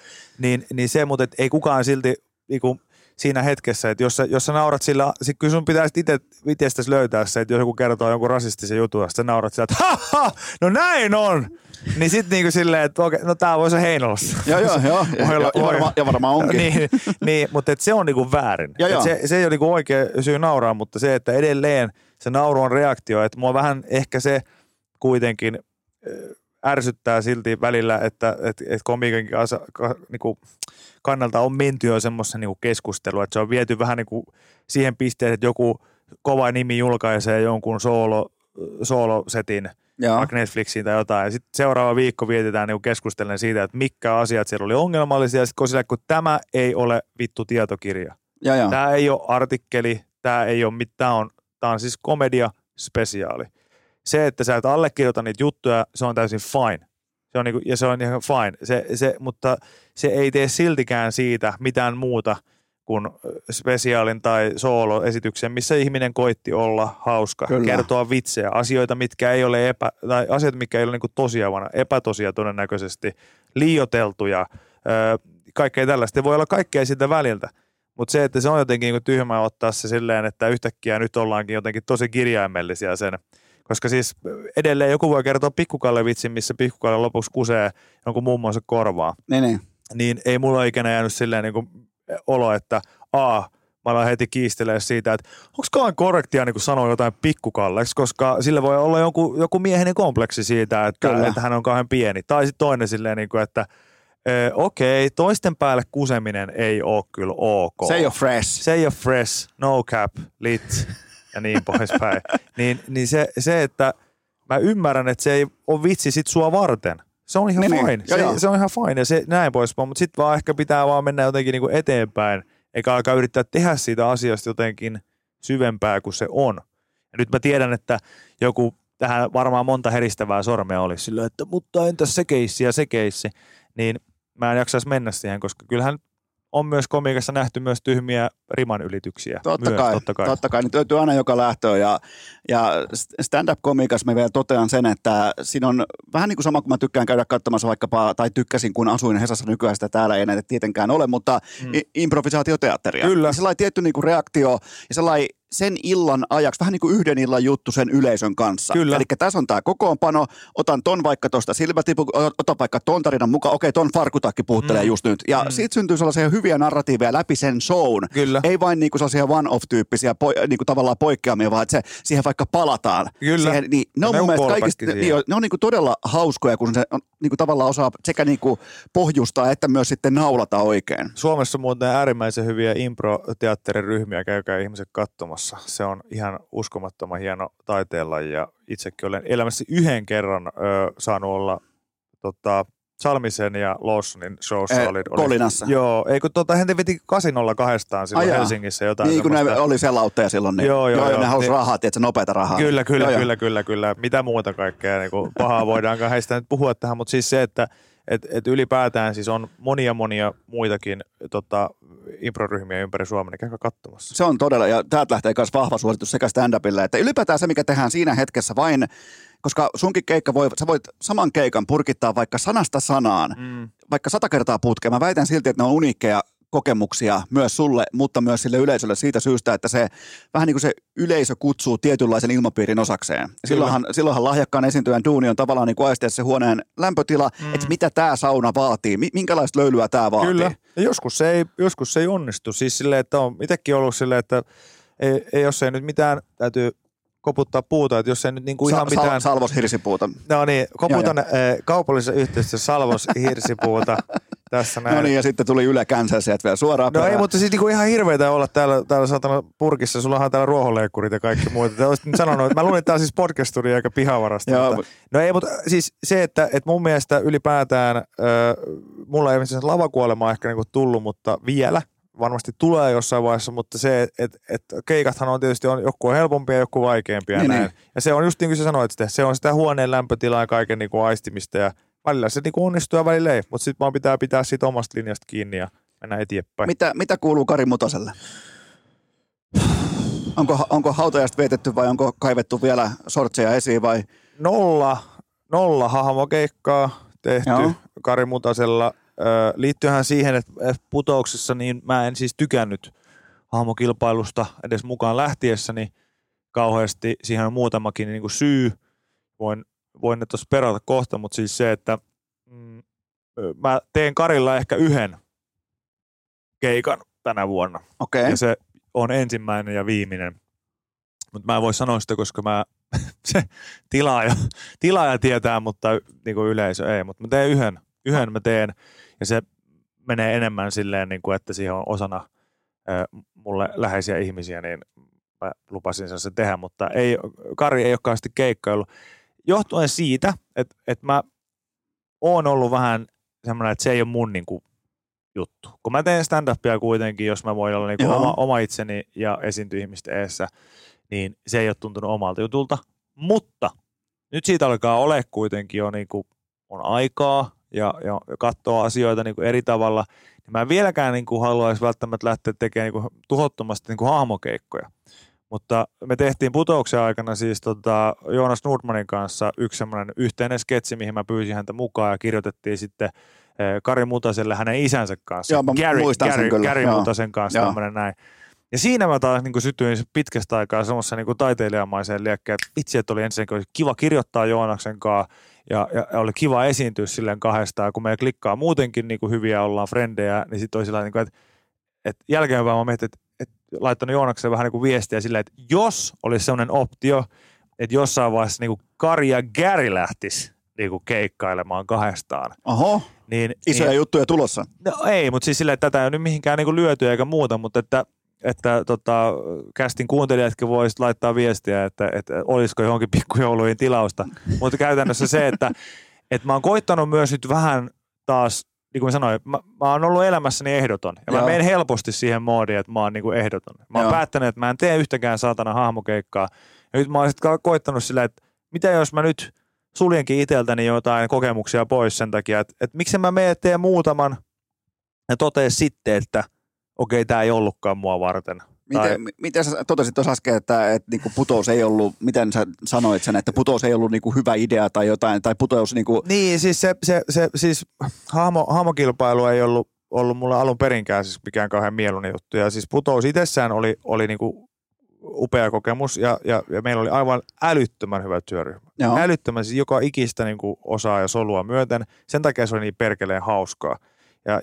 Niin se, mutta ei kukaan silti niinku, siinä hetkessä, että jos sä naurat sillä, kyllä sun pitäisi itsestäsi löytää se, että jos joku kertoo jonkun rasistisen jutun, sä naurat sillä, että ha, no näin on! Niin sit niinku silleen, että okei, no tää voisi olla Heinolassa. Joo. Ja varmaan onkin. Niin, mutta et se on niinku väärin. Se ei ole niinku oikea syy nauraa, mutta se, että edelleen se nauru on reaktio, että mua vähän ehkä se kuitenkin ärsyttää silti välillä, että komiikankin niinku kannalta on menty jo semmoista niinku keskustelua, että se on viety vähän niinku siihen pisteeseen, että joku kova nimi julkaisee jonkun soolosetin Netflixiin tai jotain, ja sitten seuraava viikko vietetään niinku keskustellen siitä, että mitkä asiat siellä oli ongelmallisia, ja sitten kun tämä ei ole vittu tietokirja. Tämä ei ole artikkeli, tämä ei ole mitään, tämä on siis komediaspesiaali. Se, että sä et allekirjoita niitä juttuja, se on täysin fine. Se on niinku, ja se on ihan fine. Mutta se ei tee siltikään siitä mitään muuta kuin spesiaalin tai sooloesityksen, missä ihminen koitti olla hauska, kyllä, kertoa vitsejä, asioita, mitkä ei ole niinku tosiavana, epätosia todennäköisesti, liioteltuja, kaikkea tällaista. Se voi olla kaikkea siltä väliltä. Mutta se, että se on jotenkin niinku tyhmää ottaa se silleen, että yhtäkkiä nyt ollaankin jotenkin tosi kirjaimellisiä sen. Koska siis edelleen joku voi kertoa Pikkukalle vitsin, missä Pikkukalle lopuksi kusee jonkun mummonsa korvaa. Ne. Niin ei mulla ikinä jäänyt silleen niin kuin olo, että mä alan heti kiistelee siitä, että onko kauan korrektia niin kuin sanoa jotain Pikkukalleksi, koska sillä voi olla joku miehinen kompleksi siitä, että hän on kauhean pieni. Tai sitten toinen silleen, niin kuin, että okei, toisten päälle kuseminen ei ole kyllä ok. Se ei ole fresh. No cap, lit. Ja niin poispäin. Niin se, että mä ymmärrän, että se ei ole vitsi sit sua varten. Se on ihan fine. Se on ihan fine ja se näin poispäin. Mutta sit vaan ehkä pitää vaan mennä jotenkin niinku eteenpäin. Eikä alkaa yrittää tehdä siitä asiasta jotenkin syvempää kuin se on. Ja nyt mä tiedän, että joku tähän varmaan monta heristävää sormea olisi sillä, että mutta entäs se keissi ja se keissi. Niin mä en jaksaisi mennä siihen, koska kyllähän on myös komiikassa nähty myös tyhmiä rimanylityksiä. Totta kai. Niitä löytyy aina joka lähtöön. Ja stand-up-komiikassa mä vielä totean sen, että siinä on vähän niin kuin sama, kun mä tykkään käydä katsomassa vaikkapa, tai tykkäsin, kun asuin Hesassa nykyään, sitä täällä ei näitä tietenkään ole, mutta improvisaatioteatteria. Kyllä. Sellainen tietty niin kuin reaktio ja sellainen sen illan ajaksi, vähän niin kuin yhden illan juttu sen yleisön kanssa. Kyllä. Eli tässä on tämä kokoonpano, otan ton vaikka tuosta silmätipu, otan vaikka ton tarinan mukaan, okei ton farkutakki puhuttelee just nyt. Ja siitä syntyy sellaisia hyviä narratiiveja läpi sen shown. Kyllä. Ei vain niin kuin sellaisia one-off-tyyppisiä niin kuin tavallaan poikkeamia, vaan että siihen vaikka palataan. Kyllä. Siihen, niin, ne on mun mielestä kaikista, ne on niin kuin todella hauskoja, kun se on, niin kuin tavallaan osaa sekä niin kuin pohjustaa, että myös sitten naulata oikein. Suomessa on muuten äärimmäisen hyviä impro-teatteriryhmiä, käykää ihmiset katsomassa. Se on ihan uskomattoman hieno taiteenlaji ja itsekin olen elämässä yhden kerran saanut olla Salmisen ja Lawsonin showssa. Kolinassa. Joo, ei kun he veti kasinolla kahdestaan silloin Helsingissä jotain. Niin kun ne oli selautteja silloin, niin joo, ne halusi rahaa, tiedätkö, nopeita rahaa. Kyllä. Mitä muuta kaikkea, niin kuin pahaa voidaankaan heistä nyt puhua tähän, mutta siis se, että et ylipäätään siis on monia muitakin improryhmiä ympäri Suomea, niin käykää katsomassa. Se on todella, ja täältä lähtee myös vahva suositus sekä stand-upille, että ylipäätään se, mikä tehdään siinä hetkessä vain, koska sunkin keikka sä voit saman keikan purkittaa vaikka sanasta sanaan, vaikka 100 kertaa putkeen. Mä väitän silti, että ne on uniikkeja kokemuksia myös sulle, mutta myös sille yleisölle siitä syystä, että se vähän niin kuin se yleisö kutsuu tietynlaisen ilmapiirin osakseen. Silloinhan lahjakkaan esiintyjän duuni on tavallaan niin kuin aistia se huoneen lämpötila, että mitä tämä sauna vaatii, minkälaista löylyä tämä vaatii. Kyllä, ja joskus se ei onnistu. Siis silleen, että on itsekin ollut silleen, että jos ei nyt mitään, täytyy koputtaa puuta, että jos ei nyt niinku ihan mitään... Salvoshirsipuuta. No niin, koputan kaupallisessa yhteistyössä salvoshirsipuuta tässä näin. No niin, ja sitten tuli Yle Känsä sieltä vielä suoraan perään. Ei, mutta siis niinku ihan hirveetä olla täällä saatana purkissa. Sullahan täällä ruohonleikkurit ja kaikki muuta. Te olisit nyt sanonut, että mä luulin, että tää on siis podcast-studio eikä pihavarasta. No ei, mutta siis se, että mun mielestä ylipäätään, mulla ei lavakuolema ehkä niinku tullut, mutta vielä varmasti tulee jossain vaiheessa, mutta se, että keikathan on tietysti, joku on helpompia ja joku vaikeampia. Niin, näin. Niin. Ja se on just niin kuin sä sanoit, että se on sitä huoneen lämpötilaa ja kaiken niin kuin aistimista ja välillä se niin kuin onnistuu ja välillä ei, mutta sitten vaan pitää pitää siitä omasta linjasta kiinni ja mennä eteenpäin. Mitä kuuluu Kari Mutoselle? Onko hautajasta vietetty vai onko kaivettu vielä sortseja esiin vai? Nolla hahmokeikkaa tehty. Joo. Kari Mutasella. Liittyyhän siihen, että putouksessa niin mä en siis tykännyt hahmokilpailusta edes mukaan lähtiessäni kauheasti. Siihen on muutamakin niin kuin syy. Voin ne tuossa perata kohta, mutta siis se, että mä teen Karilla ehkä yhden keikan tänä vuonna. Okay. Ja se on ensimmäinen ja viimeinen. Mutta mä en voi sanoa sitä, koska mä se tilaaja tietää, mutta niin kuin yleisö ei. Mutta mä teen yhden mä teen, ja se menee enemmän silleen, niin kuin, että siihen on osana mulle läheisiä ihmisiä, niin mä lupasin sen tehdä, mutta Kari ei ole kauheasti keikkaillut. Johtuen siitä, että mä oon ollut vähän semmoinen, että se ei ole mun niin kuin juttu. Kun mä teen stand-upia kuitenkin, jos mä voin olla niin kuin oma itseni ja esiintyä ihmisten eessä, niin se ei ole tuntunut omalta jutulta. Mutta nyt siitä alkaa ole kuitenkin jo niin kuin on aikaa ja katsoa asioita niin kuin eri tavalla, niin mä en vieläkään niin kuin haluaisi välttämättä lähteä tekemään niin kuin tuhottomasti niin kuin hahmokeikkoja. Mutta me tehtiin putouksen aikana siis Joonas Nordmanin kanssa yksi semmoinen yhteinen sketsi, mihin mä pyysin häntä mukaan ja kirjoitettiin sitten Kari Mutaselle hänen isänsä kanssa. Joo, Gary Mutasen kanssa tämmöinen näin. Ja siinä mä taas niin kuin sytyin pitkästä aikaa semmoisessa niin kuin taiteilijamaiseen liekkeen, että vitsi, että oli ensin kiva kirjoittaa Joonaksen kanssa ja oli kiva esiintyä silleen kahdestaan. Kun me klikkaa muutenkin niin kuin hyviä, ollaan frendejä, niin sitten oli sillä tavalla, että jälkeenpäin mä mietin, että laittanut Joonakselle vähän niin kuin viestiä silleen, että jos olisi semmoinen optio, että jossain vaiheessa niin kuin Kari ja Gary lähtisi niin kuin keikkailemaan kahdestaan. Oho. Niin, isoja juttuja tulossa. No ei, mutta siis silleen, että tätä ei ole nyt mihinkään niin kuin lyöty eikä muuta, mutta että kästin kuuntelijatkin voisi laittaa viestiä, että olisiko johonkin pikkujouluihin tilausta. Mutta käytännössä se, että mä oon koittanut myös nyt vähän taas, niin kuin sanoin, mä oon ollut elämässäni ehdoton. Ja mä menen helposti siihen moodiin, että mä oon niin kuin ehdoton. Mä oon päättänyt, että mä en tee yhtäkään saatana hahmokeikkaa. Ja nyt mä oon sitten koittanut sillä, että mitä jos mä nyt suljenkin itseltäni jotain kokemuksia pois sen takia, että miksi mä teen muutaman ja toteen sitten, että okei, tämä ei ollutkaan mua varten. Miten sä totesit tuossa äsken, että niinku putous ei ollut, miten sä sanoit sen, että putous ei ollut niinku hyvä idea tai jotain, tai putous niinku... Niin, siis se hahmokilpailu ei ollut mulle alun perinkään siis mikään kauhean mieluinen juttu. Ja siis putous itsessään oli niinku upea kokemus ja meillä oli aivan älyttömän hyvä työryhmä. Joo. Älyttömän, siis joka ikistä niinku osaa ja solua myöten. Sen takia se oli niin perkeleen hauskaa.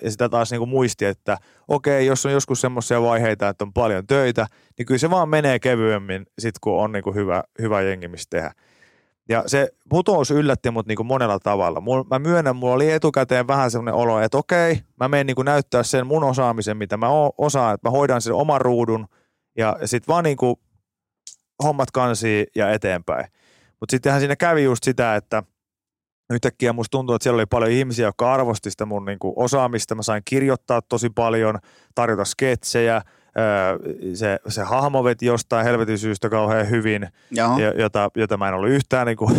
Ja sitä taas niinku muisti, että okei, jos on joskus semmoisia vaiheita, että on paljon töitä, niin kyllä se vaan menee kevyemmin sit, kun on niinku hyvä jengi, mistä tehdä. Ja se putous yllätti mut niinku monella tavalla. Mä myönnän, mulla oli etukäteen vähän semmoinen olo, että okei, mä menen niinku näyttää sen mun osaamisen, mitä mä osaan, että mä hoidan sen oman ruudun ja sit vaan niinku hommat kansiin ja eteenpäin. Mut sittenhän siinä kävi just sitä, että yhtäkkiä musta tuntuu, että siellä oli paljon ihmisiä, jotka arvosti sitä mun niinku osaamista. Mä sain kirjoittaa tosi paljon, tarjota sketsejä. Se hahmo veti jostain helvetin syystä kauhean hyvin, jota mä en ollut yhtään niinku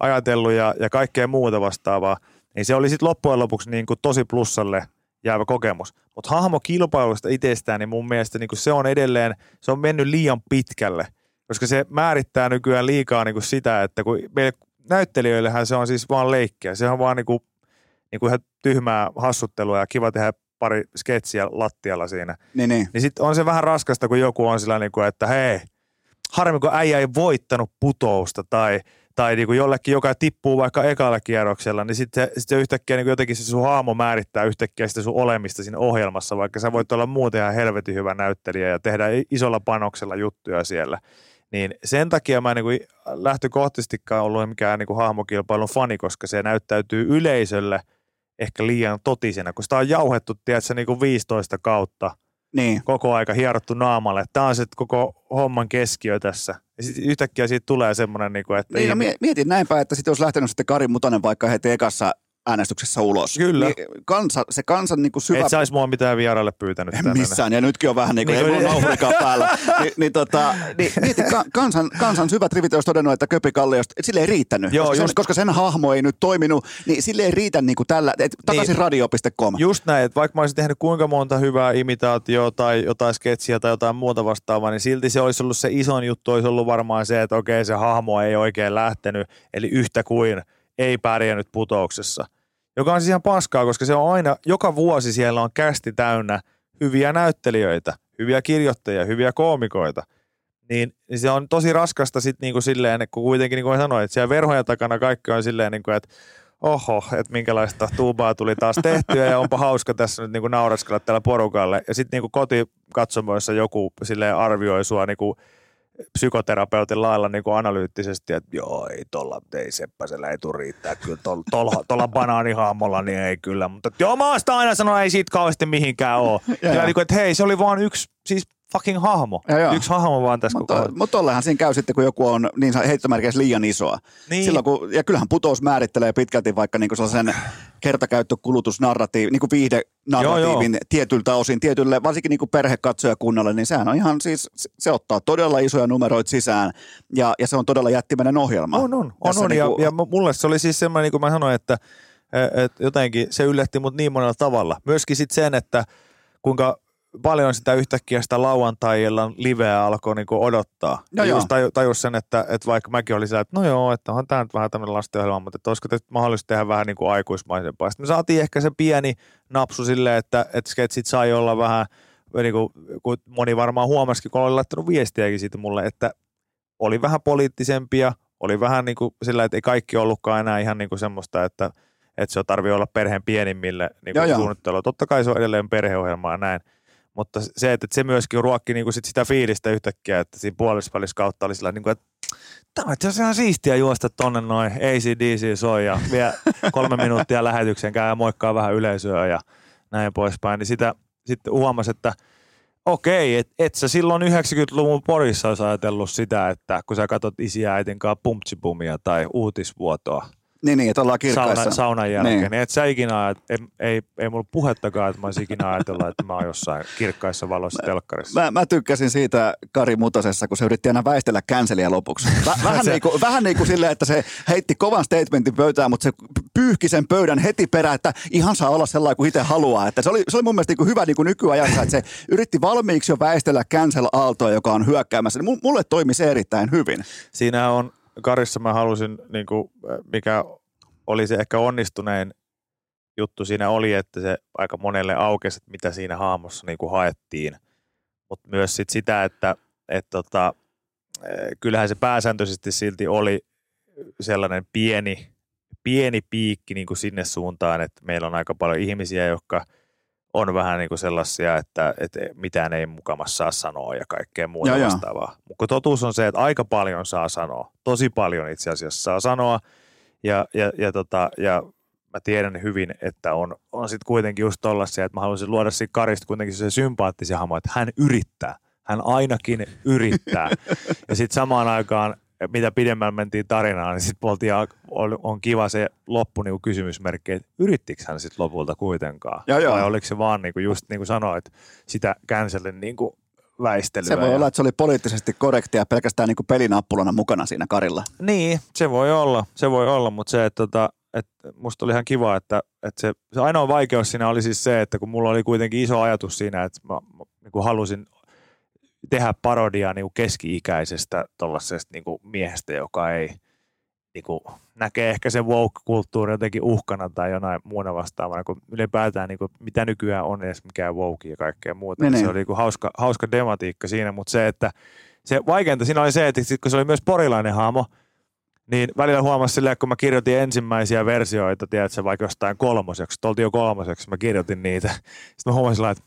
ajatellut ja kaikkea muuta vastaavaa. Niin se oli sitten loppujen lopuksi niinku tosi plussalle jäävä kokemus. Mutta hahmokilpailusta itsestään, niin mun mielestä niinku se on edelleen, se on mennyt liian pitkälle. Koska se määrittää nykyään liikaa niinku sitä, että kun näyttelijöillähän se on siis vaan leikkiä. Se on vaan niinku ihan tyhmää hassuttelua ja kiva tehdä pari sketsiä lattialla siinä. Niin. Niin sit on se vähän raskasta, kun joku on sillä niinku, että hei, harmi kun äijä ei voittanut putousta tai niinku jollekin, joka tippuu vaikka ekalla kierroksella, niin sit se yhtäkkiä niinku jotenkin se sun haamo määrittää yhtäkkiä sitä sun olemista siinä ohjelmassa, vaikka sä voit olla muuten ihan helvetin hyvä näyttelijä ja tehdä isolla panoksella juttuja siellä. Niin sen takia mä en niin lähtökohtaisestikaan ollut mikään niin hahmokilpailun fani, koska se näyttäytyy yleisölle ehkä liian totisena, kun sitä on jauhettu, tiedätkö, niin 15 kautta niin. Koko aika hierottu naamalle. Tämä on se koko homman keskiö tässä. Ja sitten yhtäkkiä siitä tulee semmoinen, että... Niin, mietin näinpä, että sitten olisi lähtenyt sitten Kari Mutanen vaikka heti ekassa äänestyksessä ulos. Kyllä. Niin se kansan niin kuin syvä... Et saisi mua mitään vieraille pyytänyt. En missään, ja nytkin on vähän niin kuin, ei mulla nauhurikaan päällä. Kansan syvät rivit olisi todennut, että Köpi Kalliosta, sille ei riittänyt. Joo, koska sen hahmo ei nyt toiminut, niin sille ei riitä niin kuin tällä, että takaisin niin, radio.com. Just näin, että vaikka mä olisin tehnyt kuinka monta hyvää imitaatioa tai jotain sketsiä tai jotain muuta vastaavaa, niin silti se olisi ollut se ison juttu, olisi ollut varmaan se, että okei, se hahmo ei oikein lähtenyt, eli yhtä kuin ei pärjännyt putouksessa. Joka on siis ihan paskaa, koska se on aina, joka vuosi siellä on kästi täynnä hyviä näyttelijöitä, hyviä kirjoittajia, hyviä koomikoita. Niin se on tosi raskasta sitten niinku silleen, kun kuitenkin niin kuin sanoin, että siellä verhojen takana kaikki on silleen, niin kuin, että oho, että minkälaista tuubaa tuli taas tehtyä ja onpa hauska tässä nyt niinku nauraskella tällä porukalle. Ja sitten niinku kotikatsomoissa joku silleen arvioi sua niinku psykoterapeutin lailla niin kuin analyyttisesti, että joo, ei tuolla, ei Seppäsellä ei tule riittää, kyllä tuolla banaanihahmolla, niin ei kyllä, mutta joo, mä oon sitä aina sanonut, ei siitä kauheasti mihinkään ole. Ja niin kuin, että hei, se oli vaan yksi, siis fucking hahmo. Yksi hahmo vaan tässä koko ajan. Mutta tollehan siinä käy sitten, kun joku on niin heittomerkeissä liian isoa. Niin. Silloin, kun, ja kyllähän putous määrittelee pitkälti vaikka niin kuin sellaisen kertakäyttökulutusnarratiivin, niin kuin viihdenarratiivin tietyltä osin, tietylle, varsinkin niin kuin perhekatsojakunnalle, niin sehän on ihan siis, se ottaa todella isoja numeroita sisään, ja se on todella jättimäinen ohjelma. On. Niin kuin... ja mulle se oli siis semmoinen, niin kuin mä sanoin, että jotenkin se yllätti mut niin monella tavalla. Myöskin sitten sen, että kuinka paljon sitä yhtäkkiä sitä lauantai-illan liveä alkoi niinku odottaa. No just tajus sen, että vaikka mäkin olin siellä, että no joo, että onhan tämä nyt vähän tämmöinen lastenohjelma, mutta että olisiko tästä mahdollista tehdä vähän niinku aikuismaisempaa. Sitten me saatiin ehkä se pieni napsu silleen, että sketsit sai olla vähän, niinku, kun moni varmaan huomasikin, kun oli laittanut viestiäkin siitä mulle, että oli vähän poliittisempia, oli vähän niinku sillä, että ei kaikki ollutkaan enää ihan niinku semmoista, että se tarvii olla perheen pienimmille niinku suunnittelua. Totta kai se on edelleen perheohjelma ja näin. Mutta se, että se myöskin ruokki niinku sit sitä fiilistä yhtäkkiä, että siinä puolivälissä kautta oli sillä niinku, että tämä on ihan siistiä juosta tonne noin, AC/DC soi ja vielä 3 minuuttia lähetyksen käy ja moikkaa vähän yleisöä ja näin poispäin. Niin sitä sitten huomasi, että okei, et sä silloin 90-luvun Porissa olisi ajatellut sitä, että kun sä katsot isiä äitinkaan Pumpsipumia tai Uutisvuotoa. Niin, että ollaan kirkkaissa. Saunan jälkeen. Niin. Et sä ikinä, ei mulla puhettakaan, että mä olisin ikinä ajatella, että mä oon jossain kirkkaissa valoissa telkkarissa. Mä tykkäsin siitä Kari Mutasessa, kun se yritti aina väistellä känseliä lopuksi. Vähän niin kuin silleen, että se heitti kovan statementin pöytään, mutta se pyyhki sen pöydän heti perään, että ihan saa olla sellainen kuin itse haluaa. Että se oli mun mielestä niin hyvä niin kuin nykyajassa, että se yritti valmiiksi jo väistellä cancel-aaltoa, joka on hyökkäämässä. Mulle toimi se erittäin hyvin. Siinä on... Karissa mä halusin, niin kuin, mikä oli se ehkä onnistunein juttu siinä oli, että se aika monelle aukesi, että mitä siinä haamossa niin kuin haettiin. Mutta myös sit sitä, että kyllähän se pääsääntöisesti silti oli sellainen pieni piikki niin kuin sinne suuntaan, että meillä on aika paljon ihmisiä, jotka on vähän niin kuin sellaisia, että mitään ei mukamassa saa sanoa ja kaikkea muuta vastaavaa. Mutta totuus on se, että aika paljon saa sanoa. Tosi paljon itse asiassa saa sanoa. Ja mä tiedän hyvin, että on sitten kuitenkin just tollaisia, että mä haluaisin luoda siitä Karista kuitenkin se sympaattisen hahmo, että hän yrittää. Hän ainakin yrittää. Ja sitten samaan aikaan, mitä pidemmän mentiin tarinaan, niin sitten on kiva se loppu niinku kysymysmerkki, että yrittikö hän sitten lopulta kuitenkaan? Vai oliko se vaan niinku just niin kuin sanoit, sitä cancelin niinku väistelyä? Se voi olla, että se oli poliittisesti korrektia pelkästään niinku pelinappulana mukana siinä Karilla. Niin, se voi olla, mutta se, että musta oli ihan kiva, että se ainoa vaikeus siinä oli siis se, että kun mulla oli kuitenkin iso ajatus siinä, että mä niinku halusin tehdä parodiaa niinku keski-ikäisestä tollasesta niinku miehestä, joka ei niinku näkee ehkä sen woke-kulttuuri jotenkin uhkana tai jonain muuna vastaavana, kun ylipäätään niinku mitä nykyään on edes mikään woke ja kaikkea muuta. Se oli niinku hauska tematiikka siinä, mutta se, että se vaikeinta siinä oli se, että kun se oli myös porilainen haamo, niin välillä huomasi silleen, kun mä kirjoitin ensimmäisiä versioita, tiedätkö, vaikka jostain kolmoseksi, oltiin jo kolmoseksi, mä kirjoitin niitä. Sitten mä huomasin, että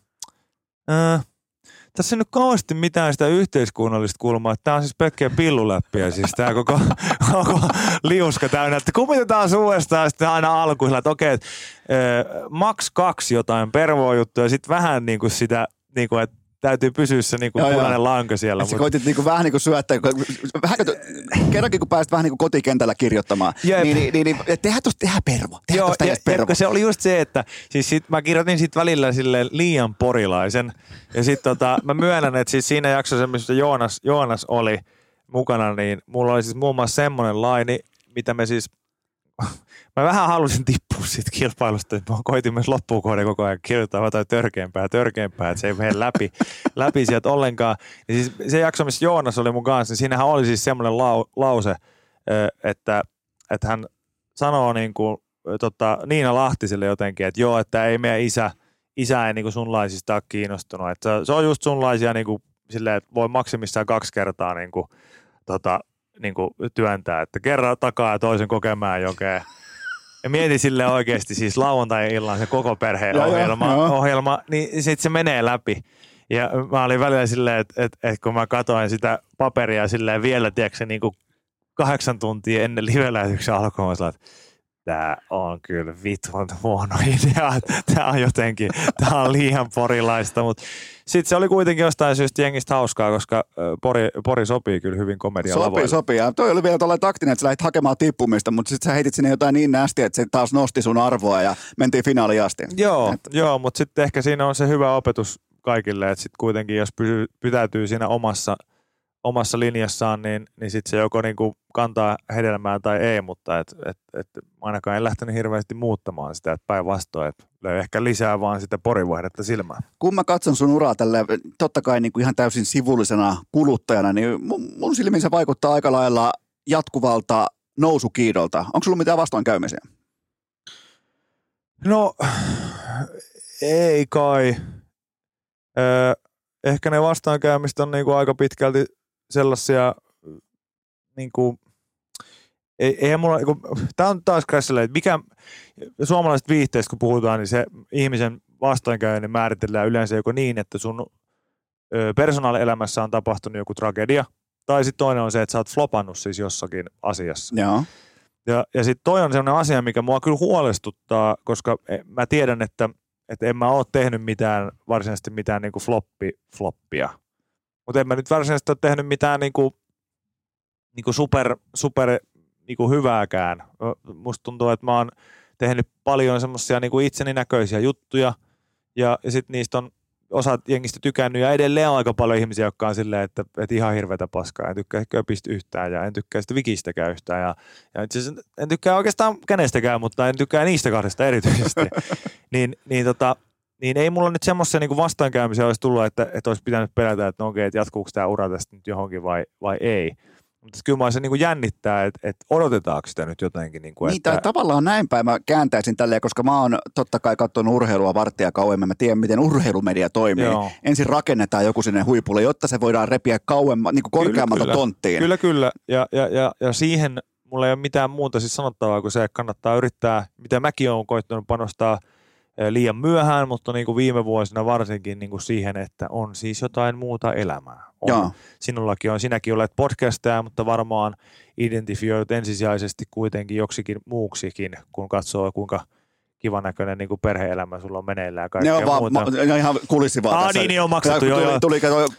tässä ei nyt kauheasti mitään sitä yhteiskunnallista kulmaa. Tämä on siis pelkkiä pilluläppiä, siis tämä koko liuska täynnä. Kumitetaan uudestaan sitten aina alkuun, että okei, maks 2 jotain pervoa juttuja, ja sitten vähän niin kuin sitä, niin kuin, että täytyy pysyä se niinku punainen lanka siellä. Sä koitit niinku vähän niinku syöttää. Kerrankin kun pääsit vähän niinku kotikentällä kirjoittamaan. Niin tehdään pervo. Tehdään tästä pervo. Se oli just se, että siis sit mä kirjoitin sit välillä silleen liian porilaisen. Ja sit mä myönnän, että siis siinä jaksossa, missä Joonas oli mukana, niin mulla oli siis muun muassa semmonen laini, mitä me siis... Mä vähän halusin tippua siitä kilpailusta, että mä koitin myös loppuun kohden koko ajan kirjoittaa jotain törkeämpää, että se ei mene läpi sieltä ollenkaan. Ja siis se jakso, missä Joonas oli mun kanssa, niin siinähän oli siis semmoinen lause, että hän sanoo niin kuin, Niina Lahtiselle jotenkin, että joo, että ei meidän isä ei niin kuin sunlaisista ole kiinnostunut. Että se on just sunlaisia niin kuin silleen, että voi maksimissaan 2 kertaa niin kuin, työntää, että kerran takaa ja toisen kokemään jokeen. Ja mietin silleen oikeasti siis lauantai-illan se koko perheen ohjelma, niin sitten se menee läpi. Ja mä olin välillä silleen, että kun mä katsoin sitä paperia silleen vielä, tiedätkö se niin kuin 8 tuntia ennen live-lähetyksen alkoon, mä sanoin, että tää on kyllä vitun huono idea, tää on liian porilaista, mutta sitten se oli kuitenkin jostain syystä jengistä hauskaa, koska Pori sopii kyllä hyvin komedialavoille. Sopii. Ja toi oli vielä tollainen taktinen, että sä lähdit hakemaan tippumista, mutta sitten sä heitit sinne jotain niin nästiä, että se taas nosti sun arvoa ja mentiin finaaliin asti. Joo, mutta sitten ehkä siinä on se hyvä opetus kaikille, että sitten kuitenkin jos pitäytyy siinä omassa linjassaan, niin sitten se joko niinku kantaa hedelmää tai ei, mutta et ainakaan en lähtenyt hirveästi muuttamaan sitä, että päinvastoin, että löi ehkä lisää vaan sitä porivahdetta silmään. Kun mä katson sun uraa tälleen, totta kai niinku ihan täysin sivullisena kuluttajana, niin mun silmiinsä vaikuttaa aika lailla jatkuvalta nousukiidolta. Onko sulla mitään vastoinkäymisiä? No, ei kai. Ehkä ne vastoinkäymistä on niinku aika pitkälti sellaisia, niinku, eihän mulla, tää on taas Kressille, että mikä suomalaisesta viihteestä kun puhutaan, niin se ihmisen vastoinkäyminen määritellään yleensä joko niin, että sun persoonalielämässä on tapahtunut joku tragedia, tai sitten toinen on se, että sä oot flopannut siis jossakin asiassa. Joo. Ja sitten toi on sellainen asia, mikä mua kyllä huolestuttaa, koska mä tiedän, että en mä ole tehnyt varsinaisesti mitään niinku floppia. Mutta en mä nyt varsinaisesti ole tehnyt mitään niinku super niinku hyvääkään. Musta tuntuu, että mä oon tehnyt paljon semmoisia niinku itseni näköisiä juttuja ja sit niistä on osa jengistä tykännyt ja edelleen on aika paljon ihmisiä, jotka on silleen, että ihan hirveätä paskaa. En tykkää köpistä yhtään ja en tykkää sitä vikistäkään yhtään ja itse asiassa en tykkää oikeastaan kenestäkään, mutta en tykkää niistä 2 erityisesti. Niin ei mulla nyt semmoisia niinku vastaankäymisiä olisi tullut, että olisi pitänyt pelätä, että no okei, että jatkuuko tämä ura tästä nyt johonkin vai ei. Mutta kyllä mä se niinku jännittää, että odotetaanko sitä nyt jotenkin. Niin, tavallaan näin päin mä kääntäisin tälleen, koska mä oon totta kai katsonut urheilua varttia kauemmin. Mä tiedän, miten urheilumedia toimii. Joo. Ensin rakennetaan joku sinne huipulle, jotta se voidaan repiä kauemman, niinku korkeammalta tonttiin. Kyllä. Ja siihen mulla ei ole mitään muuta siis sanottavaa, kun se kannattaa yrittää, mitä mäkin oon koittanut panostaa liian myöhään, mutta niin kuin viime vuosina varsinkin niin kuin siihen, että on siis jotain muuta elämää. Sinäkin olet podcastaja, mutta varmaan identifioidut ensisijaisesti kuitenkin joksikin muuksikin, kun katsoo kuinka kivan näköinen niin kuin perhe-elämä sulla on meneillään ja kaikkea muuta. Ne on ihan kulissi vaan tässä. Niin on maksettu.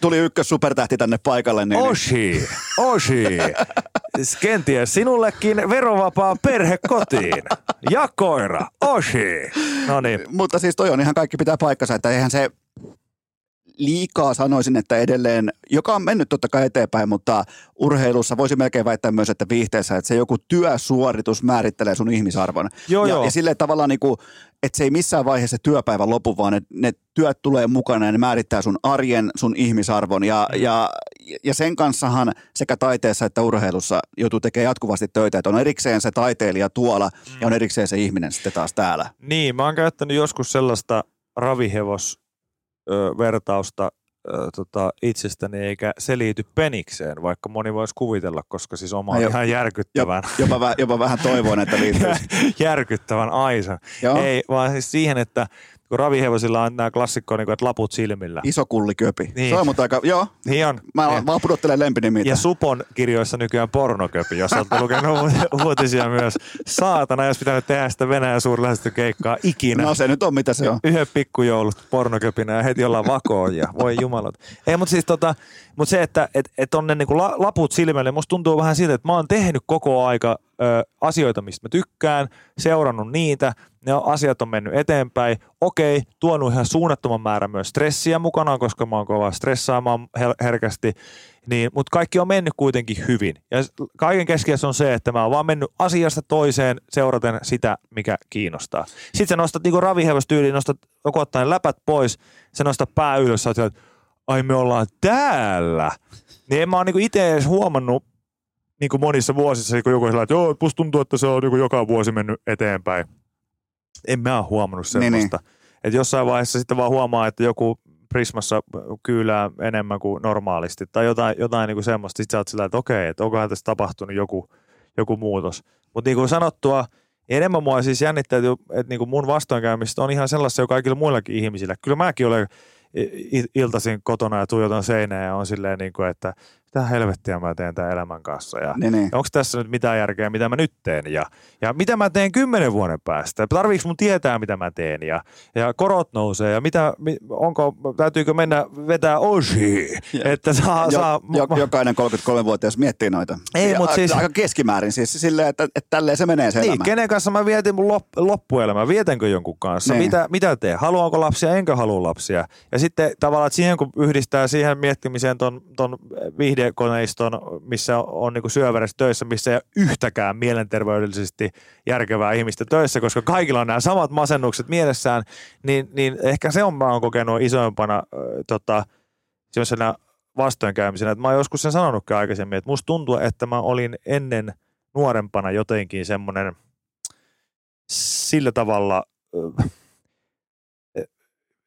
Tuli 1 supertähti tänne paikalle. Niin, Oshi. Kenties sinullekin verovapaa perhe kotiin. Ja koira, Oshi. Noniin. Mutta siis toi on ihan kaikki pitää paikkansa, että eihän se liikaa sanoisin, että edelleen, joka on mennyt totta kai eteenpäin, mutta urheilussa voisi melkein väittää myös, että viihteessä, että se joku työsuoritus määrittelee sun ihmisarvon. Ja silleen tavallaan niin kuin, että se ei missään vaiheessa työpäivän lopu, vaan ne työt tulee mukana ja ne määrittää sun arjen, sun ihmisarvon. Ja sen kanssahan sekä taiteessa että urheilussa joutuu tekemään jatkuvasti töitä, että on erikseen se taiteilija tuolla ja on erikseen se ihminen sitten taas täällä. Niin, mä oon käyttänyt joskus sellaista vertausta itsestäni eikä selity penikseen, vaikka moni voisi kuvitella, koska siis oma on ihan järkyttävän. Jopa vähän toivoin, että liittyisi. Järkyttävän aisan. Joo. Ei, vaan siis siihen, että kun ravihevosilla on nämä klassikko, niin kuin, että laput silmillä. Iso kulliköpi. Niin. Se on mutta aika, joo. Niin on. Mä vaan pudottelen lempinimiitä. Ja Supon kirjoissa nykyään pornoköpi, jos olette lukenut uutisia myös. Saatana, jos pitänyt tehdä sitä Venäjän suurlähetystökeikkaa ikinä. No se nyt on, mitä se on. Yhden pikkujoulut pornoköpinä ja heti ollaan vakoja. Voi jumalat. Ei, mutta siis mutta se, että on ne niin kuin laput silmille, musta tuntuu vähän siltä, että mä oon tehnyt koko aika asioita, mistä mä tykkään, seurannut niitä, ne asiat on mennyt eteenpäin. Okei, tuonut ihan suunnattoman määrän myös stressiä mukanaan, koska mä oon kova stressaamaan herkästi, niin, mutta kaikki on mennyt kuitenkin hyvin. Ja kaiken keskiössä on se, että mä oon vaan mennyt asiasta toiseen seuraten sitä, mikä kiinnostaa. Sitten sä nostat niin kuin ravihevostyyliin, nostat joku ottaa läpät pois, sä nostat pää ylös, sä oot sieltä, ai me ollaan täällä. Niin en mä oon niin kuin itse edes huomannut, niin kuin monissa vuosissa, kun joku on sillä, että joo, musta tuntuu, että se on niin kuin joka vuosi mennyt eteenpäin. En mä ole huomannut sellaista. Niin. Että jossain vaiheessa sitten vaan huomaa, että joku Prismassa kyylää enemmän kuin normaalisti tai jotain niin kuin semmoista. Sitten sä oot sillä, että okei, että onkohan tässä tapahtunut joku muutos. Mutta niin kuin sanottua, enemmän mua siis jännittää, että niin kuin mun vastoinkäymistä on ihan sellaista jo kaikilla muillakin ihmisillä. Kyllä mäkin olen iltaisin kotona ja tuijotan seinää ja on silleen niin kuin, että mitä helvettiä mä teen tämän elämän kanssa ja onko tässä nyt mitään järkeä, mitä mä nyt teen ja mitä mä teen 10 vuoden päästä. Tarviiks mun tietää, mitä mä teen ja korot nousee ja mitä, täytyykö mennä vetää osi, että saa. Jokainen 33-vuotias miettii noita. Ei, mutta siis aika keskimäärin siis silleen, että tälleen se menee se elämä. Kenen kanssa mä vietin mun loppuelämä, vietänkö jonkun kanssa, niin. Mitä teen, haluanko lapsia, enkö halua lapsia ja sitten tavallaan siihen kun yhdistää siihen miettimiseen ton koneiston, missä on niin kuin syövärissä töissä, missä ei ole yhtäkään mielenterveydellisesti järkevää ihmistä töissä, koska kaikilla on nämä samat masennukset mielessään, niin ehkä se on, mä oon kokenut isoimpana semmoisena vastoinkäymisenä, että mä oon joskus sen sanonutkin aikaisemmin, että musta tuntuu, että mä olin ennen nuorempana jotenkin semmoinen sillä tavalla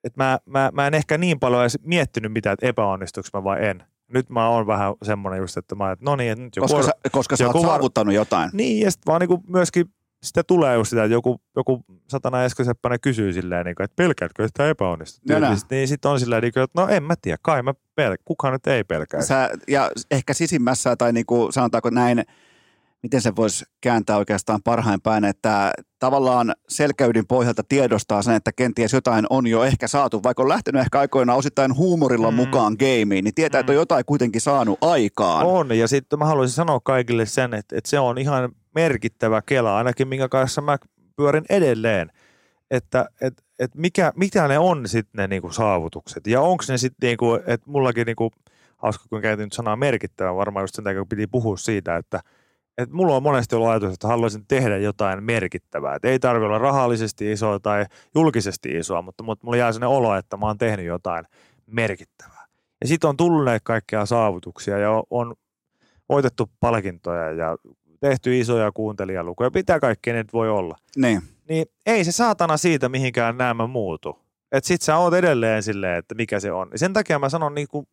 että mä en ehkä niin paljon edes miettinyt mitään, että epäonnistuuko mä vai en. Nyt mä oon vähän semmoinen just, että mä että no niin, että nyt joku koska sä oot saavuttanut jotain. Niin, ja sit vaan niinku myöskin sitä tulee just sitä, että joku satana Esko Seppänen kysyy silleen, niinku, että pelkäätkö sitä epäonnistuttua. Niin sit on silleen, että no en mä tiedä, kai mä pelkään, kukaan nyt ei pelkää. Ja ehkä sisimmässä tai niinku sanotaanko näin, miten se voisi kääntää oikeastaan parhain päin, että tavallaan selkäydin pohjalta tiedostaa sen, että kenties jotain on jo ehkä saatu, vaikka on lähtenyt ehkä aikoinaan osittain huumorilla mukaan gameen, niin tietää, että on jotain kuitenkin saanut aikaan. On, ja sitten mä haluaisin sanoa kaikille sen, että se on ihan merkittävä kela, ainakin minkä kanssa mä pyörin edelleen, että mitä ne on sitten ne niinku saavutukset, ja onko ne sitten, niinku, että mullakin niinku, hauska kun käytin nyt sanaa merkittävä, varmaan just sen takia, kun piti puhua siitä, että mulla on monesti ollut ajatus, että haluaisin tehdä jotain merkittävää. Et ei tarvitse olla rahallisesti isoa tai julkisesti isoa, mutta mulla jää sinne olo, että mä oon tehnyt jotain merkittävää. Ja sit on tullut näitä kaikkia saavutuksia ja on voitettu palkintoja ja tehty isoja kuuntelijalukuja. Pitää kaikkea ne voi olla. Niin ei se saatana siitä mihinkään näemmä muutu. Et sit sä oot edelleen silleen, että mikä se on. Ja sen takia mä sanon niinku,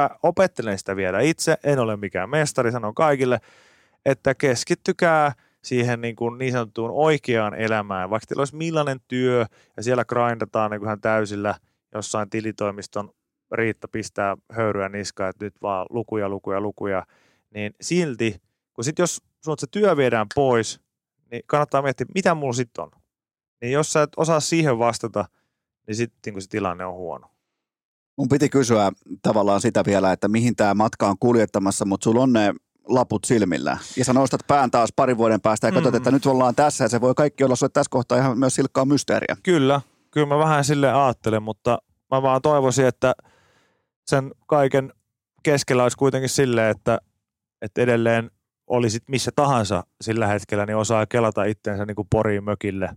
mä opettelen sitä vielä itse, en ole mikään mestari, sanon kaikille, että keskittykää siihen niin sanottuun oikeaan elämään, vaikka teillä olisi millainen työ ja siellä grindataan niin ihan täysillä jossain tilitoimiston Riitta pistää höyryä niskaan, että nyt vaan lukuja, niin silti, kun sitten jos sun se työ viedään pois, niin kannattaa miettiä, mitä mulla sitten on. Niin jos sä et osaa siihen vastata, niin sitten kun se tilanne on huono. Mun piti kysyä tavallaan sitä vielä, että mihin tämä matka on kuljettamassa, mutta sulla on ne laput silmillä. Ja sä nostat pään taas parin vuoden päästä ja katsot, että nyt ollaan tässä ja se voi kaikki olla sulle tässä kohtaa ihan myös silkkaa mysteeriä. Kyllä mä vähän silleen aattelen, mutta mä vaan toivoisin, että sen kaiken keskellä olisi kuitenkin silleen, että edelleen olisit missä tahansa sillä hetkellä, niin osaa kelata itseensä niin kuin Poriin mökille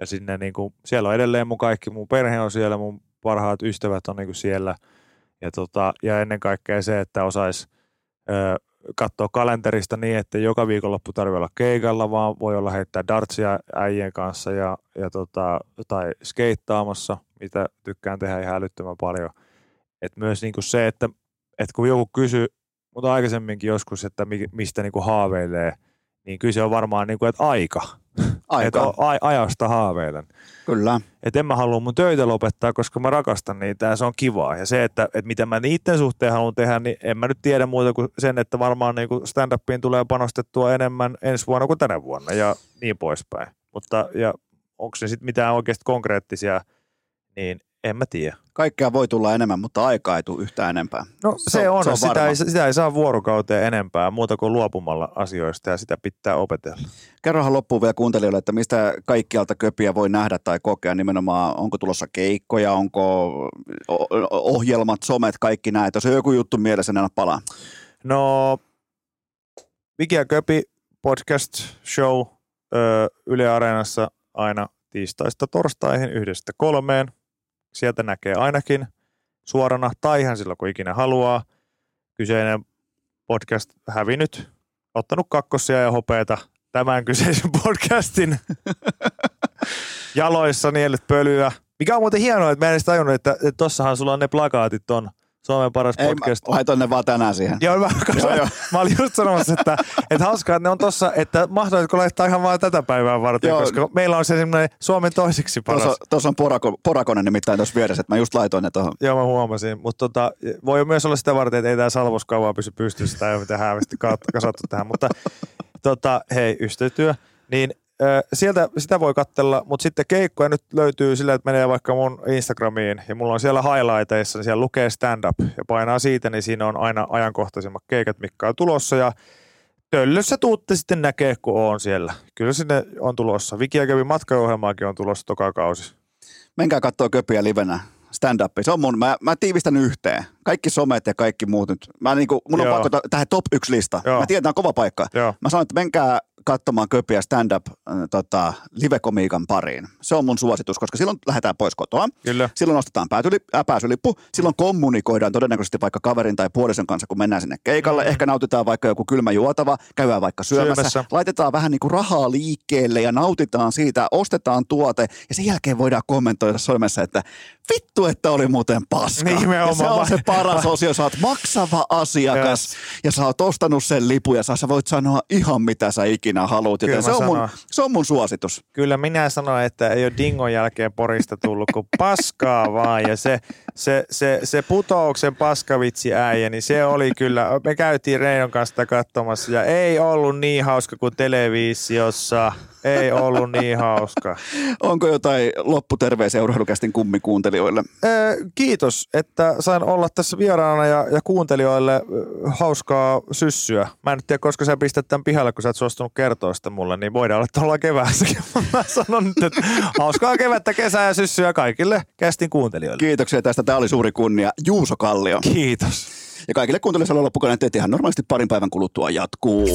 ja sinne niin kuin, siellä on edelleen mun kaikki, mun perhe on siellä, mun parhaat ystävät on niin kuin siellä ja ennen kaikkea se, että osaisi katsoa kalenterista niin, että joka viikonloppu tarvitse olla keikalla, vaan voi olla heittää dartsia äijien kanssa tai skeittaamassa, mitä tykkään tehdä ihan älyttömän paljon. Et myös niinku se, että kun joku kysyy, mutta aikaisemminkin joskus, että mistä niinku haaveilee, niin kyllä se on varmaan, niinku, että aika. ajasta haaveilen. Kyllä. Et en mä halua mun töitä lopettaa, koska mä rakastan niitä ja se on kivaa. Ja se, että mitä mä niiden suhteen haluan tehdä, niin en mä nyt tiedä muuta kuin sen, että varmaan niin kuin stand-upiin tulee panostettua enemmän ensi vuonna kuin tänä vuonna ja niin poispäin. Mutta ja onko se sitten mitään oikeasti konkreettisia, niin en mä tiedä. Kaikkea voi tulla enemmän, mutta aikaa ei tule yhtään enempää. No se on sitä ei saa vuorokauteen enempää muuta kuin luopumalla asioista ja sitä pitää opetella. Kerrohan loppuun vielä kuuntelijoille, että mistä kaikkialta köpiä voi nähdä tai kokea nimenomaan, onko tulossa keikkoja, onko ohjelmat, somet, kaikki näitä. Jos on joku juttu mielessä, niin palaa. No Viki ja Köpi podcast show Yle Areenassa aina tiistaista torstaihin 1–3. Sieltä näkee ainakin suorana tai ihan silloin, kun ikinä haluaa. Kyseinen podcast hävinnyt, ottanut kakkosia ja hopeeta tämän kyseisen podcastin jaloissa nielet pölyä. Mikä on muuten hienoa, että mä en edes tajunnut, että tossahan sulla on ne plakaatit on Suomen paras podcast. Ei, laitoin ne vaan tänään siihen. Joo, mä olin just sanomassa, että hauskaa, että ne on tossa, että mahdollisesti laittaa ihan vaan tätä päivää varten, joo, koska meillä on se semmoinen Suomen toiseksi paras. Tuossa on Porakonen nimittäin tuossa vieressä, että mä just laitoin ne tuohon. Joo, mä huomasin, mutta voi myös olla sitä varten, että ei tää salvoskaavaa pysy pystyssä, tai ei ole mitään häävästi kasattu tähän, mutta hei, ystäytyä, niin sieltä sitä voi katsella, mutta sitten keikkoja nyt löytyy sillä, että menee vaikka mun Instagramiin ja mulla on siellä highlighteissa, niin siellä lukee stand-up ja painaa siitä, niin siinä on aina ajankohtaisemmat keikat, mitkä on tulossa ja töllössä tuutte sitten näkee, kun on siellä. Kyllä sinne on tulossa. Viki ja Köpin matkaohjelmaakin on tulossa toka kausi. Menkää katsoa Köpiä livenä. Stand-upi. Se on mun, mä tiivistän yhteen. Kaikki somet ja kaikki muut nyt. Mun on pakko tähän top 1 lista. Joo. Mä tiedän, tämä on kova paikka. Joo. Mä sanon, että menkää katsomaan Köpiä stand-up live-komiikan pariin. Se on mun suositus, koska silloin lähdetään pois kotoa. Kyllä. Silloin ostetaan pääsylippu. Silloin kommunikoidaan todennäköisesti vaikka kaverin tai puolison kanssa, kun mennään sinne keikalle. Ehkä nautitaan vaikka joku kylmä juotava, käydään vaikka syömässä. Laitetaan vähän niin kuin rahaa liikkeelle ja nautitaan siitä, ostetaan tuote ja sen jälkeen voidaan kommentoida soimessa, että vittu, että oli muuten paska. Nimenomaan. Ja se on se paras osio. Sä oot maksava asiakas ja sä oot ostanut sen lipun ja sä voit sanoa ihan mitä sä ikinä haluut. Joten se on mun suositus. Kyllä minä sanon, että ei ole dingon jälkeen Porista tullut kuin paskaa vaan. Ja se Putouksen paskavitsi äijä, niin se oli kyllä. Me käytiin Reinon kanssa katsomassa ja ei ollut niin hauska kuin televisiossa. Ei ollut niin hauska. Onko jotain lopputerveisiä Urheilukästin kummikuuntelijoille? Kiitos, että sain olla tässä vieraana ja kuuntelijoille hauskaa syssyä. Mä en tiedä, koska sä pistät tämän pihalle, kun sä et suostunut kertoa sitä mulle, niin voidaan olla tuolla keväässäkin. Mä sanon nyt, että hauskaa kevättä, kesää ja syssyä kaikille kästin kuuntelijoille. Kiitoksia tästä. Tämä oli suuri kunnia. Juuso Kallio. Kiitos. Ja kaikille kuuntelijoille loppukainen, että ihan normaalisti parin päivän kuluttua jatkuu.